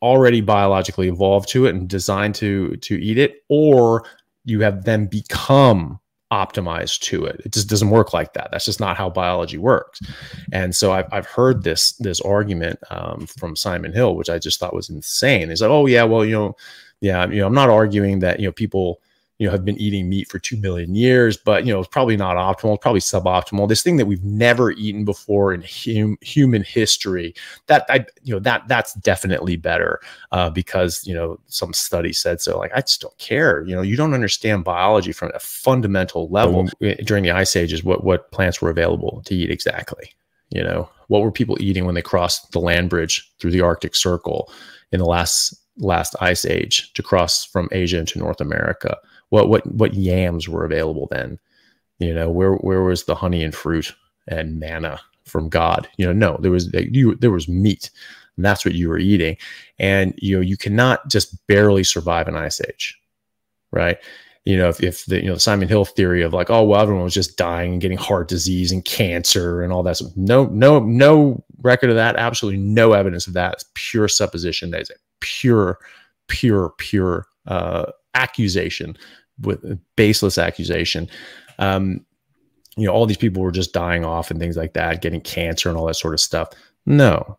already biologically evolved to it and designed to eat it, or you have then become optimized to it. It just doesn't work like that. That's just not how biology works. And so I've heard this argument from Simon Hill, which I just thought was insane. He's like, oh yeah, well, I'm not arguing that, people, have been eating meat for 2 million years, but it's probably not optimal. It's probably suboptimal. This thing that we've never eaten before in human history, that's definitely better because some study said so. Like, I just don't care. You don't understand biology from a fundamental level. During the ice ages, what plants were available to eat exactly? What were people eating when they crossed the land bridge through the Arctic Circle in the last ice age to cross from Asia into North America? What yams were available then? Where was the honey and fruit and manna from God? No, there was meat, and that's what you were eating. And you cannot just barely survive an ice age, right? If the Simon Hill theory of like, oh well, everyone was just dying and getting heart disease and cancer and all that stuff. No record of that. Absolutely no evidence of that. It's pure supposition. That is a pure accusation, with baseless accusation. All these people were just dying off and things like that, getting cancer and all that sort of stuff. No,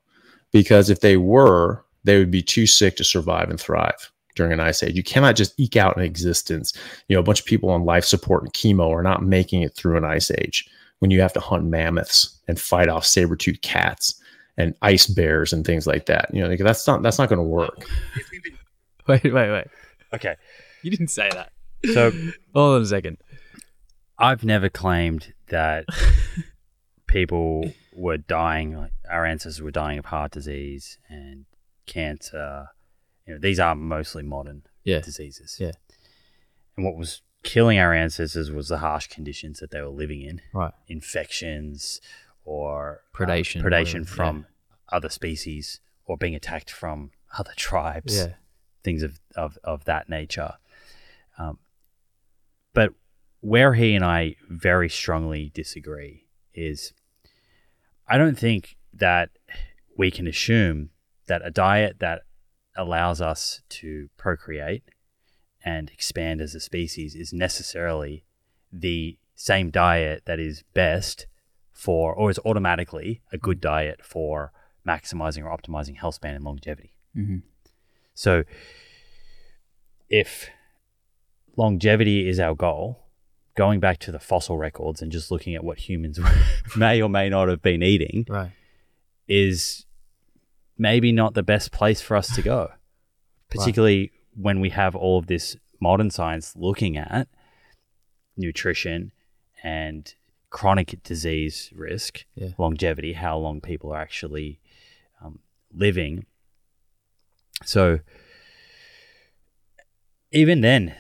because if they were, they would be too sick to survive and thrive during an ice age. You cannot just eke out an existence. A bunch of people on life support and chemo are not making it through an ice age when you have to hunt mammoths and fight off saber-toothed cats and ice bears and things like that. That's not going to work. Wait. Okay. You didn't say that. So hold on a second. I've never claimed that people were dying, like our ancestors were dying of heart disease and cancer. These are mostly modern diseases. Yeah. And what was killing our ancestors was the harsh conditions that they were living in. Right. Infections or predation from other species, or being attacked from other tribes. Yeah. Things of that nature. But where he and I very strongly disagree is I don't think that we can assume that a diet that allows us to procreate and expand as a species is necessarily the same diet that is best for, or is automatically a good diet for maximizing or optimizing health span and longevity. Mm-hmm. So if longevity is our goal, going back to the fossil records and just looking at what humans may or may not have been eating is maybe not the best place for us to go, particularly when we have all of this modern science looking at nutrition and chronic disease risk, longevity, how long people are actually living. So even then,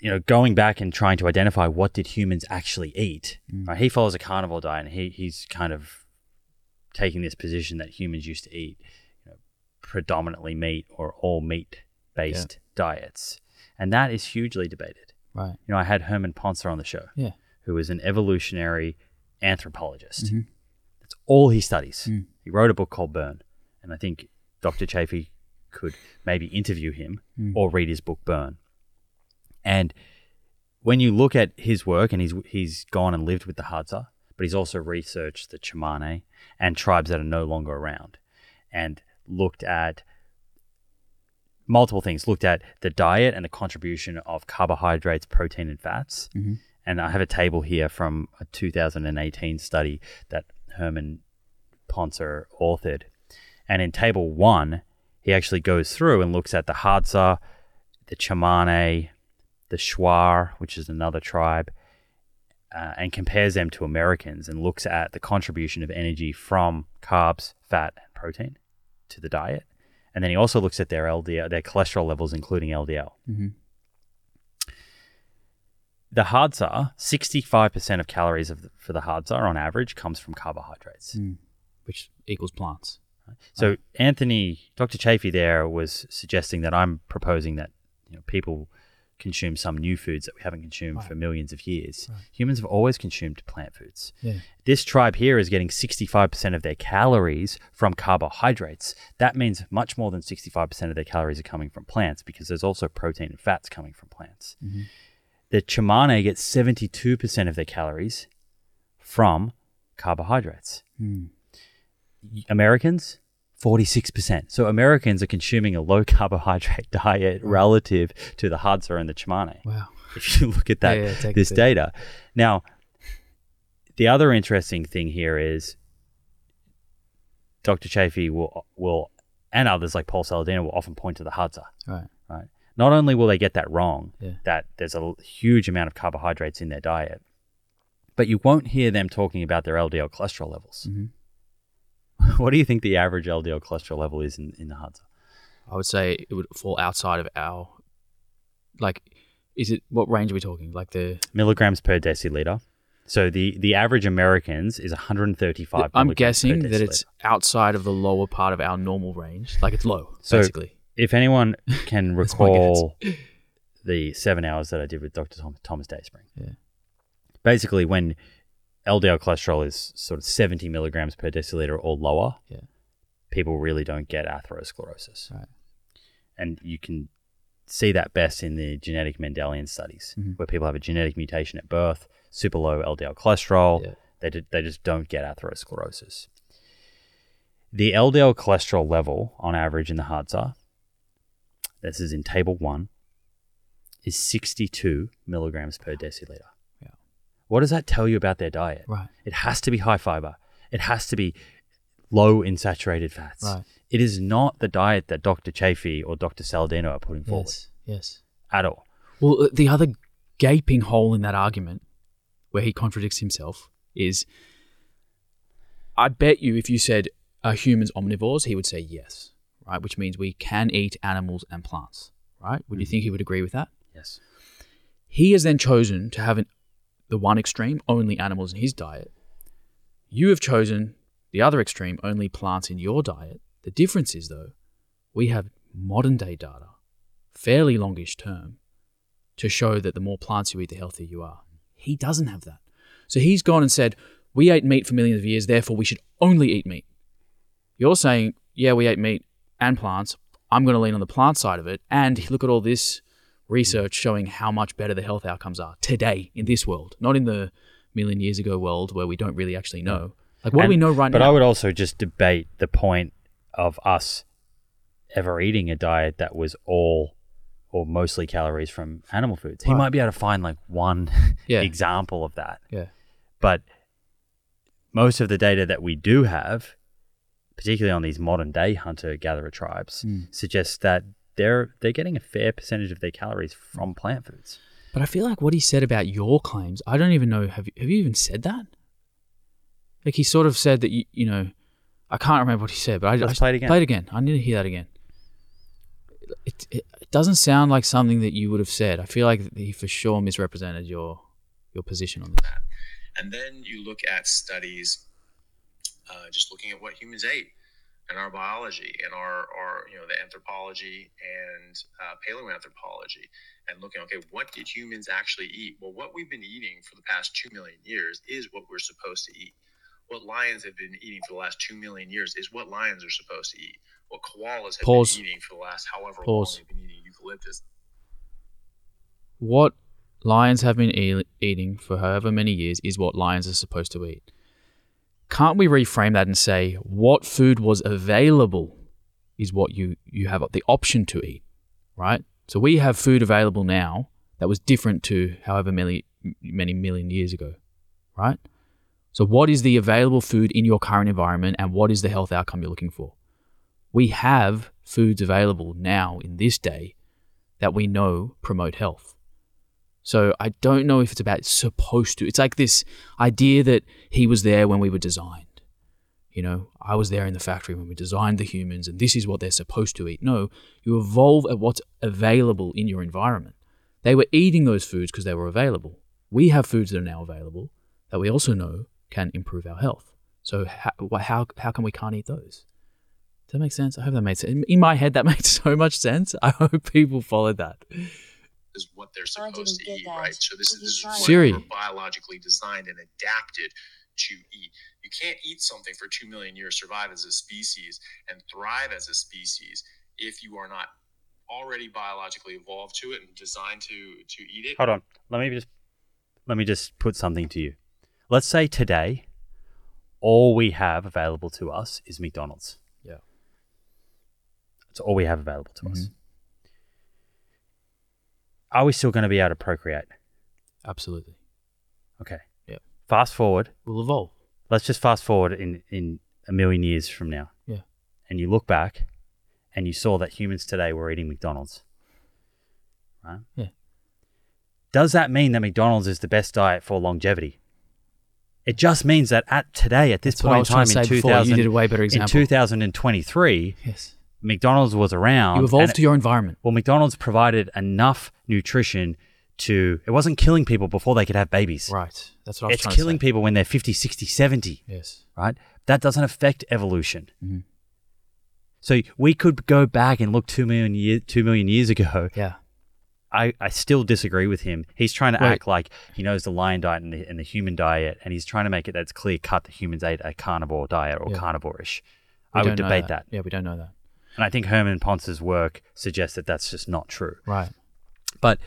you know, going back and trying to identify what did humans actually eat, right? He follows a carnivore diet, and he's kind of taking this position that humans used to eat, you know, predominantly meat or all meat-based diets. And that is hugely debated. Right. You know, I had Herman Pontzer on the show, who is an evolutionary anthropologist. That's all he studies. He wrote a book called Burn, and I think Dr. Chaffee could maybe interview him or read his book Burn. And when you look at his work, and he's gone and lived with the Hadza, but he's also researched the Chimane and tribes that are no longer around, and looked at multiple things, looked at the diet and the contribution of carbohydrates, protein, and fats. And I have a table here from a 2018 study that Herman Pontzer authored. And in table 1, he actually goes through and looks at the Hadza, the Chimane, the Shuar, which is another tribe, and compares them to Americans, and looks at the contribution of energy from carbs, fat, and protein to the diet. And then he also looks at their LDL, their cholesterol levels, including LDL. The Hadza, 65% of calories for the Hadza on average comes from carbohydrates. Which equals plants. So Dr. Chaffee there was suggesting that I'm proposing that, you know, people consume some new foods that we haven't consumed for millions of years. Humans have always consumed plant foods. This tribe here is getting 65% of their calories from carbohydrates. That means much more than 65% of their calories are coming from plants, because there's also protein and fats coming from plants. The Chimane gets 72% of their calories from carbohydrates. Americans, 46%. So Americans are consuming a low carbohydrate diet relative to the Hadza and the Chimane. If you look at that, this data. Now, the other interesting thing here is Dr. Chaffee will and others like Paul Saladino will often point to the Hadza. Right. Not only will they get that wrong, that there's a huge amount of carbohydrates in their diet, but you won't hear them talking about their LDL cholesterol levels. What do you think the average LDL cholesterol level is in the Hadza? I would say it would fall outside of our, like, is it, what range are we talking? Like the... milligrams per deciliter. So the average Americans is 135 I'm guessing that it's outside of the lower part of our normal range. Like it's low, so basically. If anyone can recall the 7 hours that I did with Dr. Thomas Dayspring. Basically when... LDL cholesterol is sort of 70 milligrams per deciliter or lower, people really don't get atherosclerosis. And you can see that best in the genetic Mendelian studies, where people have a genetic mutation at birth, super low LDL cholesterol, they just don't get atherosclerosis. The LDL cholesterol level on average in the Hadza, this is in table 1, is 62 milligrams per deciliter. What does that tell you about their diet? It has to be high fiber. It has to be low in saturated fats. It is not the diet that Dr. Chaffee or Dr. Saladino are putting forward. At all. Well, the other gaping hole in that argument where he contradicts himself is, I bet you if you said, are humans omnivores? He would say yes, right? Which means we can eat animals and plants, right? Would you think he would agree with that? He has then chosen to have the one extreme, only animals in his diet. You have chosen the other extreme, only plants in your diet. The difference is, though, we have modern day data, fairly longish term, to show that the more plants you eat, the healthier you are. He doesn't have that. So he's gone and said, we ate meat for millions of years, therefore we should only eat meat. You're saying, yeah, we ate meat and plants. I'm going to lean on the plant side of it. And look at all this research showing how much better the health outcomes are today in this world, not in the million years ago world where we don't really actually know. Like what do we know right now? But I would also just debate the point of us ever eating a diet that was all or mostly calories from animal foods. He might be able to find like one example of that. But most of the data that we do have, particularly on these modern day hunter-gatherer tribes, suggests that they're getting a fair percentage of their calories from plant foods. But I feel like what he said about your claims, I don't even know, have you even said that? Like, he sort of said that, you know, I can't remember what he said, but Let's play it again. I need to hear that again. It doesn't sound like something that you would have said. I feel like he for sure misrepresented your position on this. And then you look at studies, just looking at what humans ate and our biology and our you know, the anthropology and paleoanthropology, and looking, okay, what did humans actually eat? Well, what we've been eating for the past 2 million years is what we're supposed to eat. What lions have been eating for the last 2 million years is what lions are supposed to eat. What koalas have been eating for the last however long they've been eating eucalyptus. What lions have been eating for however many years is what lions are supposed to eat. Can't we reframe that and say what food was available is what you have the option to eat, right? So we have food available now that was different to however many million years ago, right? So what is the available food in your current environment and what is the health outcome you're looking for? We have foods available now in this day that we know promote health. So I don't know if it's about supposed to. It's like this idea that he was there when we were designed. You know, I was there in the factory when we designed the humans and this is what they're supposed to eat. No, you evolve at what's available in your environment. They were eating those foods because they were available. We have foods that are now available that we also know can improve our health. So how come we can't eat those? Does that make sense? I hope that made sense. In my head, that makes so much sense. I hope people followed that. Is what they're supposed to eat, right? So this is what we're biologically designed and adapted to eat. You can't eat something for 2 million years, survive as a species, and thrive as a species if you are not already biologically evolved to it and designed to eat it. Hold on. Let me just put something to you. Let's say today, all we have available to us is McDonald's. Yeah. That's all we have available to us. Are we still going to be able to procreate? Absolutely. Okay. Yeah. Fast forward. We'll evolve. Let's just fast forward in 1 million years from now. Yeah. And you look back and you saw that humans today were eating McDonald's. Right? Yeah. Does that mean that McDonald's is the best diet for longevity? It just means that at this point in time, in 2023, yes, McDonald's was around. You evolved to your environment. Well, McDonald's provided enough nutrition to... It wasn't killing people before they could have babies. Right. That's what I was trying to say. It's killing people when they're 50, 60, 70. Yes. Right? That doesn't affect evolution. Mm-hmm. So we could go back and look 2 million years ago. Yeah. I still disagree with him. He's trying to act like he knows the lion diet and the human diet, and he's trying to make it that's clear cut that humans ate a carnivore diet or carnivore-ish. I would debate that. Yeah, we don't know that. And I think Herman Pontzer's work suggests that that's just not true. Right. But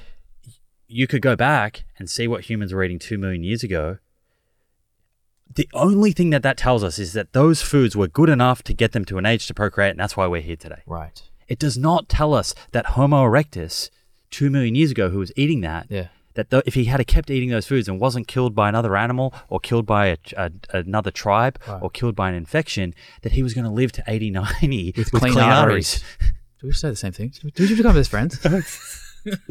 you could go back and see what humans were eating 2 million years ago. The only thing that tells us is that those foods were good enough to get them to an age to procreate, and that's why we're here today. Right. It does not tell us that Homo erectus 2 million years ago who was eating that, if he had kept eating those foods and wasn't killed by another animal or killed by another tribe or killed by an infection, that he was going to live to 80, 90 with clean arteries. Do we say the same thing? Did you become best friends? Mate,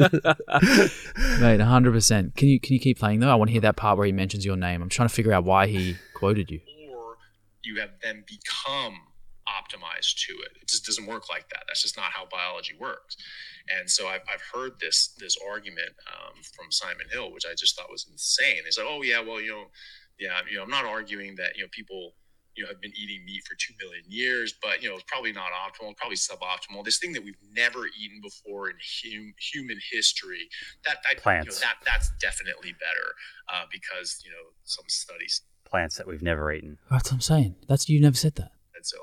100%. Can you keep playing though? I want to hear that part where he mentions your name. I'm trying to figure out why he quoted you. Or you have then become optimized to it. It just doesn't work like that. That's just not how biology works. And so I've heard this argument from Simon Hill, which I just thought was insane. He's like, I'm not arguing that people have been eating meat for 2 million years, but it's probably not optimal, probably suboptimal. This thing that we've never eaten before in human history, that's definitely better because some studies plants that we've never eaten. That's what I'm saying. That's you never said that. And so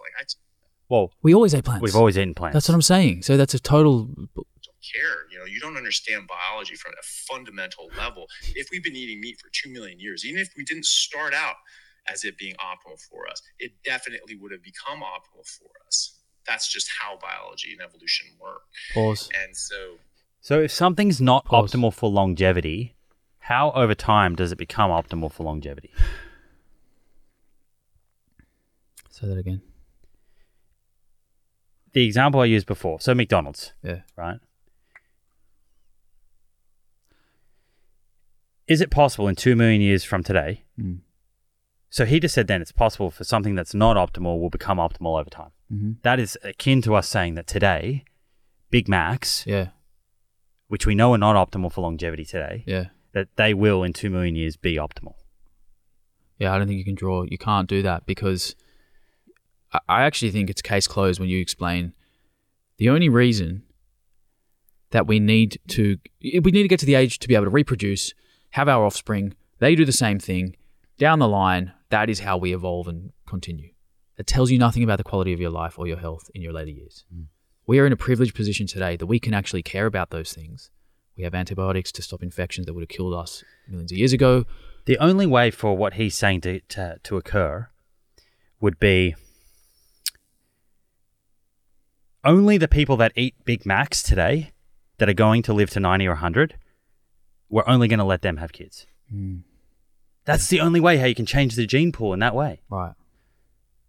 we always ate plants. We've always eaten plants. That's what I'm saying. So that's a total... Don't care. You don't understand biology from a fundamental level. If we've been eating meat for 2 million years, even if we didn't start out as it being optimal for us, it definitely would have become optimal for us. That's just how biology and evolution work. Pause. And so if something's not optimal for longevity, how over time does it become optimal for longevity? Say that again. the example I used before. So McDonald's. Yeah. Right? Is it possible in 2 million years from today? Mm. So he just said then it's possible for something that's not optimal will become optimal over time. Mm-hmm. That is akin to us saying that today, Big Macs, yeah, which we know are not optimal for longevity today, yeah, that they will in 2 million years be optimal. Yeah, I don't think you can draw. You can't do that because I actually think it's case closed when you explain the only reason that we need to get to the age to be able to reproduce, have our offspring, they do the same thing down the line. That is how we evolve and continue. It tells you nothing about the quality of your life or your health in your later years. Mm. We are in a privileged position today that we can actually care about those things. We have antibiotics to stop infections that would have killed us millions of years ago. The only way for what he's saying to occur would be only the people that eat Big Macs today that are going to live to 90 or 100, we're only going to let them have kids. Mm. That's the only way how you can change the gene pool in that way. Right.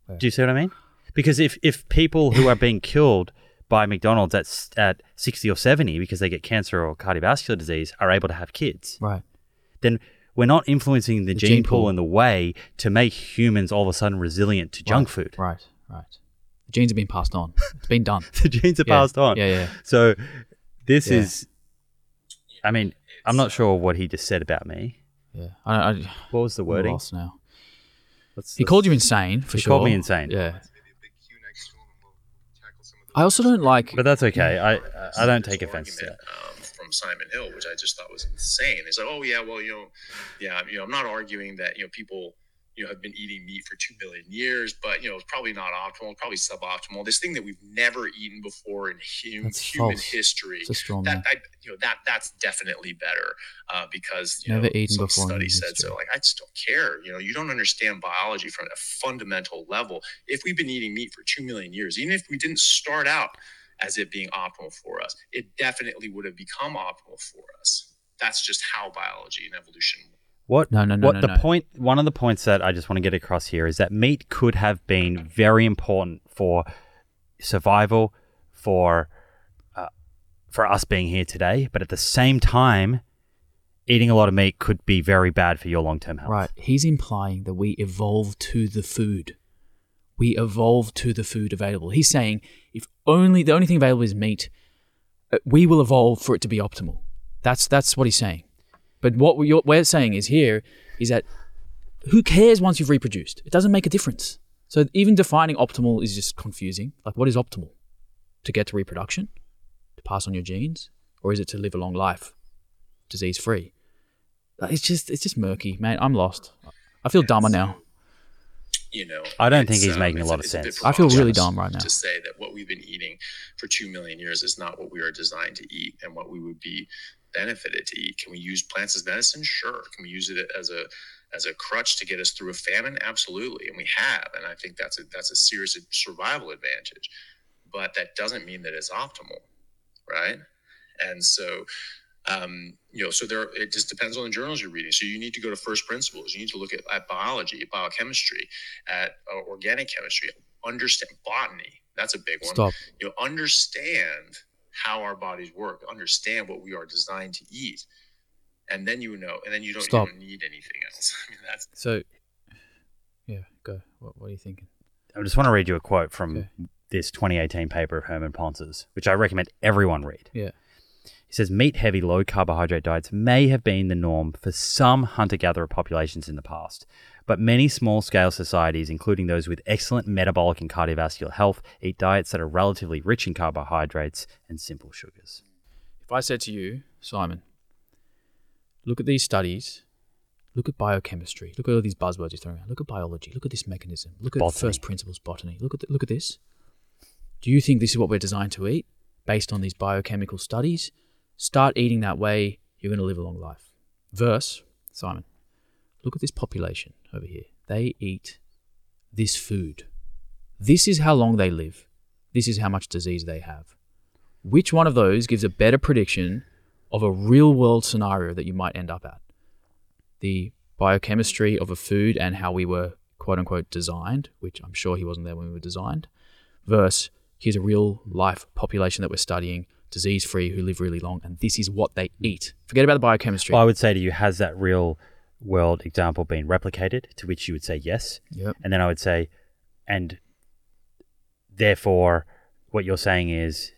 Yeah. Do you see what I mean? Because if people who are being killed by McDonald's at 60 or 70 because they get cancer or cardiovascular disease are able to have kids, right, then we're not influencing the gene pool in the way to make humans all of a sudden resilient to junk food. Right. The genes have been passed on. It's been done. The genes are passed on. Yeah. So this is, I mean, I'm not sure what he just said about me. Yeah. What was the wording? I'm lost now. He called you insane, for sure. He called me insane. Yeah. I also don't like... But that's okay. I don't take offense to that. From Simon Hill, which I just thought was insane. He's like, I'm not arguing that, people, have been eating meat for 2 million years, but, it's probably not optimal, probably suboptimal. This thing that we've never eaten before in human history, that's definitely better because, some study said so. Like, I just don't care. You don't understand biology from a fundamental level. If we've been eating meat for 2 million years, even if we didn't start out as it being optimal for us, it definitely would have become optimal for us. That's just how biology and evolution works. One of the points that I just want to get across here is that meat could have been very important for survival, for us being here today, but at the same time, eating a lot of meat could be very bad for your long-term health. Right. He's implying that we evolve to the food. We evolve to the food available. He's saying if only the only thing available is meat, we will evolve for it to be optimal. That's what he's saying. But what we're saying is here is that who cares once you've reproduced? It doesn't make a difference. So even defining optimal is just confusing. Like, what is optimal? To get to reproduction? To pass on your genes? Or is it to live a long life, disease-free? Like, it's just murky, man. I'm lost. I feel dumber now. I don't think he's making a lot of sense. I feel really dumb right now. To say that what we've been eating for 2 million years is not what we are designed to eat and what we would be benefited to eat. Can we use plants as medicine? Sure. Can we use it as a crutch to get us through a famine? Absolutely. And we have. And I think that's a serious survival advantage. But that doesn't mean that it's optimal, right? And so, it just depends on the journals you're reading. So you need to go to first principles. You need to look at biology, biochemistry, at organic chemistry, understand botany. That's a big one. Stop. Understand how our bodies work, understand what we are designed to eat, and then you don't even need anything else. I mean, that's so. Yeah, go. What are you thinking? I just want to read you a quote from this 2018 paper of Herman Pontzer's, which I recommend everyone read. Yeah, he says meat-heavy, low-carbohydrate diets may have been the norm for some hunter-gatherer populations in the past, but many small-scale societies, including those with excellent metabolic and cardiovascular health, eat diets that are relatively rich in carbohydrates and simple sugars. If I said to you, Simon, look at these studies, look at biochemistry, look at all these buzzwords you're throwing around, look at biology, look at this mechanism, look at first principles botany, look at this. Do you think this is what we're designed to eat based on these biochemical studies? Start eating that way, you're going to live a long life. Verse, Simon, look at this population over here. They eat this food. This is how long they live. This is how much disease they have. Which one of those gives a better prediction of a real world scenario that you might end up at? The biochemistry of a food and how we were, quote unquote, designed, which I'm sure he wasn't there when we were designed, versus here's a real life population that we're studying, disease free, who live really long, and this is what they eat. Forget about the biochemistry. Well, I would say to you, has that real world example been replicated? To which you would say yes. Yep. And then I would say, and therefore what you're saying is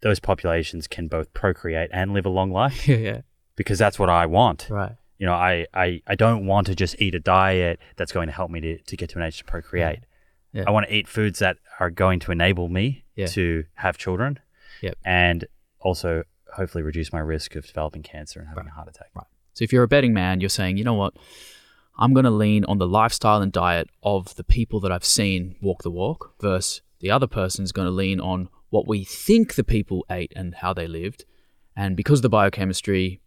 those populations can both procreate and live a long life. Yeah. Because that's what I want. Right. You know, I don't want to just eat a diet that's going to help me to get to an age to procreate. Yeah. I want to eat foods that are going to enable me to have children and also hopefully reduce my risk of developing cancer and having a heart attack. Right. So if you're a betting man, you're saying, you know what, I'm going to lean on the lifestyle and diet of the people that I've seen walk the walk versus the other person's going to lean on what we think the people ate and how they lived. And because of the biochemistry,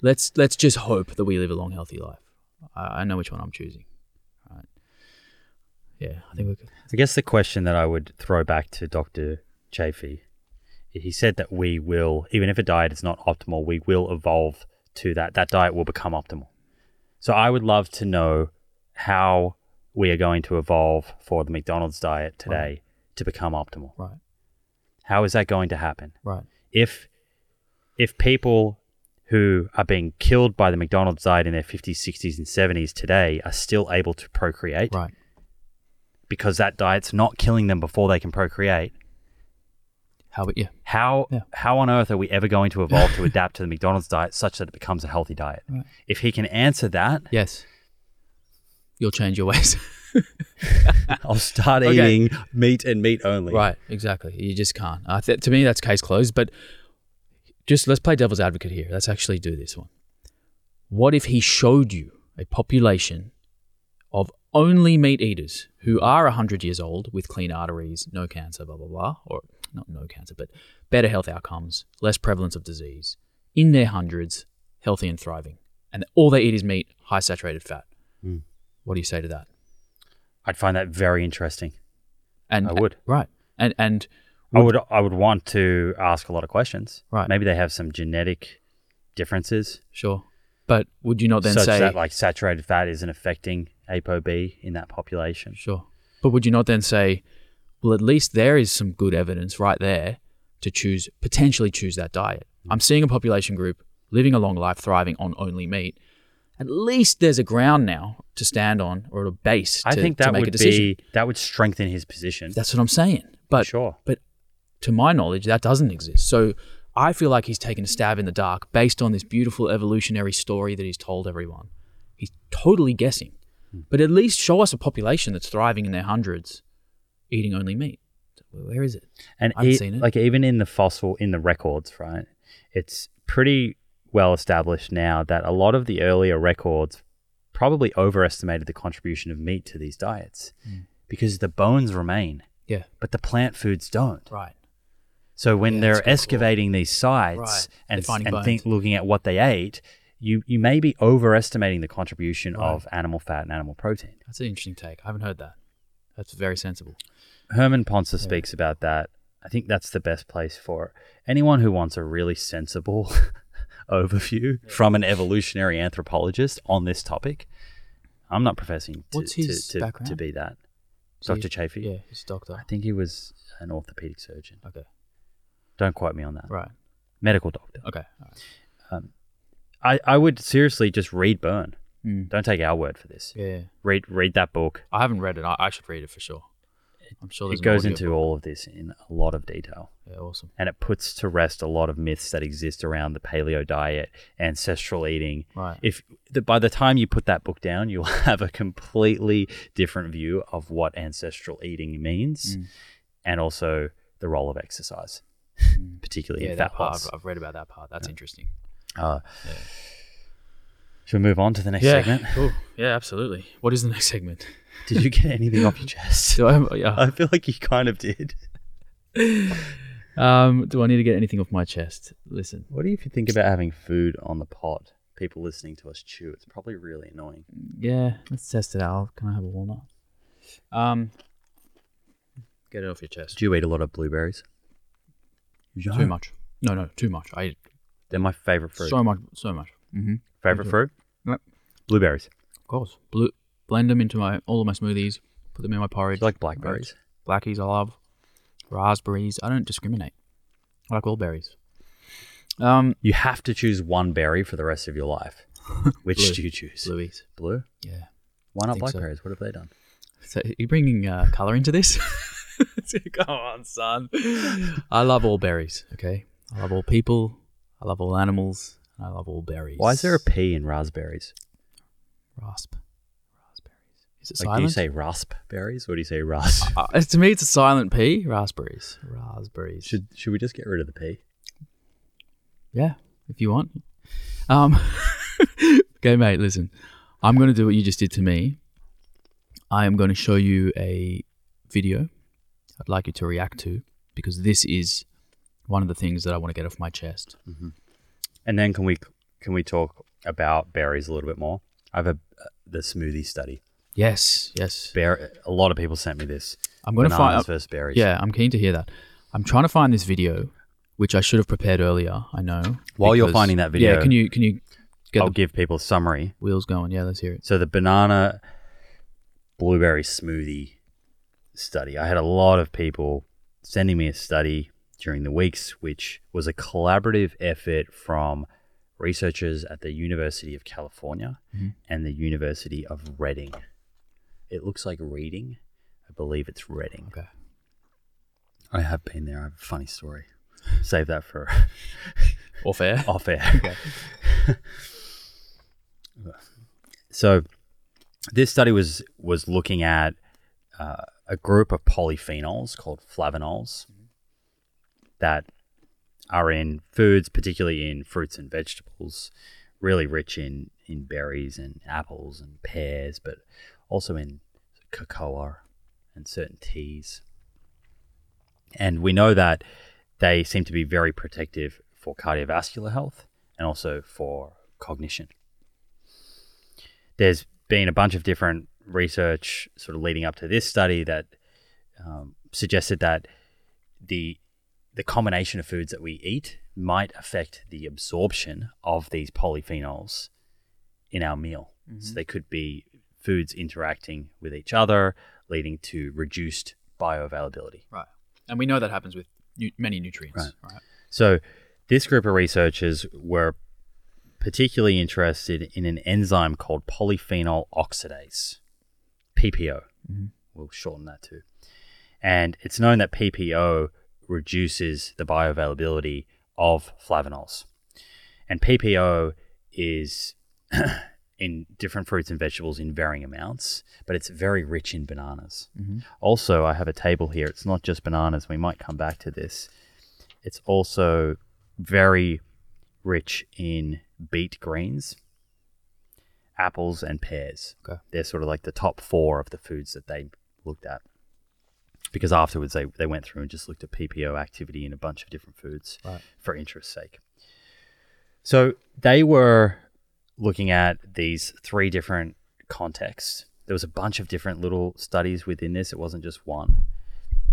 let's just hope that we live a long, healthy life. I know which one I'm choosing. Right. Yeah, I think we're good. I guess the question that I would throw back to Dr. Chaffee, he said that we will, even if a diet is not optimal, we will evolve to that. That diet will become optimal. So I would love to know how we are going to evolve for the McDonald's diet today to become optimal. Right. How is that going to happen? Right. If people who are being killed by the McDonald's diet in their 50s, 60s, and 70s today are still able to procreate because that diet's not killing them before they can procreate. How on earth are we ever going to evolve to adapt to the McDonald's diet such that it becomes a healthy diet? Right. If he can answer that... Yes. You'll change your ways. I'll start eating meat and meat only. Right, exactly. You just can't. To me, that's case closed, but... Just let's play devil's advocate here. Let's actually do this one. What if he showed you a population of only meat eaters who are 100 years old with clean arteries, no cancer, blah, blah, blah, or not no cancer, but better health outcomes, less prevalence of disease, in their hundreds, healthy and thriving, and all they eat is meat, high saturated fat. Mm. What do you say to that? I'd find that very interesting. And I would. Right. And I would want to ask a lot of questions. Right. Maybe they have some genetic differences. Sure. But would you not then say that like saturated fat isn't affecting ApoB in that population? Sure. But would you not then say, well, at least there is some good evidence right there to potentially choose that diet. Mm-hmm. I'm seeing a population group living a long life, thriving on only meat. At least there's a ground now to stand on or a base to make a decision. That would strengthen his position. That's what I'm saying. But sure. But to my knowledge, that doesn't exist. So I feel like he's taken a stab in the dark based on this beautiful evolutionary story that he's told everyone. He's totally guessing. Mm. But at least show us a population that's thriving in their hundreds, eating only meat. Where is it? And I haven't seen it. Like even in the records, right? It's pretty well established now that a lot of the earlier records probably overestimated the contribution of meat to these diets because the bones remain. Yeah. But the plant foods don't. Right. So when they're excavating these sites and looking at what they ate, you may be overestimating the contribution of animal fat and animal protein. That's an interesting take. I haven't heard that. That's very sensible. Herman Pontzer speaks about that. I think that's the best place for it. Anyone who wants a really sensible overview from an evolutionary anthropologist on this topic, I'm not professing to be that. So Dr. Chaffee? Yeah, he's a doctor. I think he was an orthopedic surgeon. Okay. Don't quote me on that. Right. Medical doctor. Okay. All right. I would seriously just read Byrne. Mm. Don't take our word for this. Yeah. Read that book. I haven't read it. I should read it for sure. I'm sure there's it goes into all of this in a lot of detail. Yeah, awesome. And it puts to rest a lot of myths that exist around the paleo diet, ancestral eating. Right. By the time you put that book down, you'll have a completely different view of what ancestral eating means and also the role of exercise, particularly in fat loss. I've read about that part. That's interesting. Should we move on to the next segment? Cool. Yeah, absolutely. What is the next segment? Did you get anything off your chest? I feel like you kind of did. Do I need to get anything off my chest? Listen. What do you think about having food on the pod? People listening to us chew. It's probably really annoying. Yeah, let's test it out. Can I have a walnut? Get it off your chest. Do you eat a lot of blueberries? Yeah. Too much. No, too much. They're my favorite fruit. So much. Mm-hmm. Favorite fruit? Yep. Blueberries. Of course. Blend them into all of my smoothies. Put them in my porridge. You like blackberries? Blackies, I love. raspberries. I don't discriminate. I like all berries. You have to choose one berry for the rest of your life. Which blue. Do you choose? Blueies. Blue? Yeah. Why not blackberries? So. What have they done? So, are you bringing colour into this? Come on, son. I love all berries, okay? I love all people. I love all animals. I love all berries. Why is there a P in raspberries? Rasp. Raspberries. Is it like, silent? Do you say raspberries or do you say rasp? To me, it's a silent P. Raspberries. Raspberries. Should we just get rid of the P? Yeah, if you want. Okay, mate, listen. I'm going to do what you just did to me. I am going to show you a video I'd like you to react to, because this is one of the things that I want to get off my chest. Mm-hmm. And then can we talk about berries a little bit more? I have the smoothie study. Yes. A lot of people sent me this. I'm going to find bananas versus berries. Yeah, I'm keen to hear that. I'm trying to find this video, which I should have prepared earlier. I know. While you're finding that video, yeah, can you? I'll give people a summary. Wheels going. Yeah, let's hear it. So the banana blueberry smoothie study. I had a lot of people sending me a study during the weeks, which was a collaborative effort from researchers at the University of California and the University of Reading. It looks like Reading. I believe it's Reading. Okay. I have been there. I have a funny story. Save that for... off air? Off air. Okay. So this study was looking at a group of polyphenols called Flavan-3-ols that are in foods, particularly in fruits and vegetables, really rich in berries and apples and pears, but also in cocoa and certain teas. And we know that they seem to be very protective for cardiovascular health and also for cognition. There's been a bunch of different research sort of leading up to this study that suggested that the combination of foods that we eat might affect the absorption of these polyphenols in our meal. Mm-hmm. So they could be foods interacting with each other, leading to reduced bioavailability. Right. And we know that happens with many nutrients. Right. So this group of researchers were particularly interested in an enzyme called polyphenol oxidase, PPO. Mm-hmm. We'll shorten that too. And it's known that PPO reduces the bioavailability of flavanols. And PPO is in different fruits and vegetables in varying amounts, but it's very rich in bananas. Mm-hmm. Also, I have a table here. It's not just bananas. We might come back to this. It's also very rich in beet greens, apples, and pears. Okay. They're sort of like the top four of the foods that they looked at, because afterwards they went through and just looked at PPO activity in a bunch of different foods for interest's sake. So they were looking at these three different contexts. There was a bunch of different little studies within this. It wasn't just one.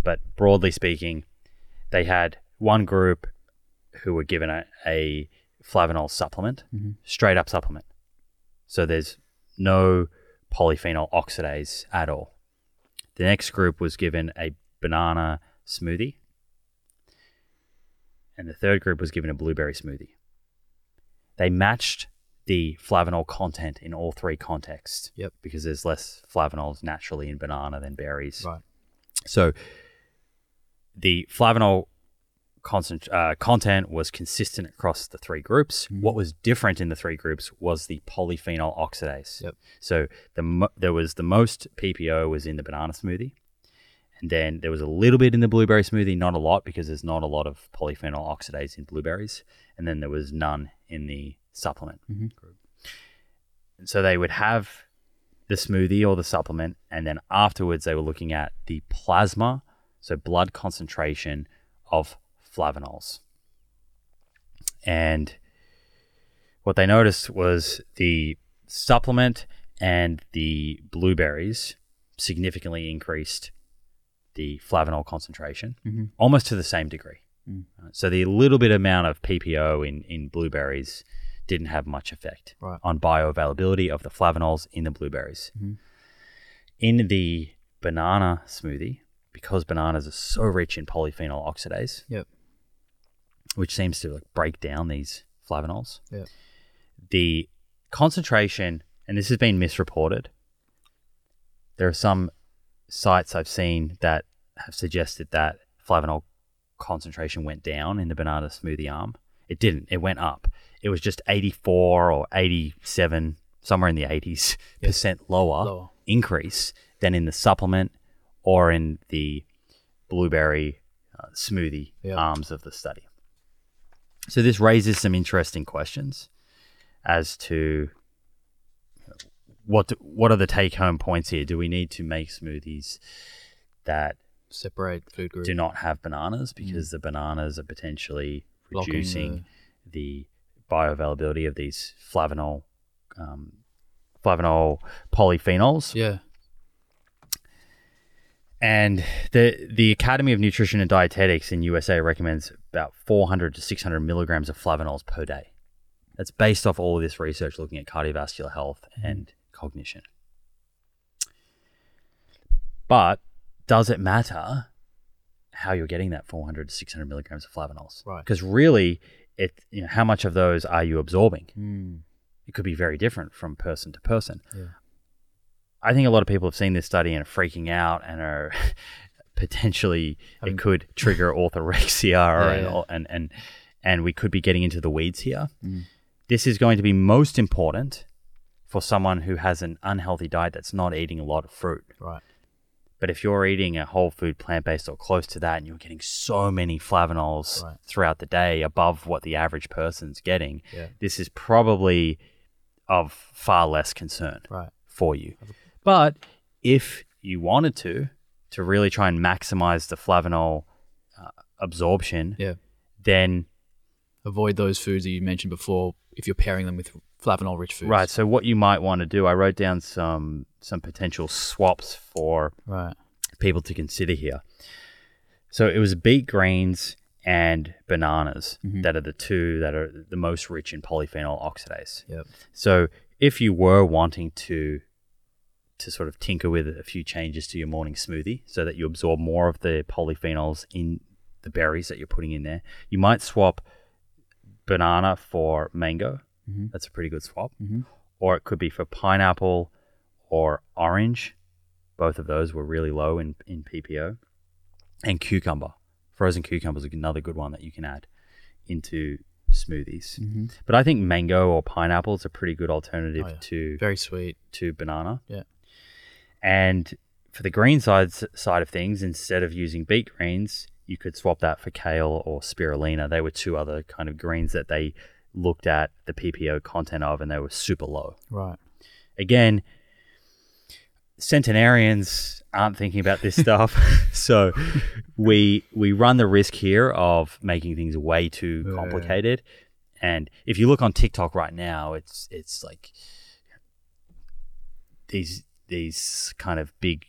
But broadly speaking, they had one group who were given a flavanol supplement, straight up supplement. So there's no polyphenol oxidase at all. The next group was given a banana smoothie. And the third group was given a blueberry smoothie. They matched the flavanol content in all three contexts. Yep. Because there's less flavanols naturally in banana than berries. Right. So the flavanol content was consistent across the three groups. Mm. What was different in the three groups was the polyphenol oxidase. Yep. So there was the most PPO was in the banana smoothie, and then there was a little bit in the blueberry smoothie, not a lot because there's not a lot of polyphenol oxidase in blueberries, and then there was none in the supplement group. And so they would have the smoothie or the supplement, and then afterwards they were looking at the plasma, so blood concentration of flavanols. And what they noticed was the supplement and the blueberries significantly increased the flavanol concentration, almost to the same degree. Mm. So the little bit amount of PPO in blueberries didn't have much effect on bioavailability of the flavanols in the blueberries. In the banana smoothie, because bananas are so rich in polyphenol oxidase, yep, which seems to like break down these flavanols, yep, the concentration, and this has been misreported, there are some sites I've seen that have suggested that flavanol concentration went down in the banana smoothie arm. It didn't. It went up. It was just 84 or 87, somewhere in the 80s, yes, percent lower increase than in the supplement or in the blueberry smoothie, yep, arms of the study. So this raises some interesting questions as to what are the take-home points here? Do we need to make smoothies that separate food groups, do not have bananas, because the bananas are potentially reducing the bioavailability of these flavanol polyphenols? Yeah. And the Academy of Nutrition and Dietetics in USA recommends about 400 to 600 milligrams of flavanols per day. That's based off all of this research looking at cardiovascular health and cognition. But does it matter how you're getting that 400 to 600 milligrams of flavanols? Right. Because really, how much of those are you absorbing? Mm. It could be very different from person to person. Yeah. I think a lot of people have seen this study and are freaking out and are potentially, it could trigger orthorexia, and we could be getting into the weeds here. Mm. This is going to be most important for someone who has an unhealthy diet that's not eating a lot of fruit. Right. But if you're eating a whole food, plant-based or close to that, and you're getting so many flavanols throughout the day above what the average person's getting, this is probably of far less concern for you. But if you wanted to really try and maximize the flavanol absorption, then avoid those foods that you mentioned before if you're pairing them with flavanol-rich foods. Right. So what you might want to do, I wrote down some potential swaps for people to consider here. So it was beet greens and bananas that are the two that are the most rich in polyphenol oxidase. Yep. So if you were wanting to sort of tinker with a few changes to your morning smoothie so that you absorb more of the polyphenols in the berries that you're putting in there, you might swap banana for mango. That's a pretty good swap. Or it could be for pineapple or orange. Both of those were really low in PPO. And cucumber. Frozen cucumbers are another good one that you can add into smoothies. But I think mango or pineapple is a pretty good alternative to very sweet to banana. Yeah. And for the green side of things, instead of using beet greens, you could swap that for kale or spirulina. They were two other kind of greens that they looked at the PPO content of, and they were super low. Right. Again, centenarians aren't thinking about this stuff, so we run the risk here of making things way too complicated. And if you look on TikTok right now, it's like these kind of big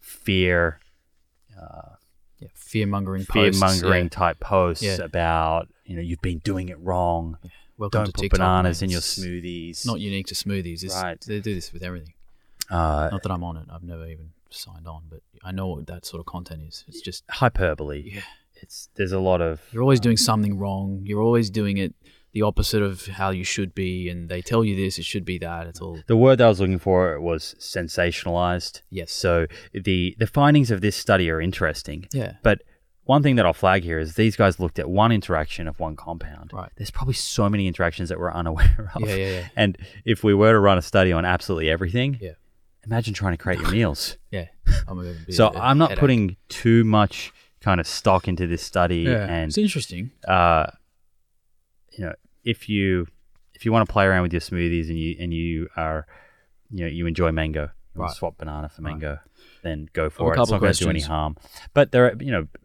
fear-mongering type posts about, you've been doing it wrong. Yeah. Don't put TikTok bananas in your smoothies. It's not unique to smoothies. They do this with everything. Not that I'm on it. I've never even signed on, but I know what that sort of content is. It's just hyperbole. Yeah. There's a lot of... You're always doing something wrong. You're always doing it the opposite of how you should be, and they tell you this, it should be that. It's all... The word that I was looking for was sensationalized. Yes. So the findings of this study are interesting. Yeah. But... one thing that I'll flag here is these guys looked at one interaction of one compound. Right. There's probably so many interactions that we're unaware of. Yeah. And if we were to run a study on absolutely everything, imagine trying to create your meals. Yeah. I'm not putting too much kind of stock into this study. Yeah. And it's interesting. If you want to play around with your smoothies and you you enjoy mango, swap banana for mango. Right. Then go for it. It's not going to do any harm. But there are,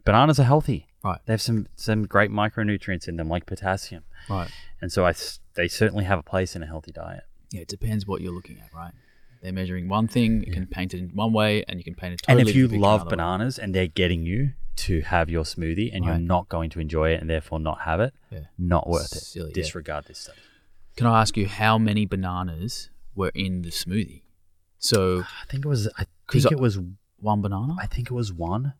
bananas are healthy. Right. They have some great micronutrients in them, like potassium. Right. And so they certainly have a place in a healthy diet. Yeah, it depends what you're looking at, right? They're measuring one thing. You can paint it in one way, and you can paint it totally. And if you love bananas and they're getting you to have your smoothie and you're not going to enjoy it and therefore not have it, not worth it. Disregard this stuff. Can I ask you how many bananas were in the smoothie? So I think it was one banana. I think it was one.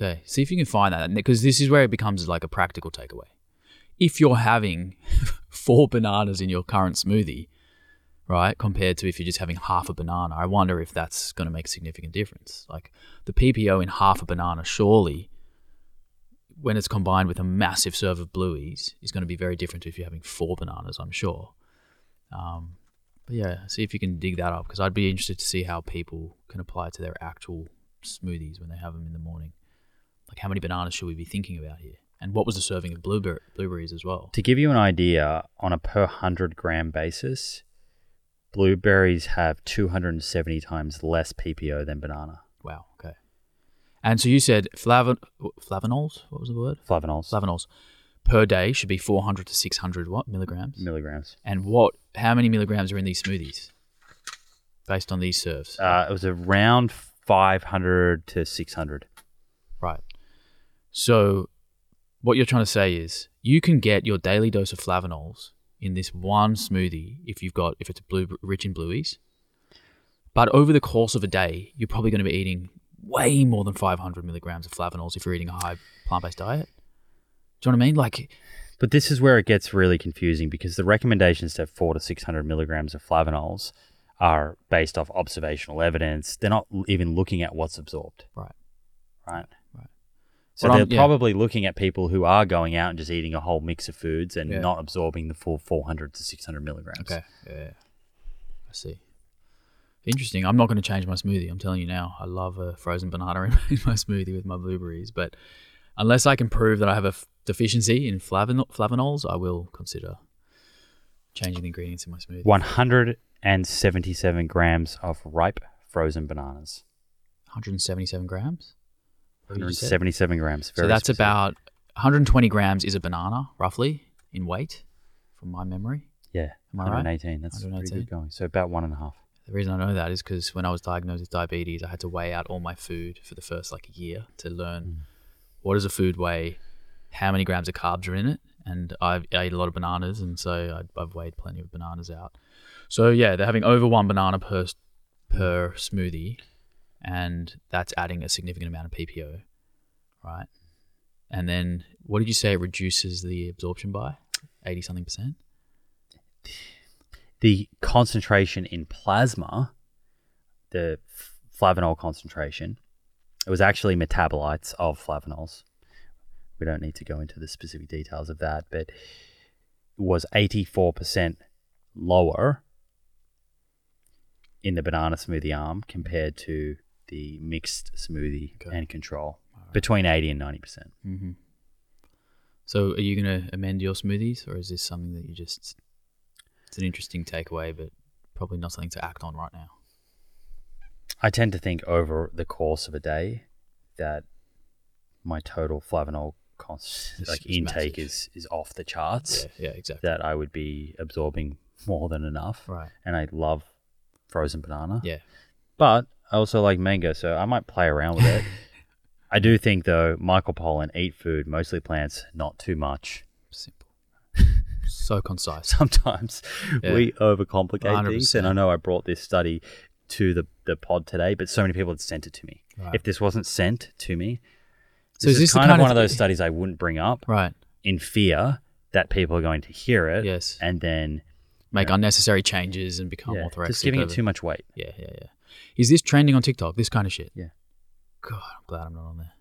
Okay, see if you can find that, because this is where it becomes like a practical takeaway. If you're having 4 bananas in your current smoothie, right, compared to if you're just having half a banana, I wonder if that's going to make a significant difference. Like the PPO in half a banana, surely, when it's combined with a massive serve of blueies, is going to be very different if you're having 4 bananas, I'm sure. But yeah, see if you can dig that up, because I'd be interested to see how people can apply it to their actual smoothies when they have them in the morning. Like, how many bananas should we be thinking about here? And what was the serving of blueberries as well? To give you an idea, on a per 100-gram basis, blueberries have 270 times less PPO than banana. Wow, okay. And so you said flavanols, what was the word? Flavanols per day should be 400 to 600 what? Milligrams? Milligrams. And what? How many milligrams are in these smoothies based on these serves? It was around 500 to 600. Right. So what you're trying to say is you can get your daily dose of flavanols in this one smoothie if it's rich in blueies. But over the course of a day, you're probably going to be eating way more than 500 milligrams of flavanols if you're eating a high plant-based diet. Do you know what I mean? But this is where it gets really confusing, because the recommendations to have 400 to 600 milligrams of flavanols are based off observational evidence. They're not even looking at what's absorbed. Right. So they're probably looking at people who are going out and just eating a whole mix of foods and not absorbing the full 400 to 600 milligrams. Okay. Yeah. I see. Interesting. I'm not going to change my smoothie. I'm telling you now. I love a frozen banana in my smoothie with my blueberries. But unless I can prove that I have a deficiency in flavanols, I will consider changing the ingredients in my smoothie. 177 grams of ripe frozen bananas. 177 grams? 177 grams. So that's specific. About 120 grams is a banana, roughly, in weight, from my memory. Yeah, am I 118. Right? That's pretty good going. So about 1.5. The reason I know that is because when I was diagnosed with diabetes, I had to weigh out all my food for the first year to learn what does a food weigh, how many grams of carbs are in it, and I ate a lot of bananas, and so I've weighed plenty of bananas out. So yeah, they're having over 1 banana per smoothie. And that's adding a significant amount of PPO, right? And then what did you say it reduces the absorption by? 80-something percent? The concentration in plasma, the flavanol concentration, it was actually metabolites of flavanols. We don't need to go into the specific details of that, but it was 84% lower in the banana smoothie arm compared to the mixed smoothie and control, between 80 and 90%. Mm-hmm. So are you going to amend your smoothies, or is this something that it's an interesting takeaway, but probably not something to act on right now? I tend to think over the course of a day that my total flavanol intake is off the charts. Yeah, exactly. That I would be absorbing more than enough. Right. And I love frozen banana. Yeah. But I also like mango, so I might play around with it. I do think, though, Michael Pollan, eat food, mostly plants, not too much. Simple. So concise. Sometimes we overcomplicate 100%. Things, and I know I brought this study to the pod today, but so many people had sent it to me. Right. If this wasn't sent to me, this is kind of one of those studies I wouldn't bring up, right, in fear that people are going to hear it, yes, and then make unnecessary changes and become orthorexic. Just giving it too much weight. Yeah. Is this trending on TikTok, this kind of shit? Yeah. God, I'm glad I'm not on there.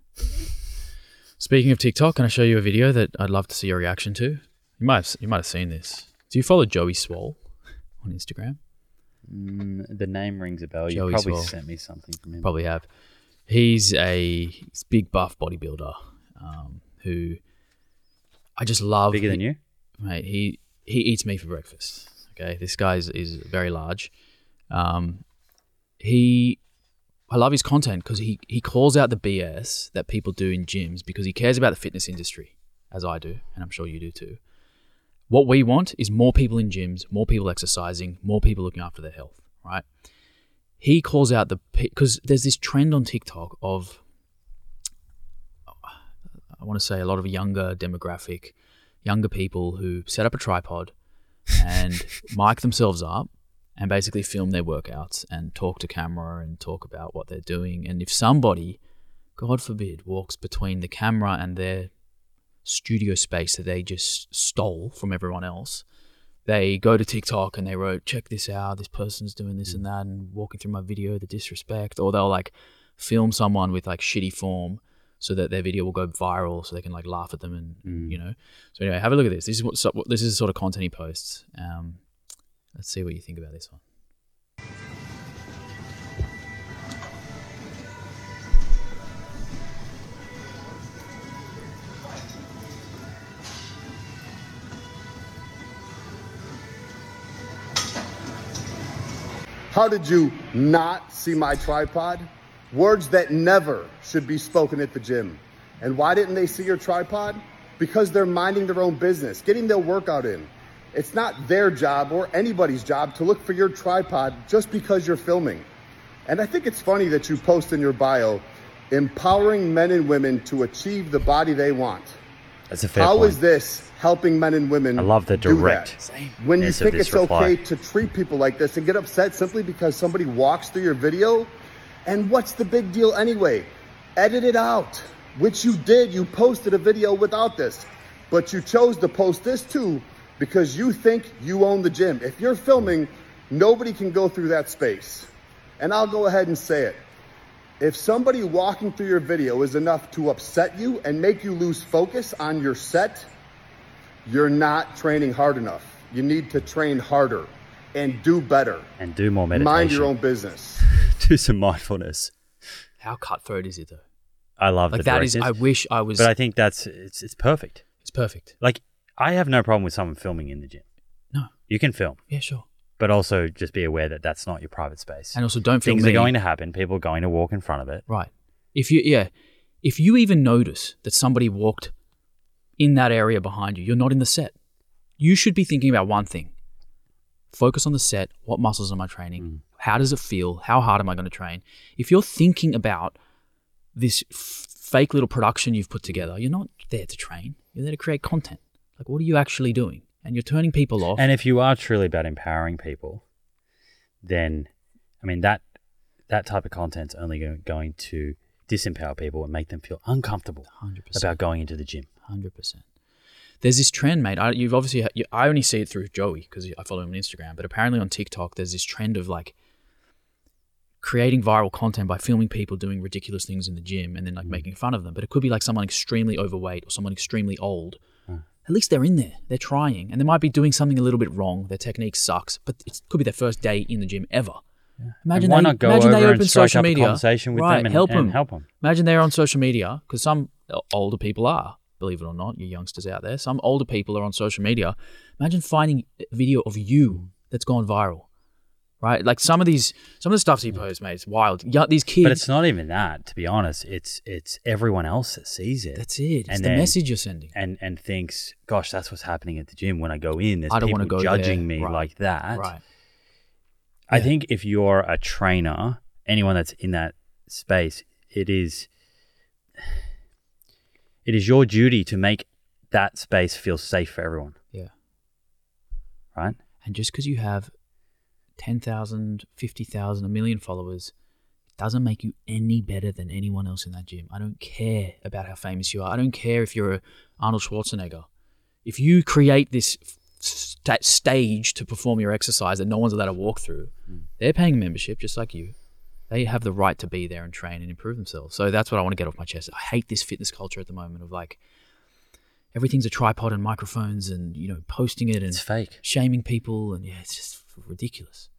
Speaking of TikTok, can I show you a video that I'd love to see your reaction to? You might have seen this. Do you follow Joey Swoll on Instagram? The name rings a bell. Joey you probably Swoll. Sent me something from him. Probably have. He's a big buff bodybuilder who I just love. Bigger than you? Mate, he eats me for breakfast. Okay, this guy is very large. I love his content because he calls out the BS that people do in gyms because he cares about the fitness industry, as I do, and I'm sure you do too. What we want is more people in gyms, more people exercising, more people looking after their health, right? He calls out because there's this trend on TikTok of, I want to say, a lot of younger people who set up a tripod and mic themselves up and basically film their workouts and talk to camera and talk about what they're doing. And if somebody God forbid, walks between the camera and their studio space that they just stole from everyone else. They go to TikTok and they wrote, check this out, this person's doing this and that and walking through my video, the disrespect. Or they'll like film someone with like shitty form so that their video will go viral so they can like laugh at them and, you know. So anyway, have a look at this. This is the sort of content he posts. Let's see what you think about this one. How did you not see my tripod? Words that never should be spoken at the gym. And why didn't they see your tripod? Because they're minding their own business, getting their workout in. It's not their job or anybody's job to look for your tripod just because you're filming. And I think it's funny that you post in your bio, empowering men and women to achieve the body they want. That's a fair point. How is this helping men and women? I love the direct. When you think it's okay to treat people like this and get upset simply because somebody walks through your video, and what's the big deal anyway? Edit it out, which you did. You posted a video without this, but you chose to post this too because you think you own the gym. If you're filming, nobody can go through that space. And I'll go ahead and say it. If somebody walking through your video is enough to upset you and make you lose focus on your set, you're not training hard enough. You need to train harder and do better. And do more meditation. Mind your own business. Do some mindfulness. How cutthroat is it though? I love like the directness. I wish I was. But I think it's perfect. It's perfect. Like I have no problem with someone filming in the gym. No. You can film. Yeah, sure. But also just be aware that that's not your private space. And also don't feel things are going to happen. People are going to walk in front of it. Right. If you even notice that somebody walked in that area behind you, you're not in the set. You should be thinking about one thing. Focus on the set. What muscles am I training? How does it feel? How hard am I going to train? If you're thinking about this fake little production you've put together, you're not there to train. You're there to create content. Like, what are you actually doing? And you're turning people off. And if you are truly about empowering people, then, I mean, that type of content's only going to disempower people and make them feel uncomfortable 100%. About going into the gym. 100%. There's this trend, mate. I only see it through Joey because I follow him on Instagram. But apparently on TikTok, there's this trend of like creating viral content by filming people doing ridiculous things in the gym and then like making fun of them. But it could be like someone extremely overweight or someone extremely old. At least they're in there. They're trying. And they might be doing something a little bit wrong. Their technique sucks. But it could be their first day in the gym ever. Yeah. Imagine they open social media, strike up a conversation with them and help them. Imagine they're on social media, because some older people are, believe it or not, you youngsters out there. Some older people are on social media. Imagine finding a video of you that's gone viral, right? Like some of the stuff he posts, mate, it's wild. These kids. But it's not even that, to be honest. It's everyone else that sees it. That's it. It's the message you're sending. And thinks, gosh, that's what's happening at the gym. When I go in, there's people judging me like that. Right. I think if you're a trainer, anyone that's in that space, it is your duty to make that space feel safe for everyone. Yeah. Right? And just because you have 10,000, 50,000, 1 million followers, doesn't make you any better than anyone else in that gym. I don't care about how famous you are. I don't care if you're Arnold Schwarzenegger. If you create this stage to perform your exercise that no one's allowed to walk through, they're paying membership just like you. They have the right to be there and train and improve themselves. So that's what I want to get off my chest. I hate this fitness culture at the moment of like, everything's a tripod and microphones and, you know, posting it and it's fake. Shaming people. And yeah, it's just ridiculous.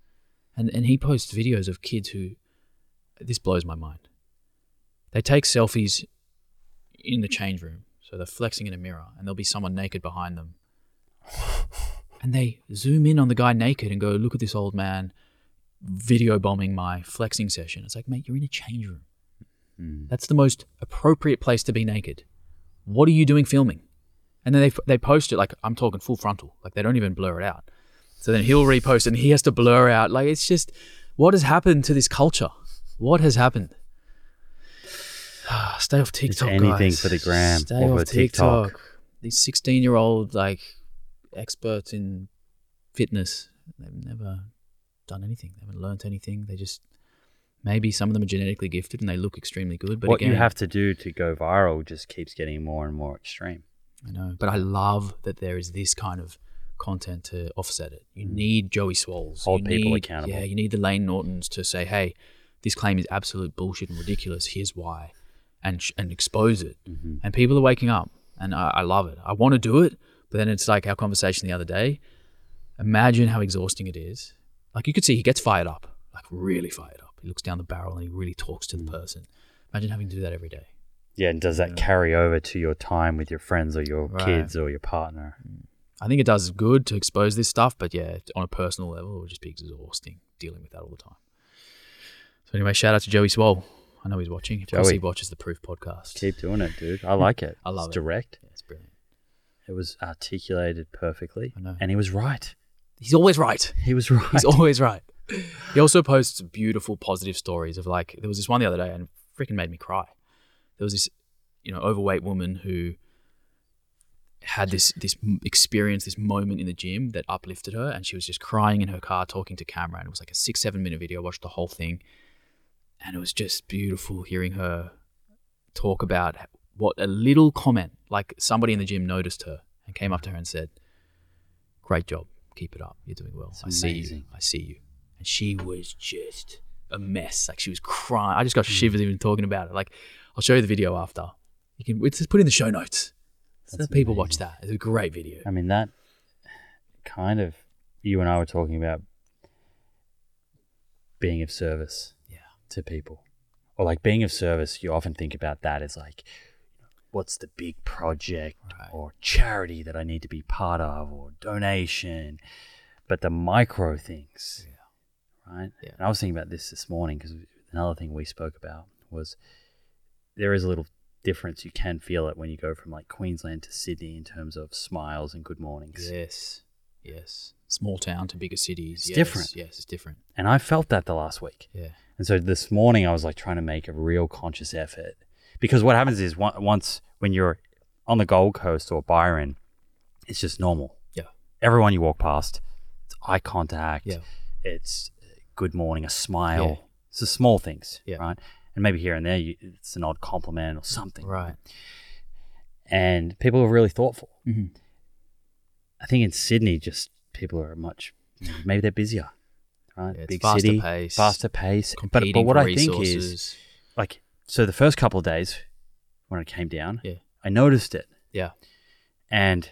And he posts videos of kids who, this blows my mind. They take selfies in the change room. So they're flexing in a mirror and there'll be someone naked behind them. And they zoom in on the guy naked and go, look at this old man video bombing my flexing session. It's like, mate, you're in a change room. That's the most appropriate place to be naked. What are you doing filming? And then they post it like, I'm talking full frontal. Like they don't even blur it out. So then he'll repost and he has to blur out. Like, it's just, what has happened to this culture? What has happened? Stay off TikTok, guys. It's anything for the gram. Stay off TikTok. These 16-year-old, like, experts in fitness, they've never done anything. They haven't learnt anything. They just Maybe some of them are genetically gifted and they look extremely good. But what again, you have to do to go viral just keeps getting more and more extreme. I know, but I love that there is this kind of content to offset it. You need Joey Swolls. Hold people accountable. Yeah, you need the Lane Nortons to say, hey, this claim is absolute bullshit and ridiculous. Here's why. And expose it. Mm-hmm. And people are waking up. And I love it. I want to do it. But then it's like our conversation the other day. Imagine how exhausting it is. Like you could see he gets fired up, like really fired up. He looks down the barrel and he really talks to the person. Imagine having to do that every day. Yeah, and does that carry over to your time with your friends or your kids or your partner? I think it does good to expose this stuff, but yeah, on a personal level, it would just be exhausting dealing with that all the time. So anyway, shout out to Joey Swoll. I know he's watching. Of course he watches The Proof podcast. Keep doing it, dude. I like it. I love it. It's direct. Yeah, it's brilliant. It was articulated perfectly. I know. And he was right. He's always right. He was right. He's always right. He also posts beautiful positive stories of like, there was this one the other day and it freaking made me cry. There was this, you know, overweight woman who had this experience, this moment in the gym that uplifted her, and she was just crying in her car talking to camera, and it was like a 6-7 minute video. I watched the whole thing and it was just beautiful hearing her talk about what a little comment, like somebody in the gym noticed her and came up to her and said, great job, keep it up, you're doing well. It's amazing. I see you. And she was just a mess. Like she was crying. I just got shivers even talking about it. Like I'll show you the video after. You can just put in the show notes. So that people watch that. It's a great video. I mean, that kind of, you and I were talking about being of service to people. Or like being of service, you often think about that as like, what's the big project or charity that I need to be part of or donation, but the micro things, right? Yeah. And I was thinking about this morning because another thing we spoke about was there is a little difference. You can feel it when you go from like Queensland to Sydney in terms of smiles and good mornings. Yes. Small town to bigger cities. It's different. Yes, it's different. And I felt that the last week. Yeah. And so this morning I was like trying to make a real conscious effort because what happens is once when you're on the Gold Coast or Byron, it's just normal. Yeah. Everyone you walk past, it's eye contact. Yeah. It's good morning, a smile. Yeah. It's the small things, right? And maybe here and there, it's an odd compliment or something. Right. And people are really thoughtful. Mm-hmm. I think in Sydney, just people are much, maybe they're busier, right? Yeah, big city, faster pace. But what I think is, like, so the first couple of days when I came down, I noticed it. Yeah. And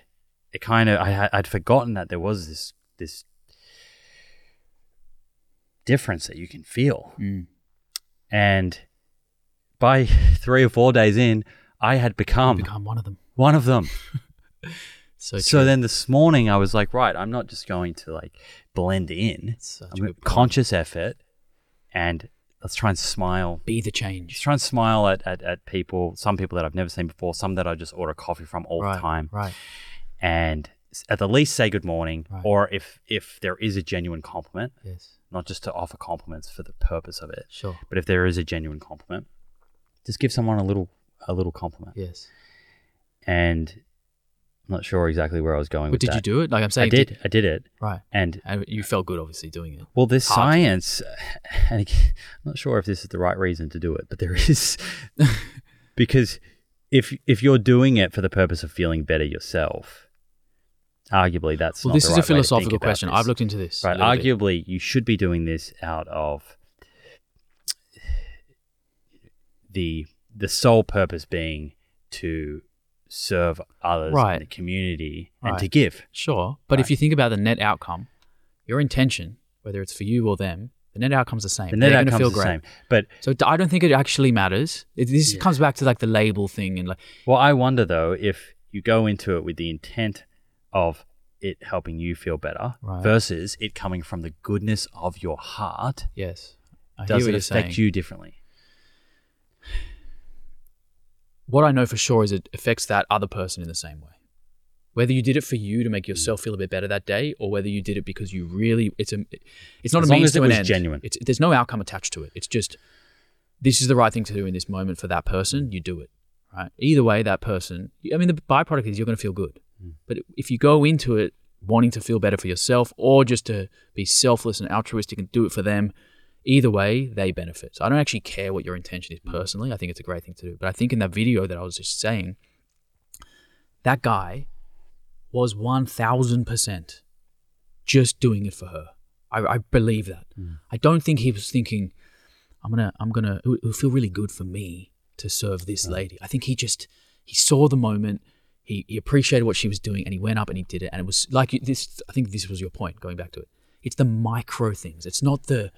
it kind of, I'd forgotten that there was this difference that you can feel. Mm. And by 3 or 4 days in, I had become one of them. So then this morning I was like, right, I'm not just going to like blend in. I'm a conscious effort and let's try and smile. Be the change. Let's try and smile at people, some people that I've never seen before, some that I just order coffee from all the time. Right. And at the least say good morning or if there is a genuine compliment. Yes. Not just to offer compliments for the purpose of it. Sure. But if there is a genuine compliment, just give someone a little compliment. Yes. And I'm not sure exactly where I was going with that. But did you do it? Like I'm saying, I did it. Right. And you felt good obviously doing it. Well, there's science, and I'm not sure if this is the right reason to do it, but there is because if you're doing it for the purpose of feeling better yourself, arguably, that's not the right way to think about this. Well, this is a philosophical question. I've looked into this. Right. Arguably, you should be doing this out of the sole purpose being to serve others in the community and to give. Sure. But if you think about the net outcome, your intention, whether it's for you or them, the net outcome's the same. The net outcome's feel the same. But so I don't think it actually matters. This comes back to like the label thing. And like. Well, I wonder though, if you go into it with the intent of it helping you feel better versus it coming from the goodness of your heart. Yes. Does it affect you differently? What I know for sure is it affects that other person in the same way. Whether you did it for you to make yourself feel a bit better that day or whether you did it because you really, it's not a means to an end. As long as it was genuine. There's no outcome attached to it. It's just, this is the right thing to do in this moment for that person, you do it, right? Either way, that person, I mean, the byproduct is you're going to feel good. But if you go into it wanting to feel better for yourself or just to be selfless and altruistic and do it for them, Either way, they benefit. So I don't actually care what your intention is personally. I think it's a great thing to do. But I think in that video that I was just saying, that guy was 1,000% just doing it for her. I believe that. I don't think he was thinking, I'm gonna. It'll feel really good for me to serve this lady. I think he saw the moment. He appreciated what she was doing, and he went up and he did it. And it was like this. I think this was your point. Going back to it, it's the micro things. It's not the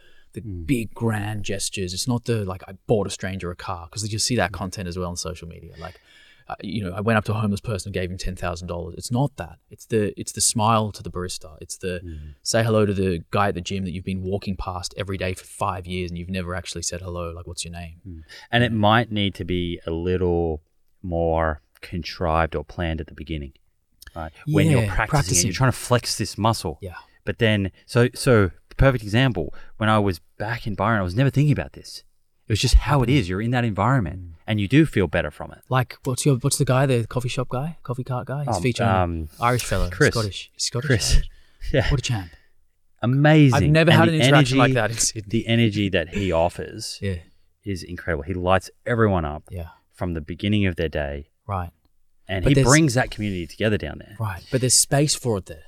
big grand gestures. It's not the like I bought a stranger a car, because you see that content as well on social media. Like, I went up to a homeless person and gave him $10,000. It's not that. It's the smile to the barista. It's the say hello to the guy at the gym that you've been walking past every day for 5 years and you've never actually said hello. Like, what's your name? And it might need to be a little more contrived or planned at the beginning, right? When you're practicing and you're trying to flex this muscle. Yeah. But then, so perfect example, when I was back in Byron, I was never thinking about this. It was just how it is. You're in that environment and you do feel better from it. Like, what's the guy, the coffee shop guy, coffee cart guy? He's featuring Irish fellow, Chris. Scottish. Chris. Irish. Yeah. What a champ. Amazing. I've never had an interaction like that in Sydney. The energy that he offers is incredible. He lights everyone up from the beginning of their day. Right. And he brings that community together down there. Right. But there's space for it there,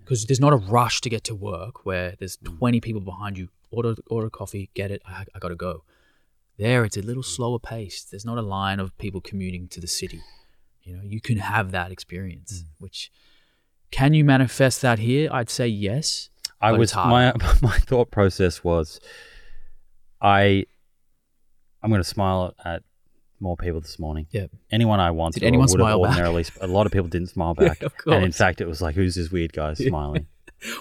because there's not a rush to get to work where there's 20 people behind you. Order coffee, get it, I got to go. There, it's a little slower paced. There's not a line of people commuting to the city. You can have that experience. Which, can you manifest that here? I'd say yes. My thought process was, I'm going to smile at more people this morning. Yeah. Anyone I want. Did anyone smile back? A lot of people didn't smile back. Yeah, of course. And in fact, it was like, who's this weird guy smiling?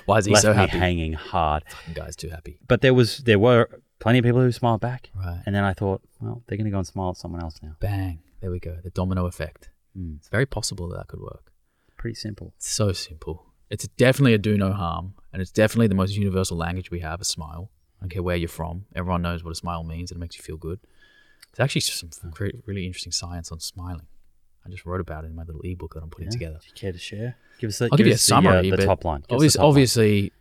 Why is he so happy? Hanging hard. Fucking guy's too happy. But there were plenty of people who smiled back. Right. And then I thought, well, they're going to go and smile at someone else now. Bang. There we go. The domino effect. It's very possible that could work. Pretty simple. It's so simple. It's definitely a do no harm. And it's definitely the most universal language we have, a smile. I don't care where you're from. Everyone knows what a smile means, and it makes you feel good. There's actually some really interesting science on smiling. I just wrote about it in my little ebook that I'm putting together. Do you care to share? I'll give you a summary. The top line. Obviously,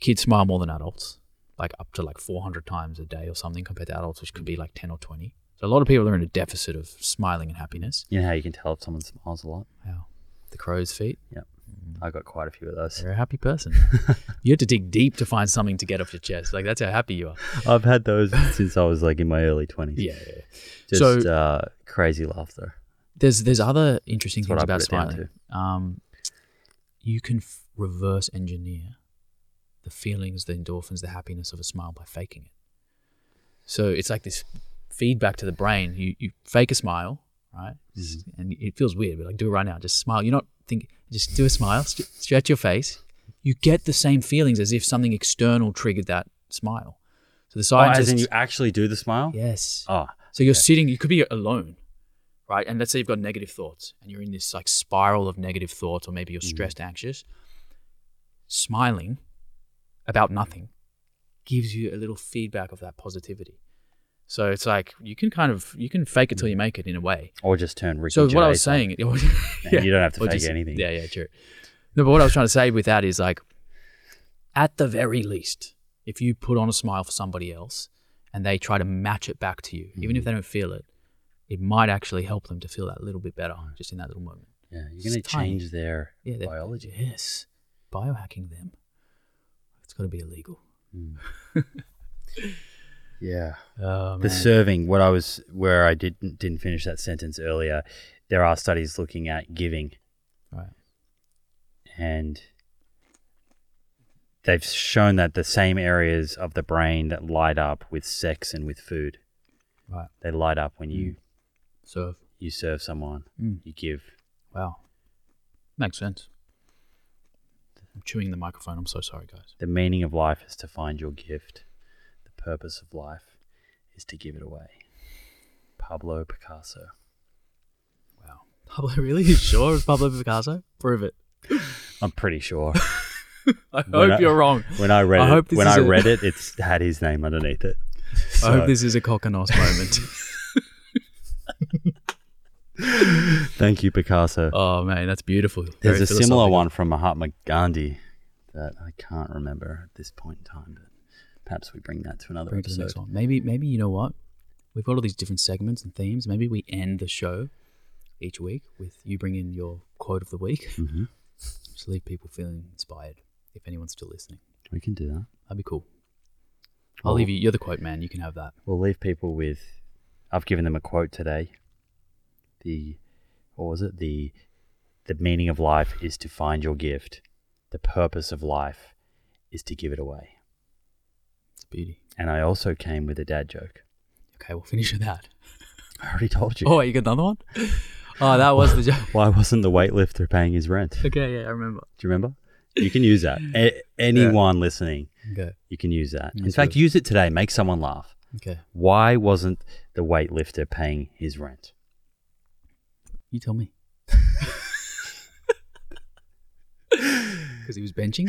kids smile more than adults. Like up to like 400 times a day or something, compared to adults, which could be like 10 or 20. So a lot of people are in a deficit of smiling and happiness. You know how you can tell if someone smiles a lot? How? The crow's feet? Yep. I got quite a few of those. You're a happy person. You had to dig deep to find something to get off your chest. Like, that's how happy you are. I've had those since I was like in my early 20s. Yeah. Just crazy laughter. There's other interesting things about smiling. You can reverse engineer the feelings, the endorphins, the happiness of a smile by faking it. So it's like this feedback to the brain. You fake a smile, right? And it feels weird, but like, do it right now. Just smile. You're not thinking, just do a smile, stretch your face. You get the same feelings as if something external triggered that smile. So the scientists... as in you actually do the smile? Yes. So you're sitting, you could be alone, right? And let's say you've got negative thoughts and you're in this like spiral of negative thoughts, or maybe you're stressed, anxious. Smiling about nothing gives you a little feedback of that positivity. So it's like you can fake it till you make it, in a way. Or just turn Ricky Gervais. So what I was saying, you don't have to fake anything. Yeah, true. No, but what I was trying to say with that is, like, at the very least, if you put on a smile for somebody else and they try to match it back to you, even if they don't feel it, it might actually help them to feel that little bit better just in that little moment. Yeah, you're going to change their biology. Yes, biohacking them. It's got to be illegal. Yeah. The serving, where I didn't finish that sentence earlier, there are studies looking at giving. Right. And they've shown that the same areas of the brain that light up with sex and with food, right, they light up when you serve. You serve someone, you give. Wow. Makes sense. I'm chewing the microphone. I'm so sorry, guys. The meaning of life is to find your gift. The purpose of life is to give it away. Pablo Picasso. Wow. Pablo, really? You sure it's Pablo Picasso? Prove it. I'm pretty sure. I hope you're wrong. When I read it, it's had his name underneath it. So. I hope this is a cock and horse moment. Thank you, Picasso. Oh man, that's beautiful. There's a similar one from Mahatma Gandhi that I can't remember at this point in time, but perhaps we bring that to another episode. To the next one. Maybe you know what? We've got all these different segments and themes. Maybe we end the show each week with you bring in your quote of the week. Mm-hmm. Just leave people feeling inspired, if anyone's still listening. We can do that. That'd be cool. I'll leave you. You're the quote man. You can have that. We'll leave people with... I've given them a quote today. The meaning of life is to find your gift. The purpose of life is to give it away. It's a beauty. And I also came with a dad joke. Okay, we'll finish with that. I already told you. Oh, wait, you got another one? Oh, that was the joke. Why wasn't the weightlifter paying his rent? Okay, yeah, I remember. Do you remember? You can use that. Anyone listening, okay. You can use that. In fact, use it today. Make someone laugh. Okay. Why wasn't the weightlifter paying his rent? You tell me. Because he was benching?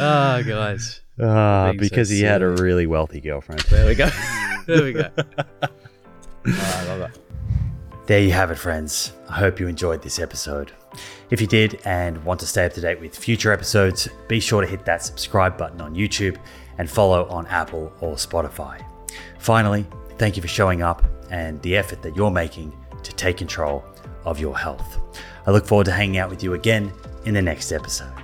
Oh, guys. Because he had a really wealthy girlfriend. There we go. I love that. There you have it, friends. I hope you enjoyed this episode. If you did and want to stay up to date with future episodes, be sure to hit that subscribe button on YouTube and follow on Apple or Spotify. Finally, thank you for showing up and the effort that you're making to take control of your health. I look forward to hanging out with you again in the next episode.